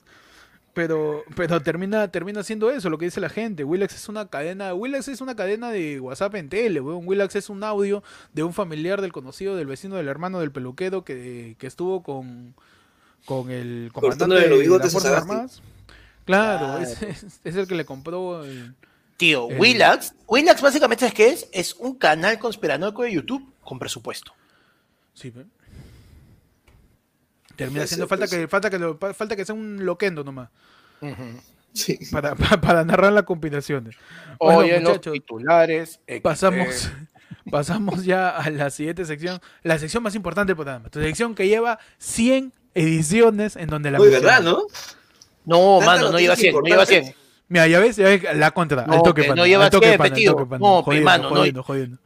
Pero termina haciendo eso, lo que dice la gente. Willax es una cadena de WhatsApp en tele, weón. Willax es un audio de un familiar, del conocido, del vecino, del hermano, del peluquero que estuvo con el comandante de las Fuerzas Armadas. Claro. Es el que le compró el... Tío, Willax básicamente es que es un canal conspiranoico de YouTube con presupuesto. Sí, ¿eh? Termina haciendo falta que sea un loquendo nomás. Uh-huh. Sí. Para narrar las combinaciones. Oye, bueno, muchachos, los titulares. Pasamos ya a la siguiente sección. La sección más importante del programa. La sección que lleva 100 ediciones en donde la... Uy, ¿verdad, no? No, mano, no lleva 100. No lleva 100. Mira, ya ves la contra. No, al toque, pana, no lleva 100, metido. No, mano, jodiendo.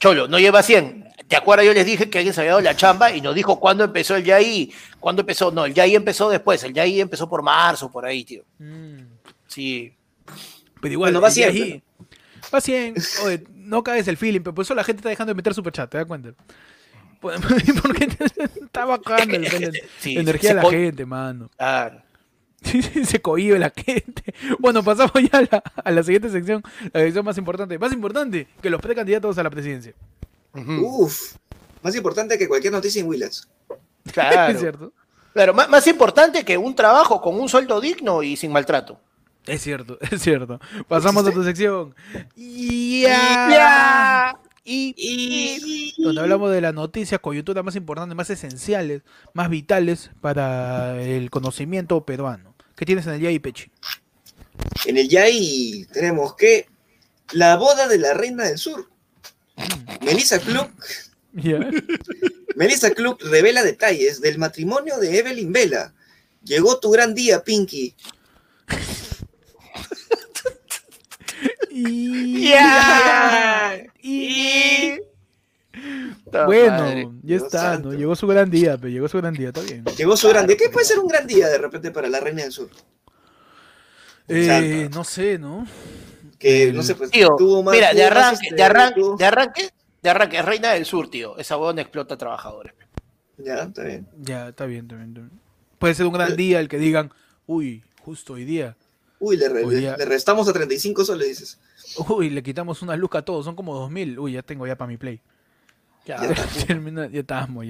Cholo, no lleva 100. ¿Te acuerdas? Yo les dije que alguien se había dado la chamba y nos dijo cuándo empezó el YAI. ¿Cuándo empezó? No, el YAI empezó después. El YAI empezó por marzo, por ahí, tío. Sí. Pero igual, no va 100. Ahí, va 100. Oye, no caes el feeling, pero por eso la gente está dejando de meter superchat, ¿te das cuenta? Porque está bajando la energía de la gente, mano. Claro. Se cohibe la gente. Bueno, pasamos ya a la siguiente sección. La sección más importante. Más importante que los precandidatos a la presidencia. Uh-huh. Uf, más importante que cualquier noticia en Willax. Claro. Es cierto. Claro, más importante que un trabajo con un sueldo digno y sin maltrato. Es cierto, es cierto. Pasamos a tu sección. Donde hablamos de las noticias coyunturas más importantes, más esenciales, más vitales para el conocimiento peruano. ¿Qué tienes en el YAI, Pechi? En el YAI tenemos que la boda de la reina del sur. Melissa Klug revela detalles del matrimonio de Evelyn Vela. Llegó tu gran día, Pinky. Bueno, ya está, ¿no? Llegó su gran día, pero llegó su gran día, está bien. Llegó su gran día. ¿Qué puede ser un gran día de repente para la reina del sur? No sé, ¿no? Que no se puede. Mira, de arranque, reina del sur, tío. Esa huevona explota a trabajadores. Ya, está bien. Ya, está bien. Puede ser un gran día el que digan, uy, justo hoy día. Uy, le restamos a 35 soles, dices. Uy, le quitamos una luz a todos, son como 2000. Uy, ya tengo ya para mi play. Ya estamos.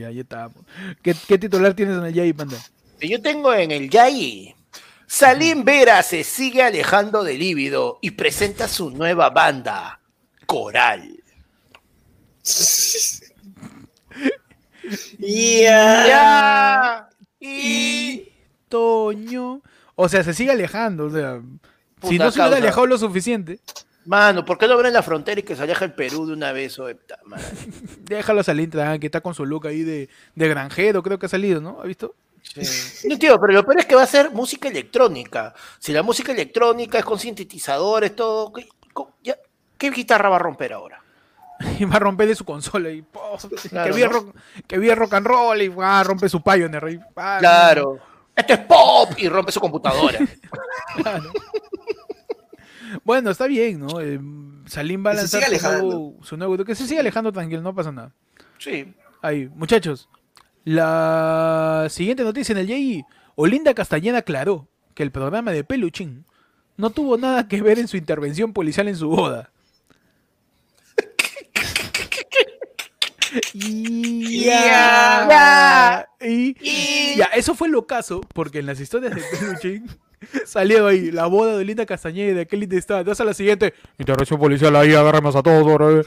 ¿Qué titular tienes en el YAI, Panda? Yo tengo en el YAI... Salim Vera se sigue alejando de líbido y presenta su nueva banda, Coral. Y Toño. O sea, se sigue alejando. O sea, puta, si no se hubiera alejado lo suficiente. Mano, ¿por qué no abren la frontera y que se aleja el Perú de una vez? Déjalo salir, que está con su look ahí de granjero, creo que ha salido, ¿no? ¿Ha visto? Sí. No, tío, pero lo peor es que va a ser música electrónica. Si la música electrónica es con sintetizadores, todo, ¿qué guitarra va a romper ahora? Y va a romper de su consola y claro, que vive rock and roll y rompe su Pioneer y, claro, esto es pop y rompe su computadora. Claro. Bueno, está bien, ¿no? Salim va a lanzar su nuevo... Que se siga alejando tranquilo, no pasa nada. Sí. Ahí, muchachos. La siguiente noticia en el JI. Olinda Castañeda aclaró que el programa de Peluchín no tuvo nada que ver en su intervención policial en su boda. Eso fue lo caso, porque en las historias de Peluchín salió ahí la boda de Olinda Castañeda y de aquel está. Te vas a la siguiente intervención policial ahí, agarramos a todos.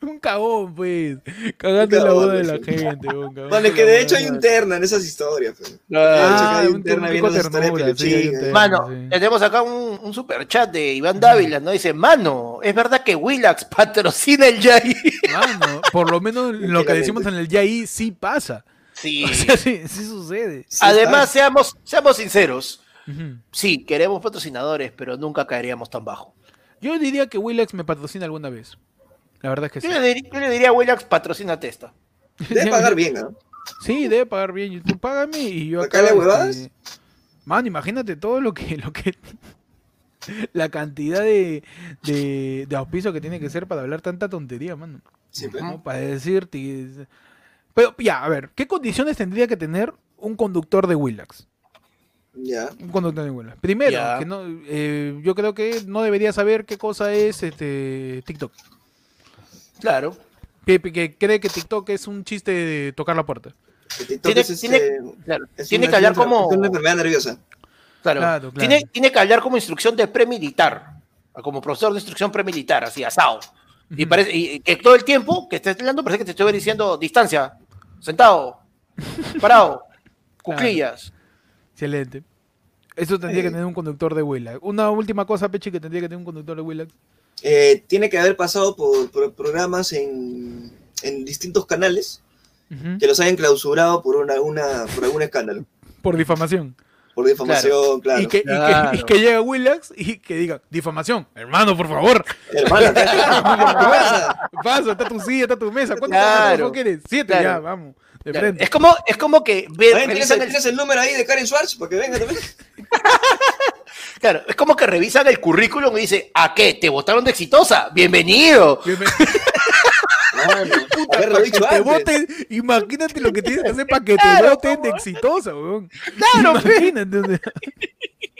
Un cagón, pues. Cagando la boda de la gente. Vale, que de hecho hay un terna en esas historias. Hay un terna viendo las historias de Peluchín. Mano, tenemos acá un super chat de Iván Dávila, ¿no? Dice, mano, es verdad que Willax patrocina el YAI. Mano, por lo menos lo que decimos en el YAI sí pasa. Sí. O sea, sí, sí sucede. Sí, además, seamos sinceros. Uh-huh. Sí, queremos patrocinadores, pero nunca caeríamos tan bajo. Yo diría que Willax me patrocina alguna vez. La verdad es que sí. Yo le diría a Willax, patrocínate esta. Debe pagar bien, ¿no? Sí, debe pagar bien. Tú págame y yo acá... ¿Acá huevadas? Mano, imagínate todo lo que... La cantidad de auspicio que tiene que ser para hablar tanta tontería, mano. Sí, pero... ¿no? Para decirte... Pero ya, a ver, ¿qué condiciones tendría que tener un conductor de Willax? Ya. Un conductor de Willax. Primero, que no, yo creo que no debería saber qué cosa es TikTok. Claro. Que cree que TikTok es un chiste de tocar la puerta. Tiene que hablar como... Es una enfermedad nerviosa. Claro. Tiene que hablar como instrucción de premilitar. Como profesor de instrucción premilitar, así, asado. Uh-huh. Y parece que todo el tiempo que estés hablando parece que te estoy diciendo distancia, sentado, parado, cuclillas. Excelente. Eso tendría que tener un conductor de Willax. Una última cosa, Pechi, que tendría que tener un conductor de Willax. Tiene que haber pasado por programas en distintos canales, uh-huh, que los hayan clausurado por algún escándalo. Por difamación. Por difamación, claro. Y que llegue Willax y que diga, difamación, hermano, por favor. Hermano, pasa, está tu silla, está tu mesa. ¿Cuántos años quieres? 7, claro. Ya, vamos. De frente. Es como que... ¿Tienes el número ahí de Karen Schwartz para que venga también? Claro, es como que revisan el currículum y dicen, ¿a qué? ¿Te votaron de exitosa? ¡Bienvenido! Mano, puta, te voten, imagínate lo que tienes que hacer para que te voten de exitosa, weón. Claro, imagínate.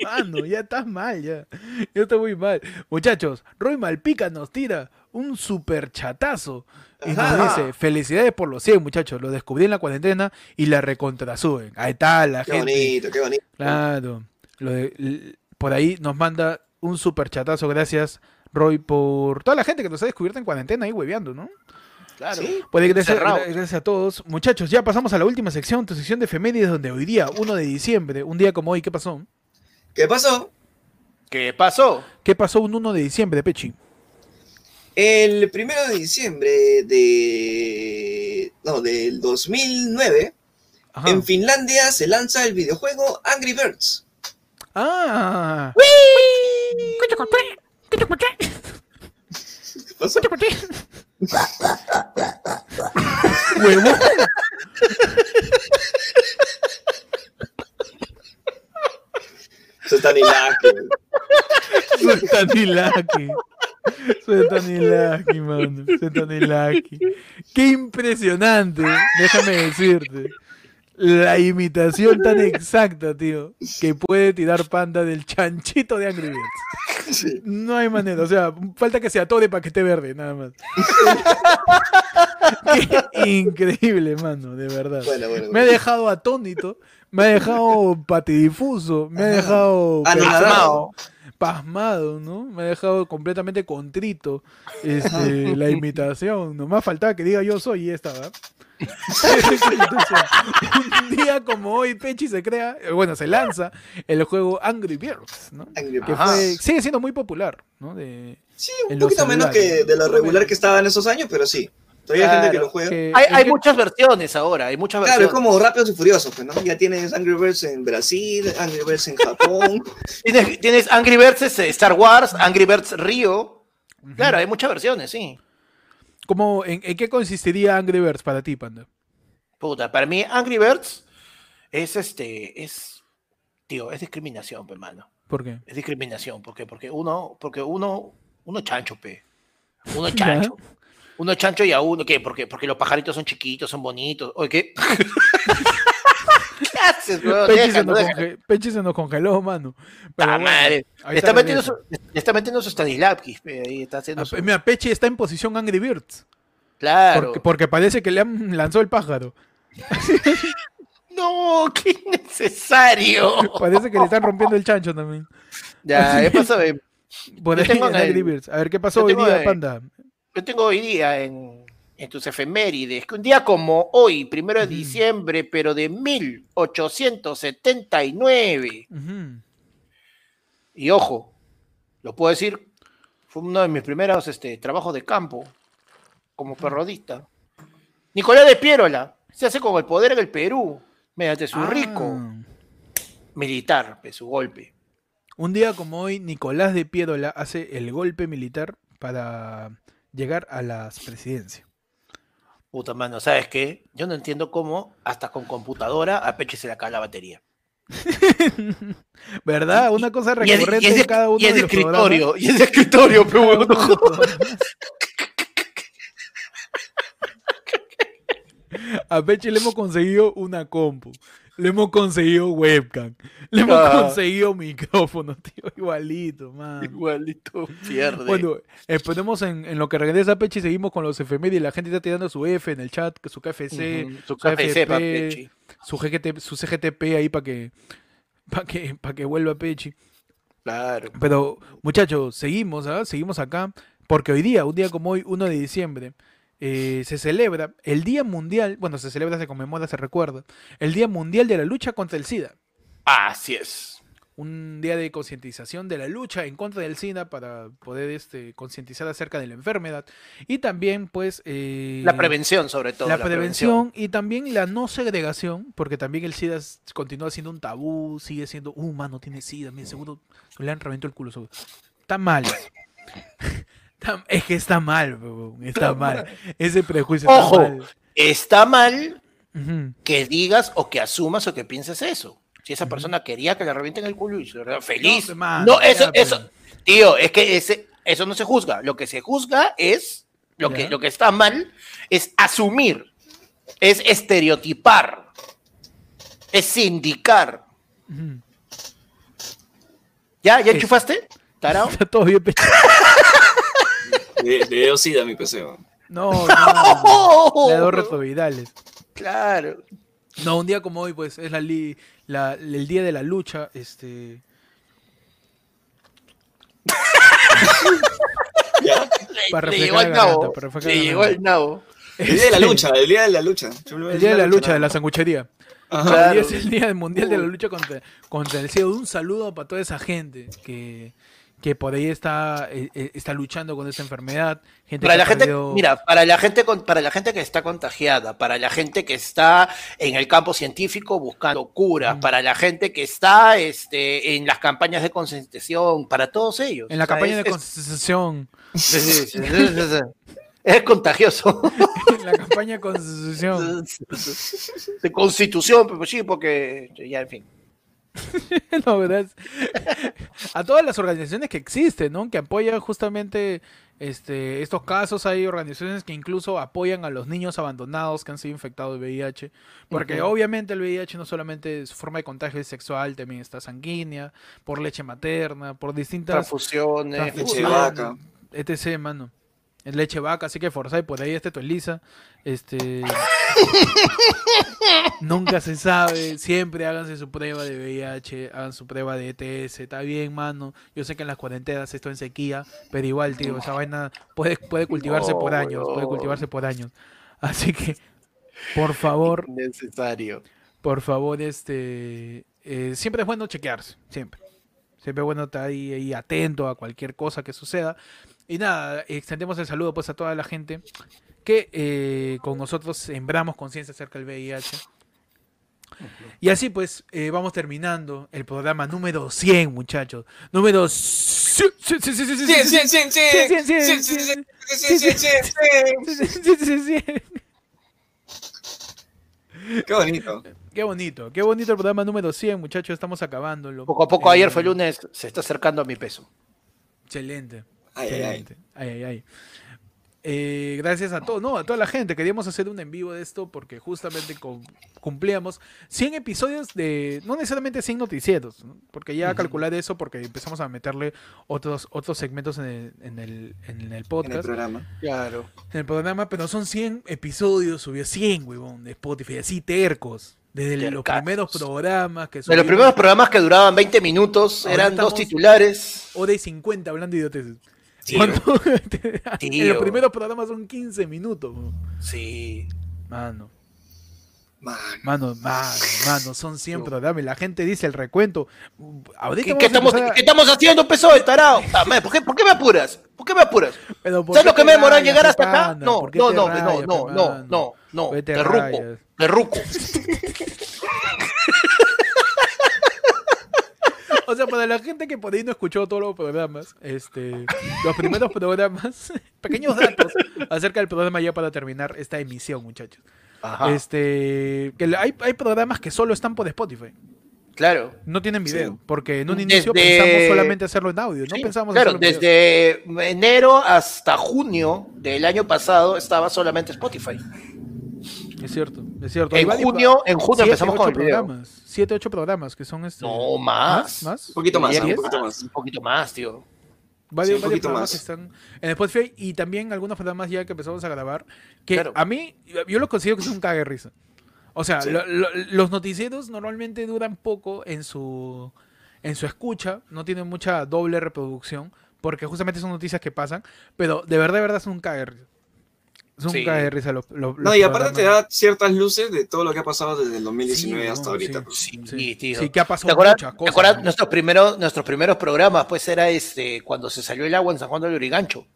Mano, ya estás mal, ya. Yo estoy muy mal. Muchachos, Roy Malpica nos tira un super chatazo y nos dice, felicidades por los 100, muchachos. Lo descubrí en la cuarentena y la recontrasuben. Ahí está la gente. Qué bonito. Claro. Por ahí nos manda un super chatazo. Gracias, Roy, por toda la gente que nos ha descubierto en cuarentena ahí hueveando, ¿no? Claro. Sí, pues gracias a todos. Muchachos, ya pasamos a la última sección, tu sección de efemérides, donde hoy día, 1 de diciembre, un día como hoy, ¿qué pasó? ¿Qué pasó? ¿Qué pasó? ¿Qué pasó un 1 de diciembre, Pechi? El 1 de diciembre del 2009, ajá, en Finlandia se lanza el videojuego Angry Birds. ¡Ah! ¡Wii! ¿Qué pasó? ¡Huevo! Sueltan y laki, mano. Sueltan y laki. ¡Qué impresionante! Déjame decirte. La imitación tan exacta, tío, que puede tirar Panda del chanchito de Angry Birds. Sí. No hay manera, o sea, falta que se atore para que esté verde, nada más. Qué increíble, mano, de verdad. Bueno. Me ha dejado atónito, me ha dejado patidifuso, me ha dejado pasmado, ¿no? Me ha dejado completamente contrito la imitación. Nomás faltaba que diga yo soy esta, ¿verdad? Un día como hoy, Pechi, se lanza el juego Angry Birds, ¿no? Sigue siendo muy popular, ¿no? Sí, un poquito menos que de lo regular que estaba en esos años, pero sí. Todavía hay gente que lo juega. Hay muchas versiones ahora, Claro, es como Rápidos y Furiosos, ¿no? Ya tienes Angry Birds en Brasil, Angry Birds en Japón. Tienes Angry Birds Star Wars, Angry Birds Río. Claro, hay muchas versiones, sí. ¿Cómo, en qué consistiría Angry Birds para ti, Panda? Puta, para mí Angry Birds es discriminación, hermano. ¿Por qué? Es discriminación. ¿Por qué? Porque uno chancho, pe. Uno chancho. ¿Ya? Uno chancho y a uno, ¿qué? Porque los pajaritos son chiquitos, son bonitos. Oye, ¿qué? ¿Qué haces, bro? Pechi se nos congeló, mano. ¡Ah, madre! Le está metiendo su Stanislavski. Mira, Pechi está en posición Angry Birds. Claro. Porque parece que le han lanzado el pájaro. No, qué innecesario. Parece que le están rompiendo el chancho también. Ya, ¿qué pasó? Bueno, Angry Birds. A ver, ¿qué pasó hoy día, Panda? Yo tengo hoy día en tus efemérides, que un día como hoy, 1 de diciembre, pero de 1879. Y ojo, lo puedo decir, fue uno de mis primeros trabajos de campo como perrodista. Nicolás de Pierola se hace con el poder en el Perú, mediante su rico militar, su golpe. Un día como hoy, Nicolás de Pierola hace el golpe militar para llegar a las presidencias. Puta, mano, ¿sabes qué? Yo no entiendo cómo, hasta con computadora, a Peche se le acaba la batería. ¿Verdad? Una cosa recurrente en cada uno de los programas. Y es de escritorio, pero bueno, no jodas. A Peche le hemos conseguido una compu, le hemos conseguido webcam, le hemos conseguido micrófono, tío, igualito, man. Igualito, pierde. Bueno, esperemos en lo que regresa Peche y seguimos con los efemérides. La gente está tirando su F en el chat, su KFC, su KFC para Peche, su CGTP ahí para que vuelva Peche. Claro. Pero, muchachos, seguimos, ¿ah? Seguimos acá, porque hoy día, un día como hoy, 1 de diciembre, se celebra el Día Mundial, bueno, se celebra, se conmemora, se recuerda, el Día Mundial de la Lucha contra el SIDA. Así es. Un día de concientización de la lucha en contra del SIDA para poder concientizar acerca de la enfermedad. Y también, pues... la prevención, sobre todo. La prevención y también la no segregación, porque también el SIDA continúa siendo un tabú, sigue siendo, mano, tiene SIDA, mira, seguro le han reventado el culo. Seguro. Está mal. Es que está mal, bro. Está mal. Ese prejuicio está mal. Ojo, está mal que digas o que asumas o que pienses eso. Si esa persona quería que le revienten el culo y se lo feliz. No, man, no eso. Tío, es que eso no se juzga. Lo que se juzga es, lo que está mal es asumir, es estereotipar, es sindicar. ¿Ya enchufaste? ¿Tarao? Está todo bien, Peche. Le dio SIDA a mi PC. No. Le dio retrovirales. Claro. No, un día como hoy, pues, es el día de la lucha, Le llegó al nabo. El día de la lucha, de la sanguchería. Claro. Hoy es el día mundial de la lucha contra el SIDA. Un saludo para toda esa gente que por ahí está luchando con esa enfermedad. Para la gente que está contagiada, para la gente que está en el campo científico buscando curas, para la gente que está en las campañas de concientización, para todos ellos. En la campaña de concientización. Es contagioso. En la campaña de concientización. De constitución, pues sí, porque ya, en fin. No, ¿verdad? A todas las organizaciones que existen, ¿no? Que apoyan justamente estos casos. Hay organizaciones que incluso apoyan a los niños abandonados que han sido infectados de VIH, porque obviamente el VIH no solamente su forma de contagio es sexual, también está sanguínea, por leche materna, por distintas transfusiones, leche de vaca, etc, mano. Es leche vaca, así que Forsyth por ahí tu Elisa, nunca se sabe, siempre háganse su prueba de VIH, hagan su prueba de ETS, está bien, mano. Yo sé que en las cuarentenas esto en sequía, pero igual, tío, esa vaina puede cultivarse por años, puede cultivarse por años. Así que, por favor, necesario. Por favor, siempre es bueno chequearse, siempre. Siempre es bueno estar ahí atento a cualquier cosa que suceda. Y nada, extendemos el saludo pues a toda la gente que con nosotros sembramos conciencia acerca del VIH. Y así pues vamos terminando el programa número 100, muchachos. Número 100. Qué bonito. Qué bonito. Qué bonito el programa número 100, muchachos. Estamos acabándolo. Poco a poco, Ayer fue lunes, se está acercando a mi peso. Excelente. Ay, excelente. Ay, ay, ay, ay. Gracias a todos, no, a toda la gente. Queríamos hacer un en vivo de esto porque justamente cumplíamos 100 episodios de, no necesariamente 100 noticieros, ¿no? Porque ya calcular eso, porque empezamos a meterle otros segmentos en el podcast. En el programa. Claro. En el programa, pero son 100 episodios, subió 100, huevón, de Spotify, así tercos. Desde los primeros programas que subieron. De los primeros programas que duraban 20 minutos, ahora eran 2 titulares. Hora y 50 hablando de idioteces. Sí, en los primeros programas son 15 minutos. Bro. Sí. Mano, son 100 programas. La gente dice el recuento. ¿Qué estamos haciendo, peso de tarado? ¿Por qué me apuras? ¿Sabes lo que me demoró en llegar hasta acá? No. Te ruco. O sea, para la gente que por ahí no escuchó todos los programas, los primeros programas, pequeños datos acerca del programa ya para terminar esta emisión, muchachos. Ajá. Que hay programas que solo están por Spotify. Claro. No tienen video, porque en un inicio pensamos solamente hacerlo en audio, no pensamos hacerlo en video. Desde enero hasta junio del año pasado estaba solamente Spotify. Es cierto. En junio empezamos con el programa. 7, 8 programas que son estos. No, más. Un poquito más, tío. Varios programas que están en Spotify y también algunos programas ya que empezamos a grabar. Que a mí, yo los considero que es un cague de risa. O sea, los noticieros normalmente duran poco en su escucha, no tienen mucha doble reproducción, porque justamente son noticias que pasan, pero de verdad es un cague de risa. Es un caer de risa los y aparte programas. Te da ciertas luces de todo lo que ha pasado desde el 2019 hasta ahorita. Sí, tío. Sí, que ha pasado muchas cosas. ¿Te acuerdas? ¿No? Nuestros primeros programas, pues era cuando se salió el agua en San Juan del Lurigancho.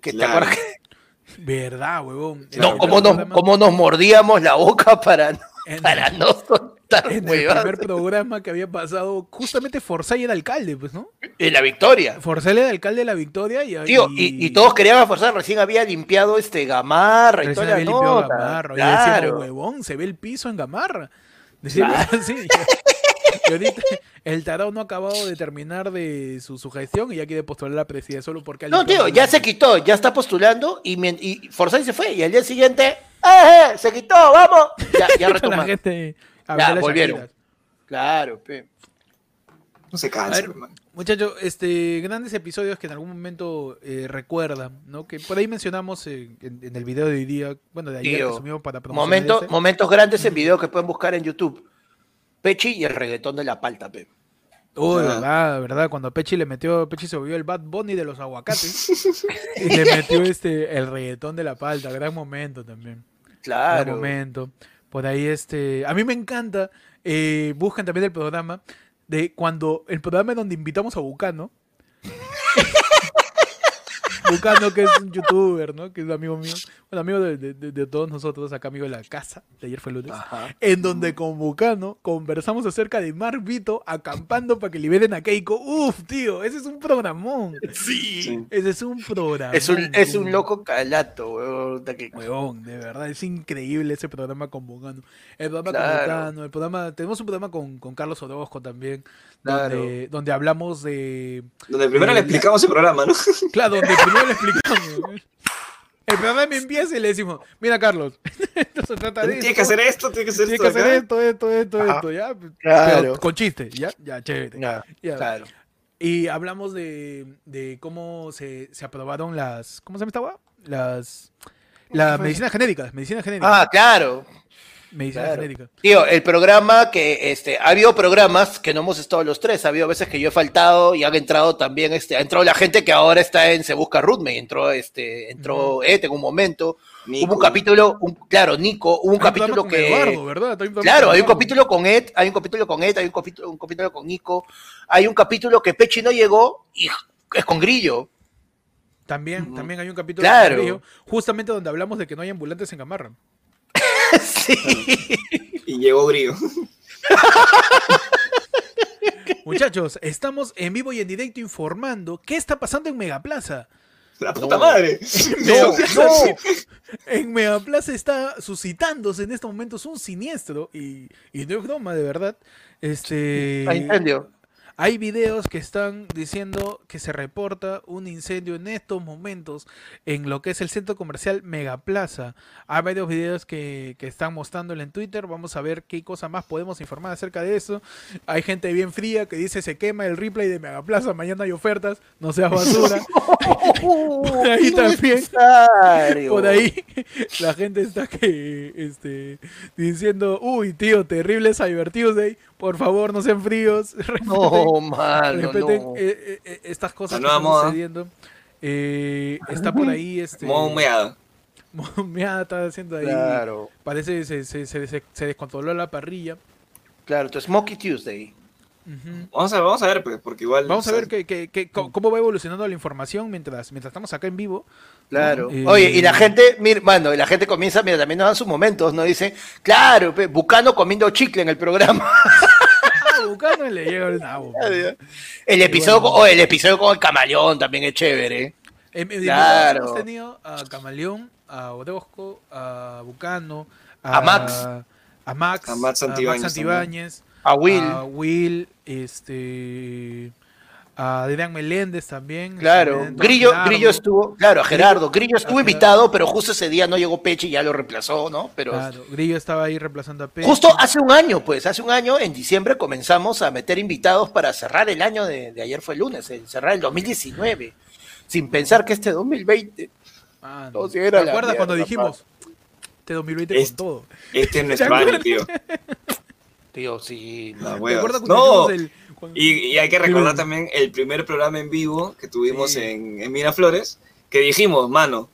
¿Te acuerdas? Verdad, huevón. No, cómo nos mordíamos la boca para no soltar. En el primer programa que había pasado, justamente Forsyth era alcalde, pues, ¿no? En la Victoria. Forsyth era alcalde de la Victoria y... Tío, y todos querían a Forsyth, recién había limpiado Gamarra y toda la nota. Gamarra, claro. Y decíamos, huevón, se ve el piso en Gamarra. Decíamos, sí. Y ahorita el tarao no ha acabado de terminar de su gestión y ya quiere postular a la presidencia solo porque... No, tío, ya se quitó, ya está postulando y Forsyth se fue. Y al día siguiente, se quitó, vamos. Ya retomó. Ya volvieron. Claro, pe. No se cansa, hermano. Muchachos, grandes episodios que en algún momento recuerdan, ¿no? Que por ahí mencionamos en el video de hoy día, bueno, de ayer, tío, que subimos para promocionar momentos grandes en video que pueden buscar en YouTube. Pechi y el reggaetón de la palta, pe. Uy, verdad, cuando Pechi se volvió el Bad Bunny de los aguacates y le metió el reggaetón de la palta, gran momento también. Claro. Gran momento. Por ahí a mí me encanta, buscan también el programa de cuando, el programa donde invitamos a Bucano. Bucano, que es un youtuber, ¿no? Que es un amigo mío, un amigo de todos nosotros, acá amigo de la casa, de Ayer fue lunes. Ajá. En donde con Bucano conversamos acerca de Mar Vito acampando para que liberen a Keiko. Uf, tío, ese es un programón. Sí. Ese es un programón. Es un loco calato, huevón. Huevón, de verdad, es increíble ese programa con Bucano. El programa con Bucano, tenemos un programa con Carlos Orozco también, donde hablamos de... Donde primero le explicamos el programa, ¿no? Claro, donde primero le explicamos. El programa empieza y le decimos, mira, Carlos, se trata de... Tienes que hacer esto, tienes que hacer esto, ya. Claro. Pero con chiste, ya, chévere. Ya. Claro. Y hablamos de cómo se aprobaron las... ¿Cómo se llama esta hueá? Las medicinas genéricas. Ah, claro. Medicina genérica. Tío, el programa que ha habido programas que no hemos estado los tres, ha habido veces que yo he faltado y han entrado también ha entrado la gente que ahora está en Se Busca Rudme, entró en un momento, Nico. Hubo un capítulo, Nico, hubo un capítulo que Eduardo, ¿verdad? Claro, hay un capítulo con Ed, hay un capítulo con Nico, hay un capítulo que Pechi no llegó y es con Grillo. También hay un capítulo con Grillo, justamente donde hablamos de que no hay ambulantes en Gamarra. Sí. Y llegó Grillo. Muchachos, estamos en vivo y en directo informando qué está pasando en Megaplaza. ¡La puta madre! En Megaplaza está suscitándose en estos momentos un siniestro, y no es broma, de verdad. Hay incendio. Hay videos que están diciendo que se reporta un incendio en estos momentos en lo que es el centro comercial Megaplaza. Hay varios videos que están mostrándole en Twitter. Vamos a ver qué cosa más podemos informar acerca de eso. Hay gente bien fría que dice: se quema el replay de Megaplaza, mañana hay ofertas, no seas basura. Por ahí también, por ahí la gente está diciendo: uy, tío, terrible Cyber Tuesday, por favor, no sean fríos. Estas cosas que están sucediendo. Está por ahí Momeada. Momeada está haciendo ahí. Claro. Parece que se descontroló la parrilla. Claro, entonces Smokey Tuesday. Uh-huh. Vamos a ver, porque igual. Vamos a ver cómo va evolucionando la información mientras estamos acá en vivo. Claro. Oye, y la gente, mano, y la gente comienza, mira, también nos dan sus momentos, ¿no? Dice, claro, Bucano comiendo chicle en el programa. Bucano le llega el nabo. El episodio, bueno, el episodio con el Camaleón también es chévere. Claro. Hemos tenido a Camaleón, a Orozco, a Bucano, a Max Santibáñez, a Will, a Adrián Meléndez también. Claro, Grillo estuvo, claro, a Gerardo. Grillo estuvo invitado, pero justo ese día no llegó Peche y ya lo reemplazó, ¿no? Pero claro, Grillo estaba ahí reemplazando a Peche. Justo hace un año, en diciembre, comenzamos a meter invitados para cerrar el año de Ayer Fue Lunes, cerrar el 2019, sin pensar que 2020. Mano, no, si era ¿te acuerdas mierda, cuando dijimos? Papá. 2020 con todo. Es nuestro año, tío. Tío, sí. No, ¿te acuerdas cuando dijimos el... Y hay que recordar también el primer programa en vivo que tuvimos en Miraflores, que dijimos, mano,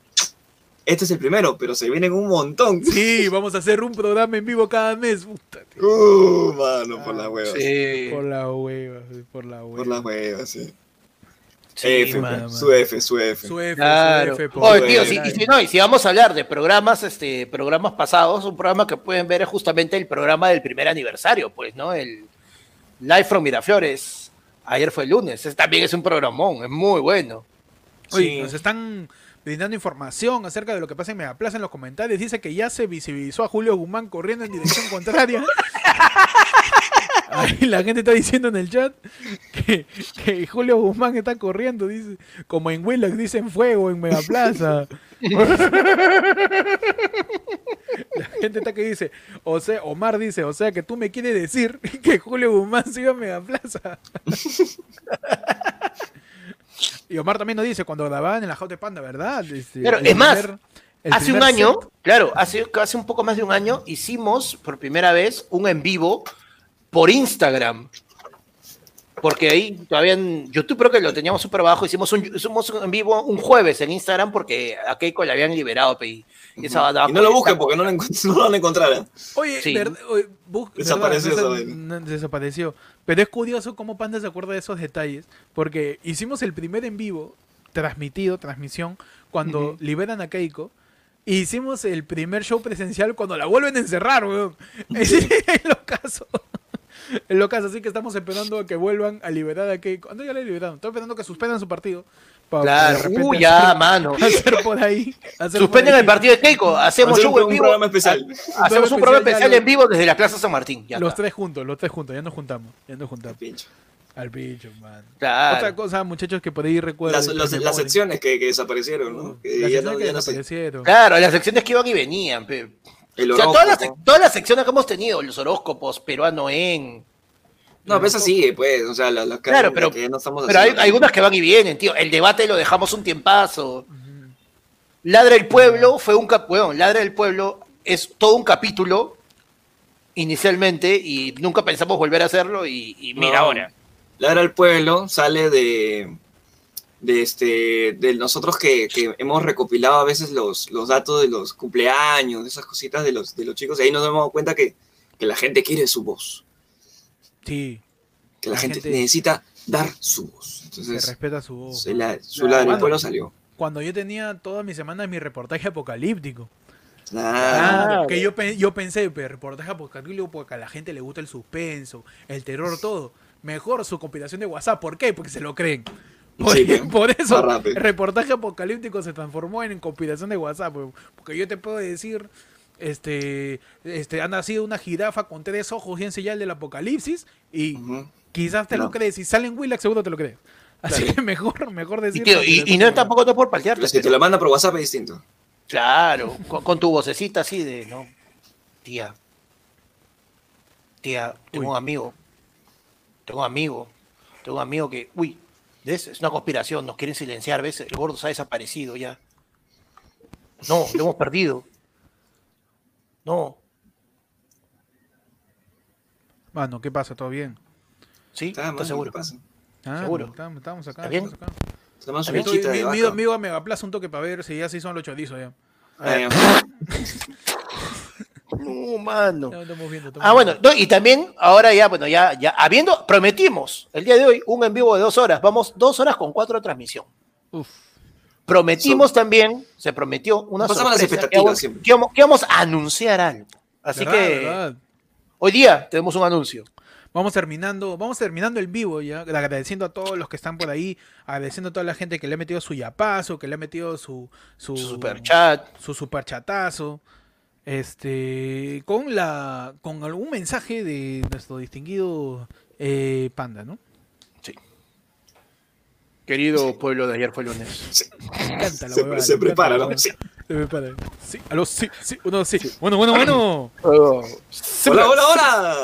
este es el primero, pero se vienen un montón. Sí, vamos a hacer un programa en vivo cada mes. Mano, por las huevas. Sí. Por las huevas, sí. Su F. Claro. Oye, tío, si vamos a hablar de programas, programas pasados, un programa que pueden ver es justamente el programa del primer aniversario, pues, ¿no? El Live from Miraflores, Ayer Fue Lunes. También es un programón, es muy bueno. Oye, sí, nos están brindando información acerca de lo que pasa en Megaplaza en los comentarios. Dice que ya se visibilizó a Julio Guzmán corriendo en dirección contraria. Ahí la gente está diciendo en el chat que Julio Guzmán está corriendo, dice, como en Willax dicen fuego en Megaplaza. La gente está que dice, o sea, Omar dice, o sea que tú me quieres decir que Julio Guzmán se iba a Megaplaza. Y Omar también nos dice, cuando grababan en la Jauta de Panda, ¿verdad? Pero es más, hace un año, claro, hace un poco más de un año, hicimos por primera vez un en vivo por Instagram, porque ahí todavía en YouTube creo que lo teníamos súper bajo. Hicimos un en vivo un jueves en Instagram porque a Keiko la habían liberado. Y no lo busquen porque no lo van a encontrar. Oye, sí. Desapareció. Pero es curioso cómo Panda se acuerda de esos detalles, porque hicimos el primer en vivo transmisión, cuando liberan a Keiko. Hicimos el primer show presencial cuando la vuelven a encerrar, weón. Es lo caso, así que estamos esperando a que vuelvan a liberar a Keiko. ¿Cuándo ya la liberaron? Estoy esperando que suspendan su partido. Claro, mano. Suspenden el partido de Keiko. Hacemos un programa especial en vivo desde la Plaza San Martín. Ya los tres juntos, ya nos juntamos. Al pincho, man. Claro. Otra cosa, muchachos, que por ahí recuerdan. Las secciones que desaparecieron, ¿no? Desaparecieron. Claro, las secciones que iban y venían, pe. O sea, todas las secciones que hemos tenido, los horóscopos, peruano en... No, pero esa sigue, pues, o sea, las claro, que no estamos pero haciendo. Hay algunas que van y vienen, tío. El debate lo dejamos un tiempazo. Uh-huh. Ladra el Pueblo fue un bueno, Ladra el Pueblo es todo un capítulo inicialmente y nunca pensamos volver a hacerlo y mira ahora. Ladra el Pueblo sale de nosotros que hemos recopilado a veces los datos de los cumpleaños, de esas cositas de los chicos, y ahí nos hemos dado cuenta que la gente quiere su voz. Sí. Que la gente necesita dar su voz. Entonces, se respeta su voz. Ladra el Pueblo salió. Cuando yo tenía todas mis semanas mi reportaje apocalíptico. Claro. Que yo pensé, pero reportaje apocalíptico porque a la gente le gusta el suspenso, el terror, todo. Mejor su compilación de WhatsApp. ¿Por qué? Porque se lo creen. Por eso el reportaje apocalíptico se transformó en compilación de WhatsApp, porque yo te puedo decir, han nacido una jirafa con 3 ojos y en señal del apocalipsis, y quizás te lo crees, si sale en Willax seguro te lo crees. Así que mejor decir. Y no tampoco te por paltearte. Si te la manda por WhatsApp es distinto. Claro, con tu vocecita así de, no, tía, tengo un amigo que, uy, es una conspiración, nos quieren silenciar, ¿ves? El gordo se ha desaparecido ya. No, lo hemos perdido. No. Mano, ¿qué pasa? ¿Todo bien? Sí, ¿estás seguro? ¿Seguro? Estamos acá. ¿Estás bien? Me iba a Megaplaza un toque para ver si ya se hizo los chorizos ya. No, mano. Bueno, no, y también ahora ya, bueno, ya habiendo, prometimos el día de hoy un en vivo de 2 horas, vamos 2 horas con 4 de transmisión. Uf. Prometimos también, se prometió una sorpresa que vamos a anunciar algo. Así que hoy día tenemos un anuncio. Vamos terminando el vivo ya, agradeciendo a todos los que están por ahí, agradeciendo a toda la gente que le ha metido su yapazo, que le ha metido su superchat, su superchatazo, con algún mensaje de nuestro distinguido Panda, ¿no? Sí. Querido pueblo de ayer fue lunes. Sí. Me encanta la huevada. Se prepara, ¿no? Sí, aló, sí, uno, sí. Bueno. Hola.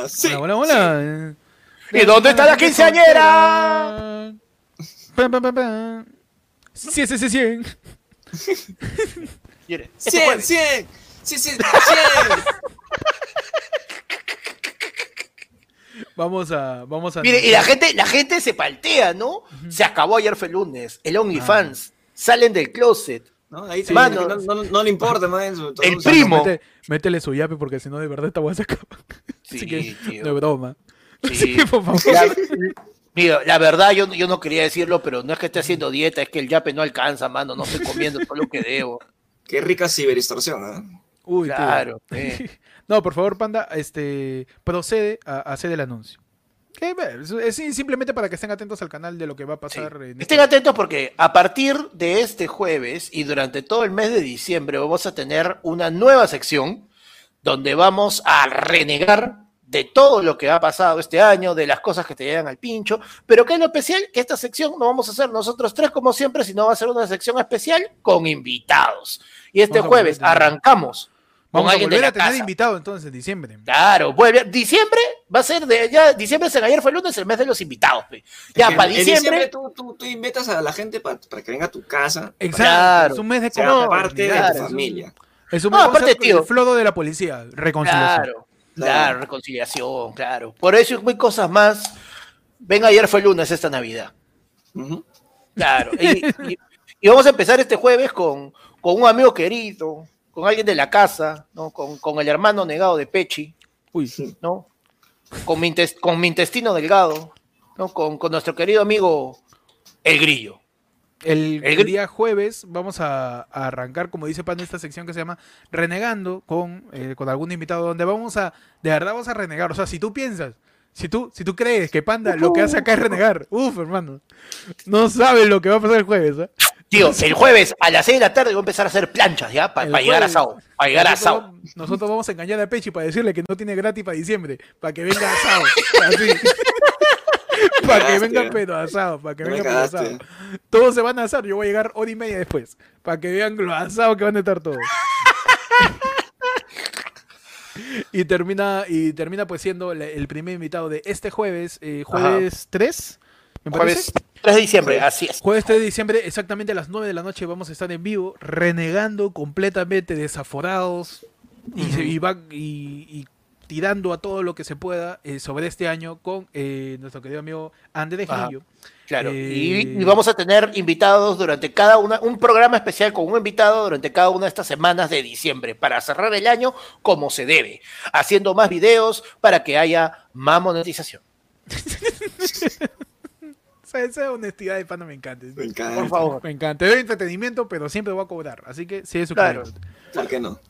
Sí. Hola. Sí. ¿Y dónde está la quinceañera? Sí. Vamos a. Mire, y la gente se paltea, ¿no? Se acabó ayer fue lunes. El OnlyFans. Salen del closet. No, ahí sí, mano, no le importa, man, el primo. Métele su yape porque si no, de verdad esta hueá se acaba. Sí, así que, tío. No es broma. Sí. Así que, por favor. Mira, la verdad, yo no quería decirlo, pero no es que esté haciendo dieta, es que el yape no alcanza, mano. No estoy comiendo todo lo que debo. Qué rica ciberistorsión, ¿eh? Uy, claro. No, por favor, Panda, procede a hacer el anuncio. Es simplemente para que estén atentos al canal de lo que va a pasar. Sí. Estén atentos porque a partir de este jueves y durante todo el mes de diciembre vamos a tener una nueva sección donde vamos a renegar de todo lo que ha pasado este año, de las cosas que te llegan al pincho, pero que es lo especial, que esta sección no vamos a hacer nosotros tres como siempre, sino va a ser una sección especial con invitados. Y este jueves arrancamos. Vamos a volver a tener invitados entonces en diciembre. Claro, diciembre va a ser diciembre es el ayer fue el lunes, el mes de los invitados. Ya para diciembre. En diciembre tú invitas a la gente para que venga a tu casa. Exacto. Claro, es un mes de parte de tu familia. Es un mes de flodo de la policía, reconciliación. Claro, reconciliación, claro. Por eso hay cosas más. Ven, ayer fue el lunes esta Navidad. Claro. Y vamos a empezar este jueves con un amigo querido, con alguien de la casa, ¿no? Con el hermano negado de Pechi, ¿no? Con mi intestino delgado, ¿no? Con nuestro querido amigo El Grillo. El día jueves vamos a arrancar, como dice Pan, esta sección que se llama Renegando con algún invitado, donde de verdad vamos a renegar. O sea, si tú piensas, si tú crees que Panda lo que hace acá es renegar, hermano, no sabes lo que va a pasar el jueves, ¿eh? Tío, el jueves a las 6 de la tarde voy a empezar a hacer planchas, ¿ya? Para llegar a Sao. Para llegar a Sao. Nosotros vamos a engañar a Pechi para decirle que no tiene gratis para diciembre, para que venga a Sao. Así. Para que venga pedo asado, para que venga pedo asado. Todos se van a asar, yo voy a llegar 1:30 después, para que vean lo asado que van a estar todos. y termina pues siendo el primer invitado de este jueves, jueves 3, me parece. 3 de diciembre, así es. Jueves 3 de diciembre, exactamente a las 9 de la noche vamos a estar en vivo, renegando completamente, desaforados, y tirando a todo lo que se pueda sobre este año con nuestro querido amigo Andrés Grillo. Claro, y vamos a tener invitados durante cada una, un programa especial con un invitado durante cada una de estas semanas de diciembre, para cerrar el año como se debe, haciendo más videos para que haya más monetización. Esa honestidad de Panda me encanta. Me encanta. Por favor. Me encanta. Doy entretenimiento, pero siempre voy a cobrar, así que sí, eso claro. ¿Por qué no?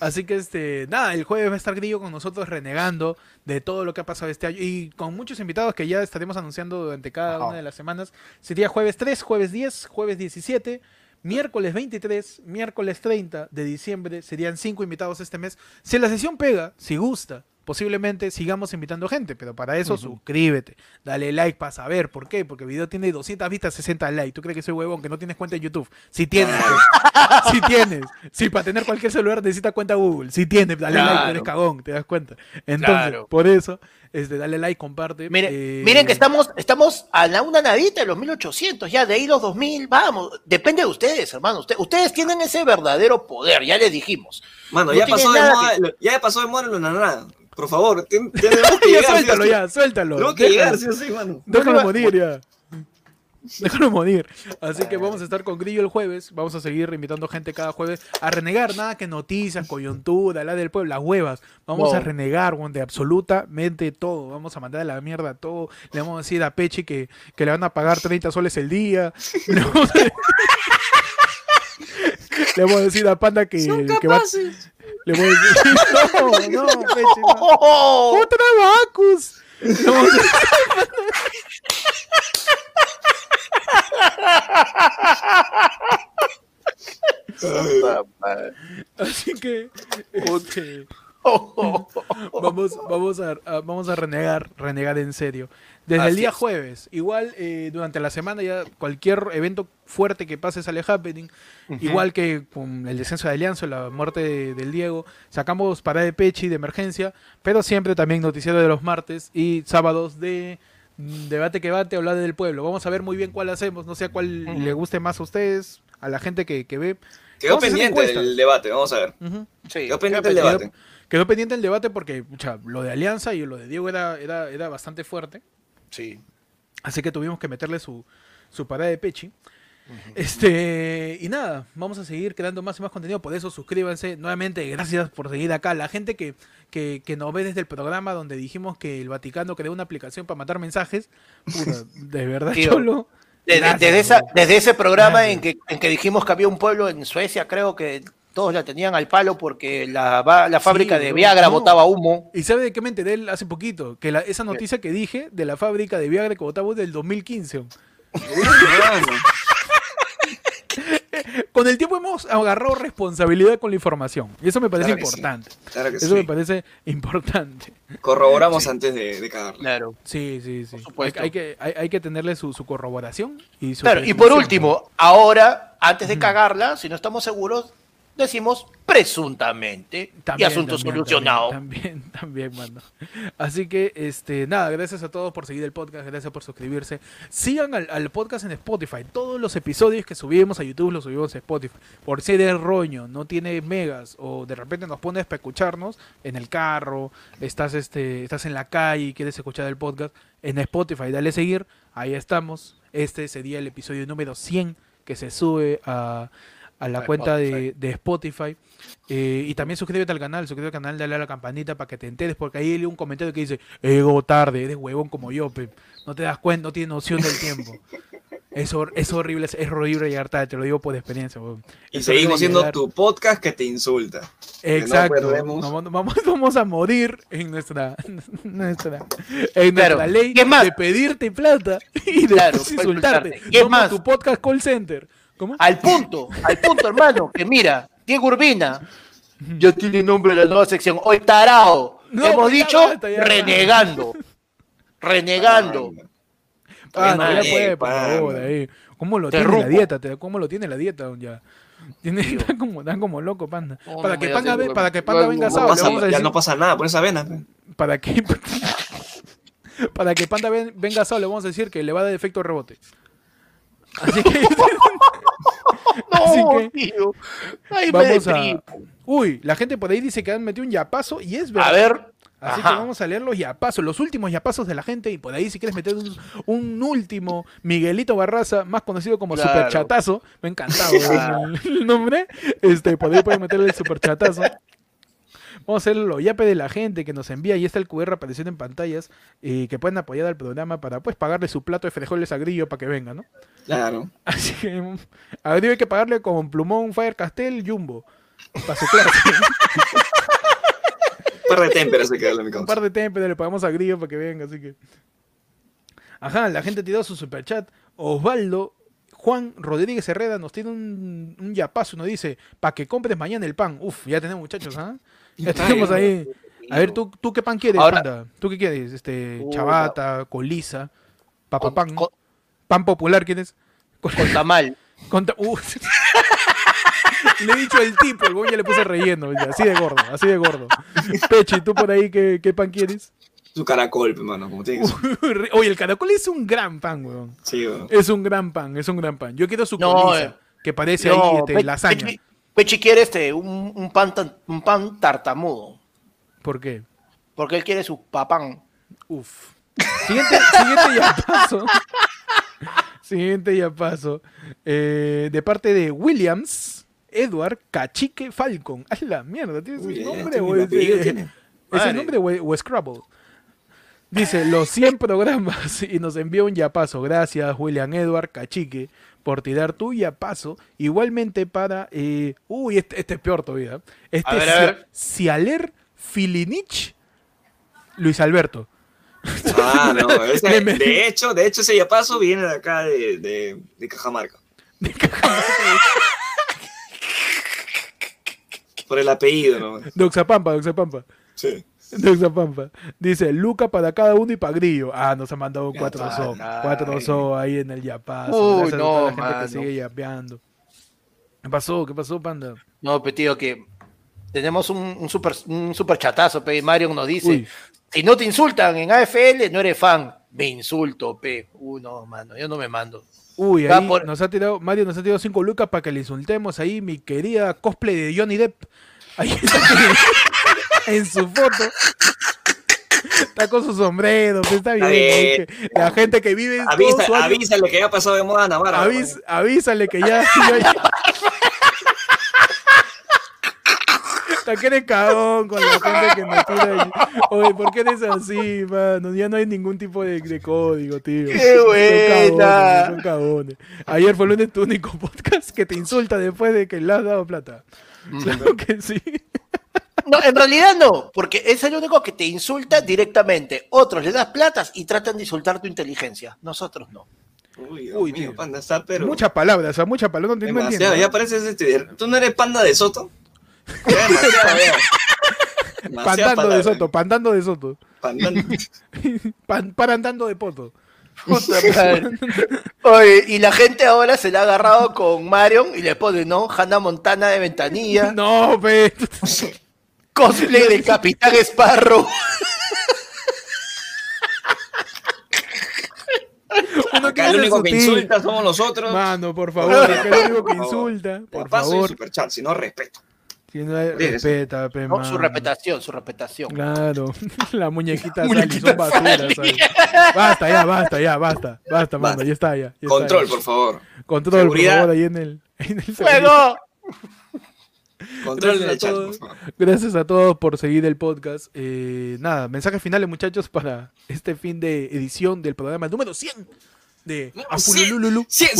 Así que nada, el jueves va a estar Grillo con nosotros renegando de todo lo que ha pasado este año y con muchos invitados que ya estaremos anunciando durante cada una de las semanas. Sería jueves 3, jueves 10, jueves 17, miércoles 23, miércoles 30 de diciembre. Serían 5 invitados este mes. Si la sesión pega, si gusta, posiblemente sigamos invitando gente, pero para eso suscríbete, dale like para saber. ¿Por qué? Porque el video tiene 200 vistas, 60 likes. ¿Tú crees que soy huevón que no tienes cuenta de YouTube? Si tienes, pues. Si tienes. Si para tener cualquier celular necesitas cuenta Google. Si tienes, dale like, eres cagón, te das cuenta. Entonces, por eso, dale like, comparte. Miren, miren que estamos a una nadita de los 1800, ya de ahí los 2000, vamos. Depende de ustedes, hermanos. Ustedes tienen ese verdadero poder, ya les dijimos. Mano, no ya pasó de moda en los nananas. Por favor, tenemos que llegar, suéltalo, suéltalo. Tengo que llegar, sí o sí, mano. Déjalo morir ya. Déjalo morir. Así que vamos a estar con Grillo el jueves. Vamos a seguir invitando gente cada jueves a renegar. Nada que noticias, coyuntura, la del pueblo, las huevas. Vamos a renegar, de absolutamente todo. Vamos a mandar a la mierda todo. Le vamos a decir a Pechi que le van a pagar 30 soles el día. Le vamos a, le vamos a decir a Panda que... Son capaces. Le voy a decir, no, Peche, no. ¡Otra Bacus! No. Así que... vamos a renegar en serio. Desde el día jueves, igual durante la semana ya cualquier evento fuerte que pase sale happening, igual que con el descenso de Alianza, la muerte del Diego, sacamos parada de Pechi de emergencia, pero siempre también noticiero de los martes y sábados de debate que bate, hablar del pueblo. Vamos a ver muy bien cuál hacemos, no sé a cuál le guste más a ustedes, a la gente que ve. Quedó pendiente el debate, vamos a ver. Sí, quedó pendiente el debate porque lo de Alianza y lo de Diego era bastante fuerte. Sí. Así que tuvimos que meterle su parada de Pechi. Y nada, vamos a seguir creando más y más contenido. Por eso suscríbanse. Nuevamente, gracias por seguir acá. La gente que nos ve desde el programa donde dijimos que el Vaticano creó una aplicación para matar mensajes. Puta, de verdad, cholo. Desde ese programa en que dijimos que había un pueblo en Suecia, creo que todos la tenían al palo porque la fábrica de Viagra botaba humo. ¿Y sabe de qué me enteré hace poquito? Que esa noticia que dije de la fábrica de Viagra que botaba humo del 2015. Con el tiempo hemos agarrado responsabilidad con la información. Y eso me parece importante. Sí. Claro que eso me parece importante. Corroboramos antes de cagarla. Claro. Sí. Hay que tenerle su corroboración. Y y por último, ahora, antes de cagarla, si no estamos seguros, decimos presuntamente también, y asunto solucionado. También, mano. Así que, nada, gracias a todos por seguir el podcast, gracias por suscribirse. Sigan al podcast en Spotify. Todos los episodios que subimos a YouTube los subimos a Spotify. Por si eres roño, no tiene megas o de repente nos pones para escucharnos en el carro, estás en la calle y quieres escuchar el podcast, en Spotify, dale a seguir, ahí estamos. Este sería el episodio número 100 que se sube a la cuenta de Spotify. Y también suscríbete al canal, dale a la campanita para que te enteres, porque ahí hay un comentario que dice, llego tarde, eres huevón como yo, no te das cuenta, no tienes noción del tiempo. Es horrible llegar tarde, te lo digo por experiencia. Y seguimos siendo tu podcast que te insulta. Exacto. Vamos a morir en nuestra ley de pedirte plata y de insultarte. Y es más, tu podcast call center. ¿Cómo? Al punto, hermano, que mira, Diego Urbina, yo tiene nombre de la nueva sección, hoy tarao, hemos dicho, renegando. Pana, ya puede, por favor, ahí. ¿Cómo lo tiene la dieta ya? Están como loco, Panda. Para que Panda venga sábado. Ya no pasa nada, por esa vena. Para que Panda venga sábado, le vamos a decir que le va a dar efecto rebote. Así que... tío. Ay, la gente por ahí dice que han metido un yapazo y es verdad. A ver. Así que vamos a leer los yapazos, los últimos yapazos de la gente. Y por ahí, si quieres meter un último, Miguelito Barraza, más conocido como Superchatazo. Me encantaba el nombre. Por ahí puedes meterle el Superchatazo. Vamos a hacer los yape de la gente que nos envía. Y está el QR apareciendo en pantallas. Y que pueden apoyar al programa para pues pagarle su plato de frijoles a Grillo para que venga, ¿no? Claro. Así que a Grillo hay que pagarle con Plumón, Fire Castel, Jumbo. para su clase. Un par de témperas se quedó en mi casa. Un par de témperas, le pagamos a Grillo para que venga, así que... Ajá, la gente ha tirado su superchat. Osvaldo Juan Rodríguez Herrera nos tiene un yapazo, nos dice, para que compres mañana el pan. Uf, ya tenemos muchachos, ¿ah? ¿Eh? Ya tenemos ahí. A ver, ¿tú qué pan quieres, ahora, panda? ¿Tú qué quieres? Chabata, coliza, papapán. ¿Pan popular quieres? Con tamal. Le he dicho el tipo, el güey ya le puse relleno, ya, así de gordo, así de gordo. Pechi, ¿tú por ahí qué pan quieres? Su caracol, hermano, como tienes. Oye, el caracol es un gran pan, weón. Sí, weón. Es un gran pan, es un gran pan. Yo quiero su coliza, que parece ahí lasaña. Pechi quiere un pan tartamudo. ¿Por qué? Porque él quiere su papán. Uf. Siguiente ya paso. Siguiente ya paso. De parte de Williams, Edward Cachique Falcon. ¡A la mierda! ¿Tiene ese nombre, güey? ¿Es el nombre o Scrabble? Dice, los 100 programas y nos envía un yapazo. Gracias, William Edward Cachique, por tirar tu yapazo. Igualmente para... uy, este es peor todavía. Este es Cialer Filinich Luis Alberto. Ah, no. De hecho, ese yapazo viene de acá, de Cajamarca. De Cajamarca. Por el apellido, ¿no? De Oxapampa, de Oxapampa. Sí. De Oxapampa. Dice, Luca para cada uno y para Grillo. Ah, nos ha mandado 4 so. 4 so ahí en el yapazo. Uy, no, a la gente que sigue yapeando. ¿Qué pasó? ¿Qué pasó, panda? No, petido, que tenemos un super chatazo, pe. Mario nos dice, si no te insultan en AFL, no eres fan. Me insulto, pe. Uy, no, mano, yo no me mando. Uy, ahí nos ha tirado, Mario nos ha tirado 5 lucas para que le insultemos ahí, mi querida cosplay de Johnny Depp. Ahí está en su foto. Está con su sombrero, está bien. La gente que vive en avísale que ya pasó de moda Navarra. Avísale que ya. Que eres cagón con la gente que me tira ahí. Oye, ¿por qué eres así, mano? Ya no hay ningún tipo de código, tío. ¡Qué buena! Son cagones. Ayer fue lunes tu único podcast que te insulta después de que le has dado plata. Claro que sí. No, en realidad no, porque es el único que te insulta directamente. Otros le das platas y tratan de insultar tu inteligencia. Nosotros no. Uy, tío, panda está, pero... Muchas palabras, o sea, muchas palabras. No entiendo. Ya pareces estudiar. ¿Tú no eres Panda de Soto? Pandando de Soto, pandando de Soto. Parandando de Poto. Oye, y la gente ahora se la ha agarrado con Marion y le pone, ¿no? Hannah Montana de Ventanilla. No, pe. Cosplay del Capitán Esparro. Acá el único que insulta somos nosotros. Mano, por favor, acá el único que insulta. Por favor, superchat, si no respeto. Si no hay, respeta, pe, no, su reputación. Claro, la muñequita Sally son basuras. Basta, manda, ya está, ya. Control, por favor. Control, seguridad. Por favor, ahí en el ¡fuego! Control del chat, por favor. Gracias a todos por seguir el podcast. Nada, mensajes finales, muchachos, para este fin de edición del programa número 100 de Apululululu. 100.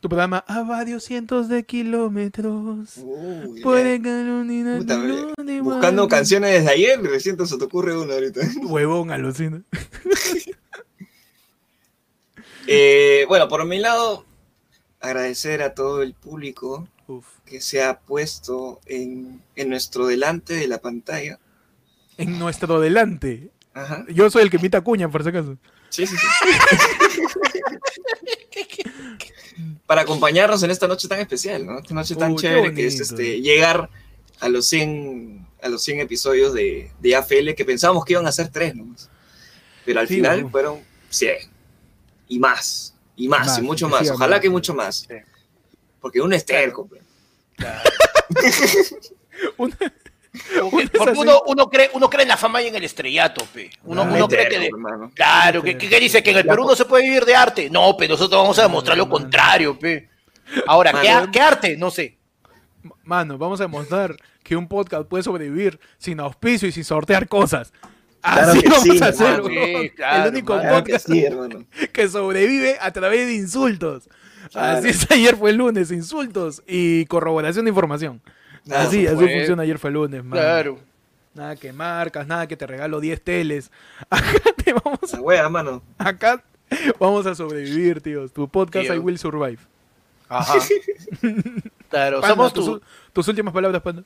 Tu programa a varios cientos de kilómetros. Buscando canciones desde ayer, recién se te ocurre una ahorita. Huevón, alucina. Bueno, por mi lado, agradecer a todo el público que se ha puesto en nuestro delante de la pantalla. En nuestro delante. Ajá. Yo soy el que imita a Cuña, por si acaso. Sí. Para acompañarnos en esta noche tan especial, ¿no? Esta noche tan chévere que es llegar a los 100 episodios de AFL, que pensábamos que iban a ser 3 nomás. Pero al final fueron 100. Y más, y mucho más. Ojalá que mucho más. Porque uno es terco. Claro. Porque uno cree en la fama y en el estrellato, pe. Uno cree que... Claro, que dice que en el Perú no se puede vivir de arte. No, pero nosotros vamos a demostrar lo contrario, pe. Ahora, ¿qué arte? No sé. Mano, vamos a demostrar que un podcast puede sobrevivir sin auspicio y sin sortear cosas. Claro, así vamos, sí, a hacer, hermano, sí, claro, el único claro podcast que, sí, que sobrevive a través de insultos. Claro. Así es, ayer fue el lunes, insultos y corroboración de información. Claro, así, así funciona ayer fue el lunes, man. Claro. Nada que marcas, nada que te regalo 10 teles. Acá te vamos a... La wea, mano. Acá vamos a sobrevivir, tíos. Tu podcast, tío. I Will Survive. Ajá. Claro, Panda, somos tus últimas palabras, Panda.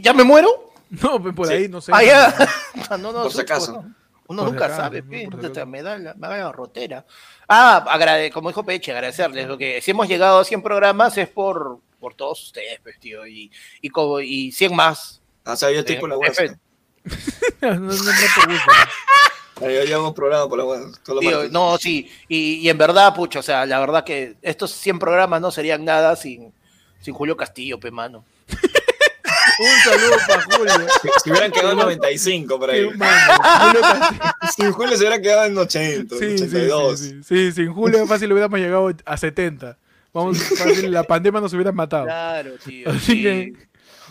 ¿Ya me muero? No, por sí, ahí no sé. Ah, ya. No, por si acaso. Uno por nunca acá, sabe, me da la rotera. Ah, como dijo Peche, agradecerles. Lo que, si hemos llegado a 100 programas es por todos ustedes, pues, tío. Y 100 más. O sea, yo estoy por la web. No te gusta. Yo hago un programa por la web. Tío, no, sí. Y en verdad, pucho, o sea, la verdad que estos 100 programas no serían nada sin Julio Castillo, pe, mano. Un saludo para Julio. Se hubieran quedado en 95 por ahí. Sin Julio se hubieran quedado en 80, sí, 82. Sí, sin Julio fácil hubiéramos llegado a 70. Vamos, sí, fácil, la pandemia nos hubiera matado. Claro, tío. Así sí, que,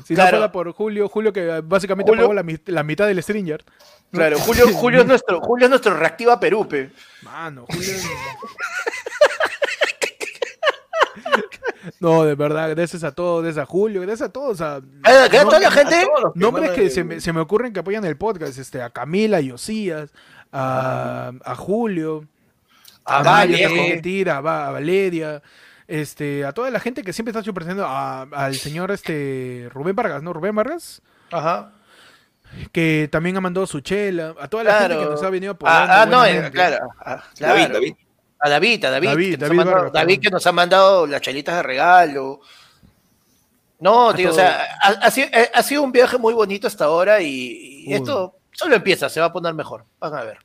si claro, no fuera por Julio que básicamente pagó la mitad del Stringer. Claro, Julio es nuestro reactiva Perú, pe. Mano, Julio es... No, de verdad, gracias a todos, gracias a Julio, gracias a todos. A toda la gente. Nombres que se me ocurren que apoyan el podcast, a Camila, Yosías, a Julio, a Valeria, a Valeria, a toda la gente que siempre está sorprendiendo, al señor Rubén Vargas, ¿no? Rubén Vargas. Ajá. Que también ha mandado su chela, a toda la claro, gente que nos ha venido apoyando. Claro. Claro. David. A David, que nos ha mandado las chelitas de regalo. No, tío, o sea, ha sido un viaje muy bonito hasta ahora y esto solo empieza, se va a poner mejor. Van a ver.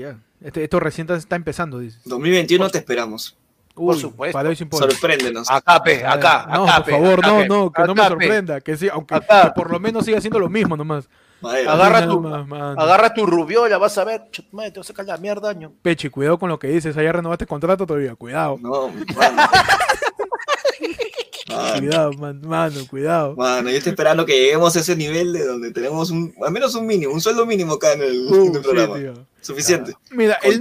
Ya. Esto recién está empezando, dices. 2021 te esperamos. Por supuesto. Sorpréndenos. Acá, por favor, no me sorprenda. Que sí, aunque acá, por lo menos siga siendo lo mismo nomás. Madre, agarra tu rubiola, vas a ver, madre, te vas a sacar la mierda, año. Pechi, cuidado con lo que dices, allá renovaste el contrato todavía, cuidado. No, mano. Cuidado. Mano, yo estoy esperando que lleguemos a ese nivel de donde tenemos al menos un sueldo mínimo acá en el programa. Tío. Suficiente. Claro. Mira, el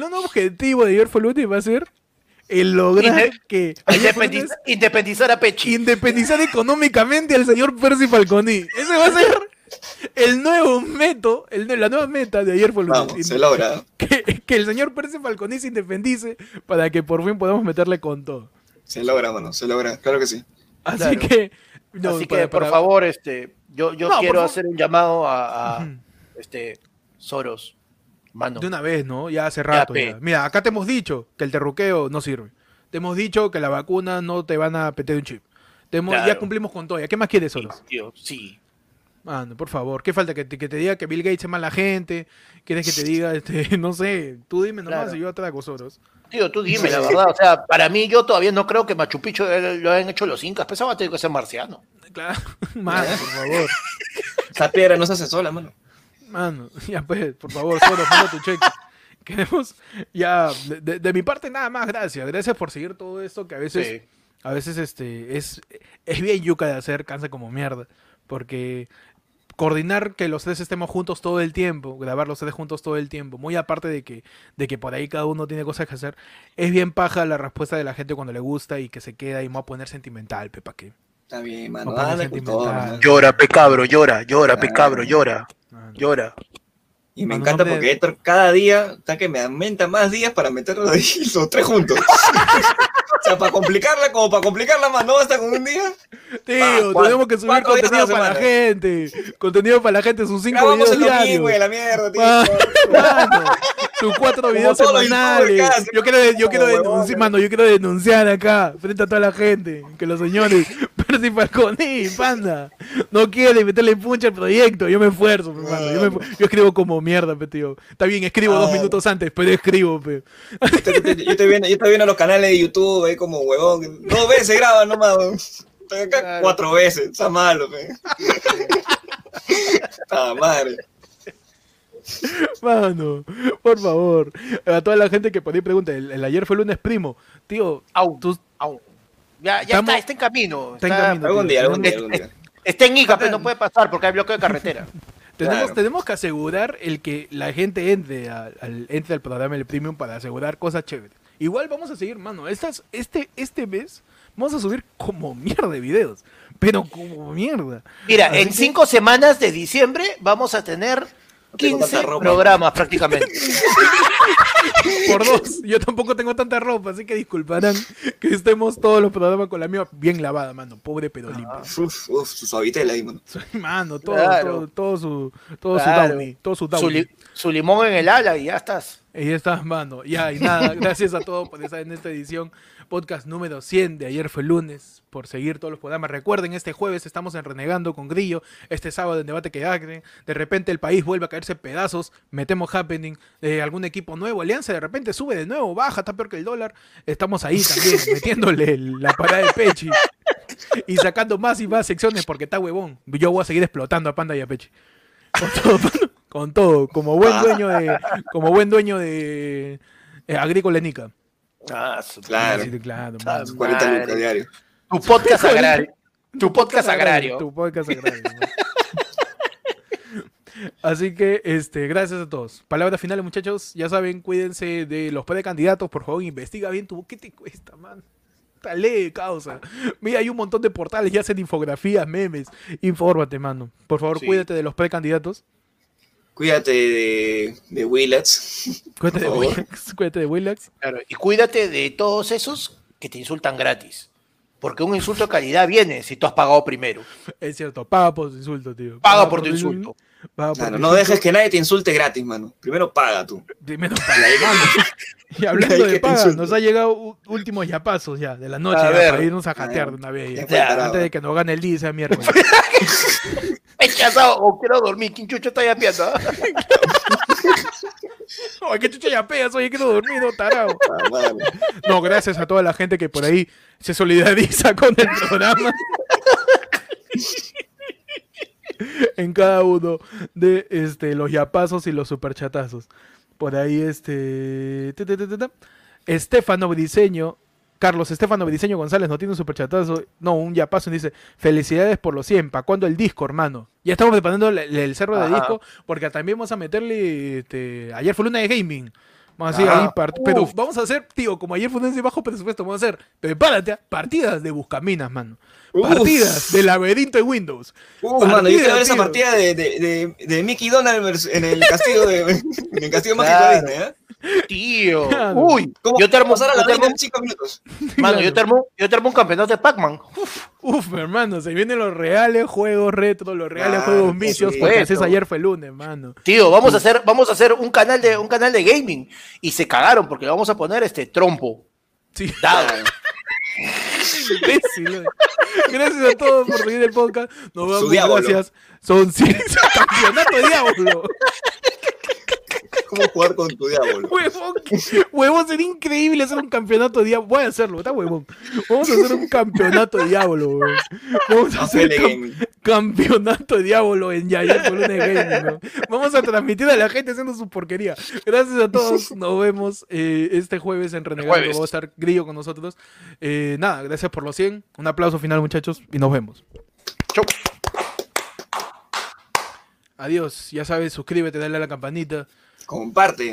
nuevo objetivo de ayer fue lunes va a ser el lograr que... Independizar a Pechi. Independizar económicamente al señor Percy Falconi. Ese va a ser el nuevo meto, la nueva meta de ayer fue lunes. Vamos, se logra. Que el señor Percy Falconi se independice para que por fin podamos meterle con todo. Se logra, mano, se logra. Claro que sí. Así claro, que... No, así que, por favor, yo quiero hacer un llamado a Soros. Mano. De una vez, ¿no? Ya hace rato. Ya. Mira, acá te hemos dicho que el terruqueo no sirve. Te hemos dicho que la vacuna no te van a meter un chip. Claro. Ya cumplimos con todo. ¿Qué más quieres, Soros? Sí. Mano, por favor. ¿Qué falta? ¿Que te diga que Bill Gates es mala gente? ¿Quieres que te diga, no sé? Tú dime nomás claro, y yo atraco, Soros. Tío, tú dime, la verdad. O sea, para mí yo todavía no creo que Machu Picchu lo hayan hecho los incas. Pensaba que tenía que ser marciano. Claro. Mano, por favor. Esa piedra no se hace sola, mano. Mano, ya pues, por favor, Soros, manda tu cheque. Queremos, ya, de mi parte nada más, gracias. Gracias por seguir todo esto que a veces es bien yuca de hacer, cansa como mierda. Porque coordinar que los tres estemos juntos todo el tiempo, grabar los tres juntos todo el tiempo, muy aparte de que por ahí cada uno tiene cosas que hacer, es bien paja la respuesta de la gente cuando le gusta y que se queda y me va a poner sentimental, Pepa, que... Está bien, mano, dale con todo. Llora, pecabro, llora, pecabro, llora. Llora. Y me encanta porque Héctor cada día está que me aumenta más días para meterlos ahí los tres juntos. O sea, para complicarla, como para complicarla más, ¿no? Hasta con un día. Tío, tenemos que subir contenido para la gente. Contenido para la gente, sus 5 videos diarios. Vamos a la mierda, tío. Mano, sus 4 videos semanales. Yo quiero denunciar acá, frente a toda la gente, que los señores... Percy Falconi, Panda, no quiere meterle puncha al proyecto, yo me esfuerzo, mano. Yo escribo como mierda, pe, tío. Está bien, escribo 2 minutos antes, pero escribo, pe. Yo estoy viendo los canales de YouTube, ahí como huevón, 2 veces graba nomás, acá claro, 4 veces, está malo, pe. Está madre. Mano, por favor, a toda la gente que por ahí pregunta, el ayer fue lunes primo, tío, Ya está en camino. Está en camino. Algún día. Está en Ica, pero no puede pasar porque hay bloqueo de carretera. Tenemos que asegurar el que la gente entre al programa del Premium para asegurar cosas chéveres. Igual vamos a seguir, mano. Este mes vamos a subir como mierda de videos, pero como mierda. Mira, así en 5 semanas de diciembre vamos a tener 15 programas prácticamente. Por 2. Yo tampoco tengo tanta ropa, así que disculparán que estemos todos los programas con la mía bien lavada, mano. Pobre pero limpia. Su suavitel ahí, mano. Mano, todo su downy. Su limón en el ala y ya estás. Y ya estás, mano. Ya, y nada, gracias a todos por estar en esta edición. Podcast número 100 de Ayer fue lunes. Por seguir todos los programas. Recuerden, este jueves estamos en Renegando con Grillo. Este sábado en Debate que Acre. De repente el país vuelve a caerse pedazos. Metemos Happening. Algún equipo nuevo. Alianza de repente sube de nuevo. Baja, está peor que el dólar. Estamos ahí también metiéndole la parada de Pechi. Y sacando más y más secciones porque está huevón. Yo voy a seguir explotando a Panda y a Pechi. Con todo, como buen dueño de Agrícola Nica. Ah, claro, 40 lucas diarios. Tu podcast agrario. Así que, gracias a todos. Palabras finales, muchachos. Ya saben, cuídense de los precandidatos, por favor, investiga bien tu... ¿Qué te cuesta, man? Lee, causa. Mira, hay un montón de portales que hacen infografías, memes. Infórmate, mano. Por favor, cuídate de los precandidatos. Cuídate de Willax. Cuídate de Willax. Claro, y cuídate de todos esos que te insultan gratis. Porque un insulto de calidad viene si tú has pagado primero. Es cierto, paga por tu insulto, tío. Paga por tu insulto. No dejes que nadie te insulte gratis, mano. Primero paga tú. Primero paga. Y hablando de paga, nos ha llegado últimos yapazos ya de la noche para irnos a jatear de una vez. Antes de que nos gane el día esa mierda. He casado o quiero dormir. ¿Quién chucho está yapeando? Oye, qué chucha yapeas, oye, quiero dormir, no tarado. No, gracias a toda la gente que por ahí se solidariza con el programa. En cada uno de los yapazos y los superchatazos. Por ahí Carlos Estefano Briseño González no tiene un superchatazo. No, un yapazo dice: felicidades por los 100. ¿Para cuándo el disco, hermano? Ya estamos preparando el cerro de disco porque también vamos a meterle Ayer fue luna de gaming. Vamos a hacer ahí pero vamos a hacer, tío, como ayer fue lunes de bajo presupuesto, vamos a hacer, prepárate, partidas de buscaminas, mano. Partidas de laberinto en Windows. Mano, yo quiero ver esa partida de Mickey Donald en el castillo mágico de Disney, ¿eh? Tío, claro. Uy, yo te armo en 5 minutos. Mano, claro. yo te armo un campeonato de Pac-Man. Uf, hermano, se vienen los reales juegos retro, los reales juegos vicios, porque haces ayer fue lunes, mano. Tío, vamos a hacer un canal de gaming y se cagaron porque le vamos a poner trompo. Sí. Imbécil. Gracias a todos por seguir el podcast. Nos vemos. Gracias. Son 100 campeonato de diablo. ¿Cómo jugar con tu diablo? Huevón, sería increíble hacer un campeonato de diablo. Voy a hacerlo, está huevón. Vamos a hacer un campeonato de diablo, huevón. Vamos a hacer campeonato de diablo en Yaya por una game, ¿no? Vamos a transmitir a la gente haciendo su porquería. Gracias a todos. Nos vemos este jueves en Renegado. Va a estar Grillo con nosotros. Nada, gracias por los 100. Un aplauso final, muchachos, y nos vemos. Chau. Adiós. Ya sabes, suscríbete, dale a la campanita. Comparte.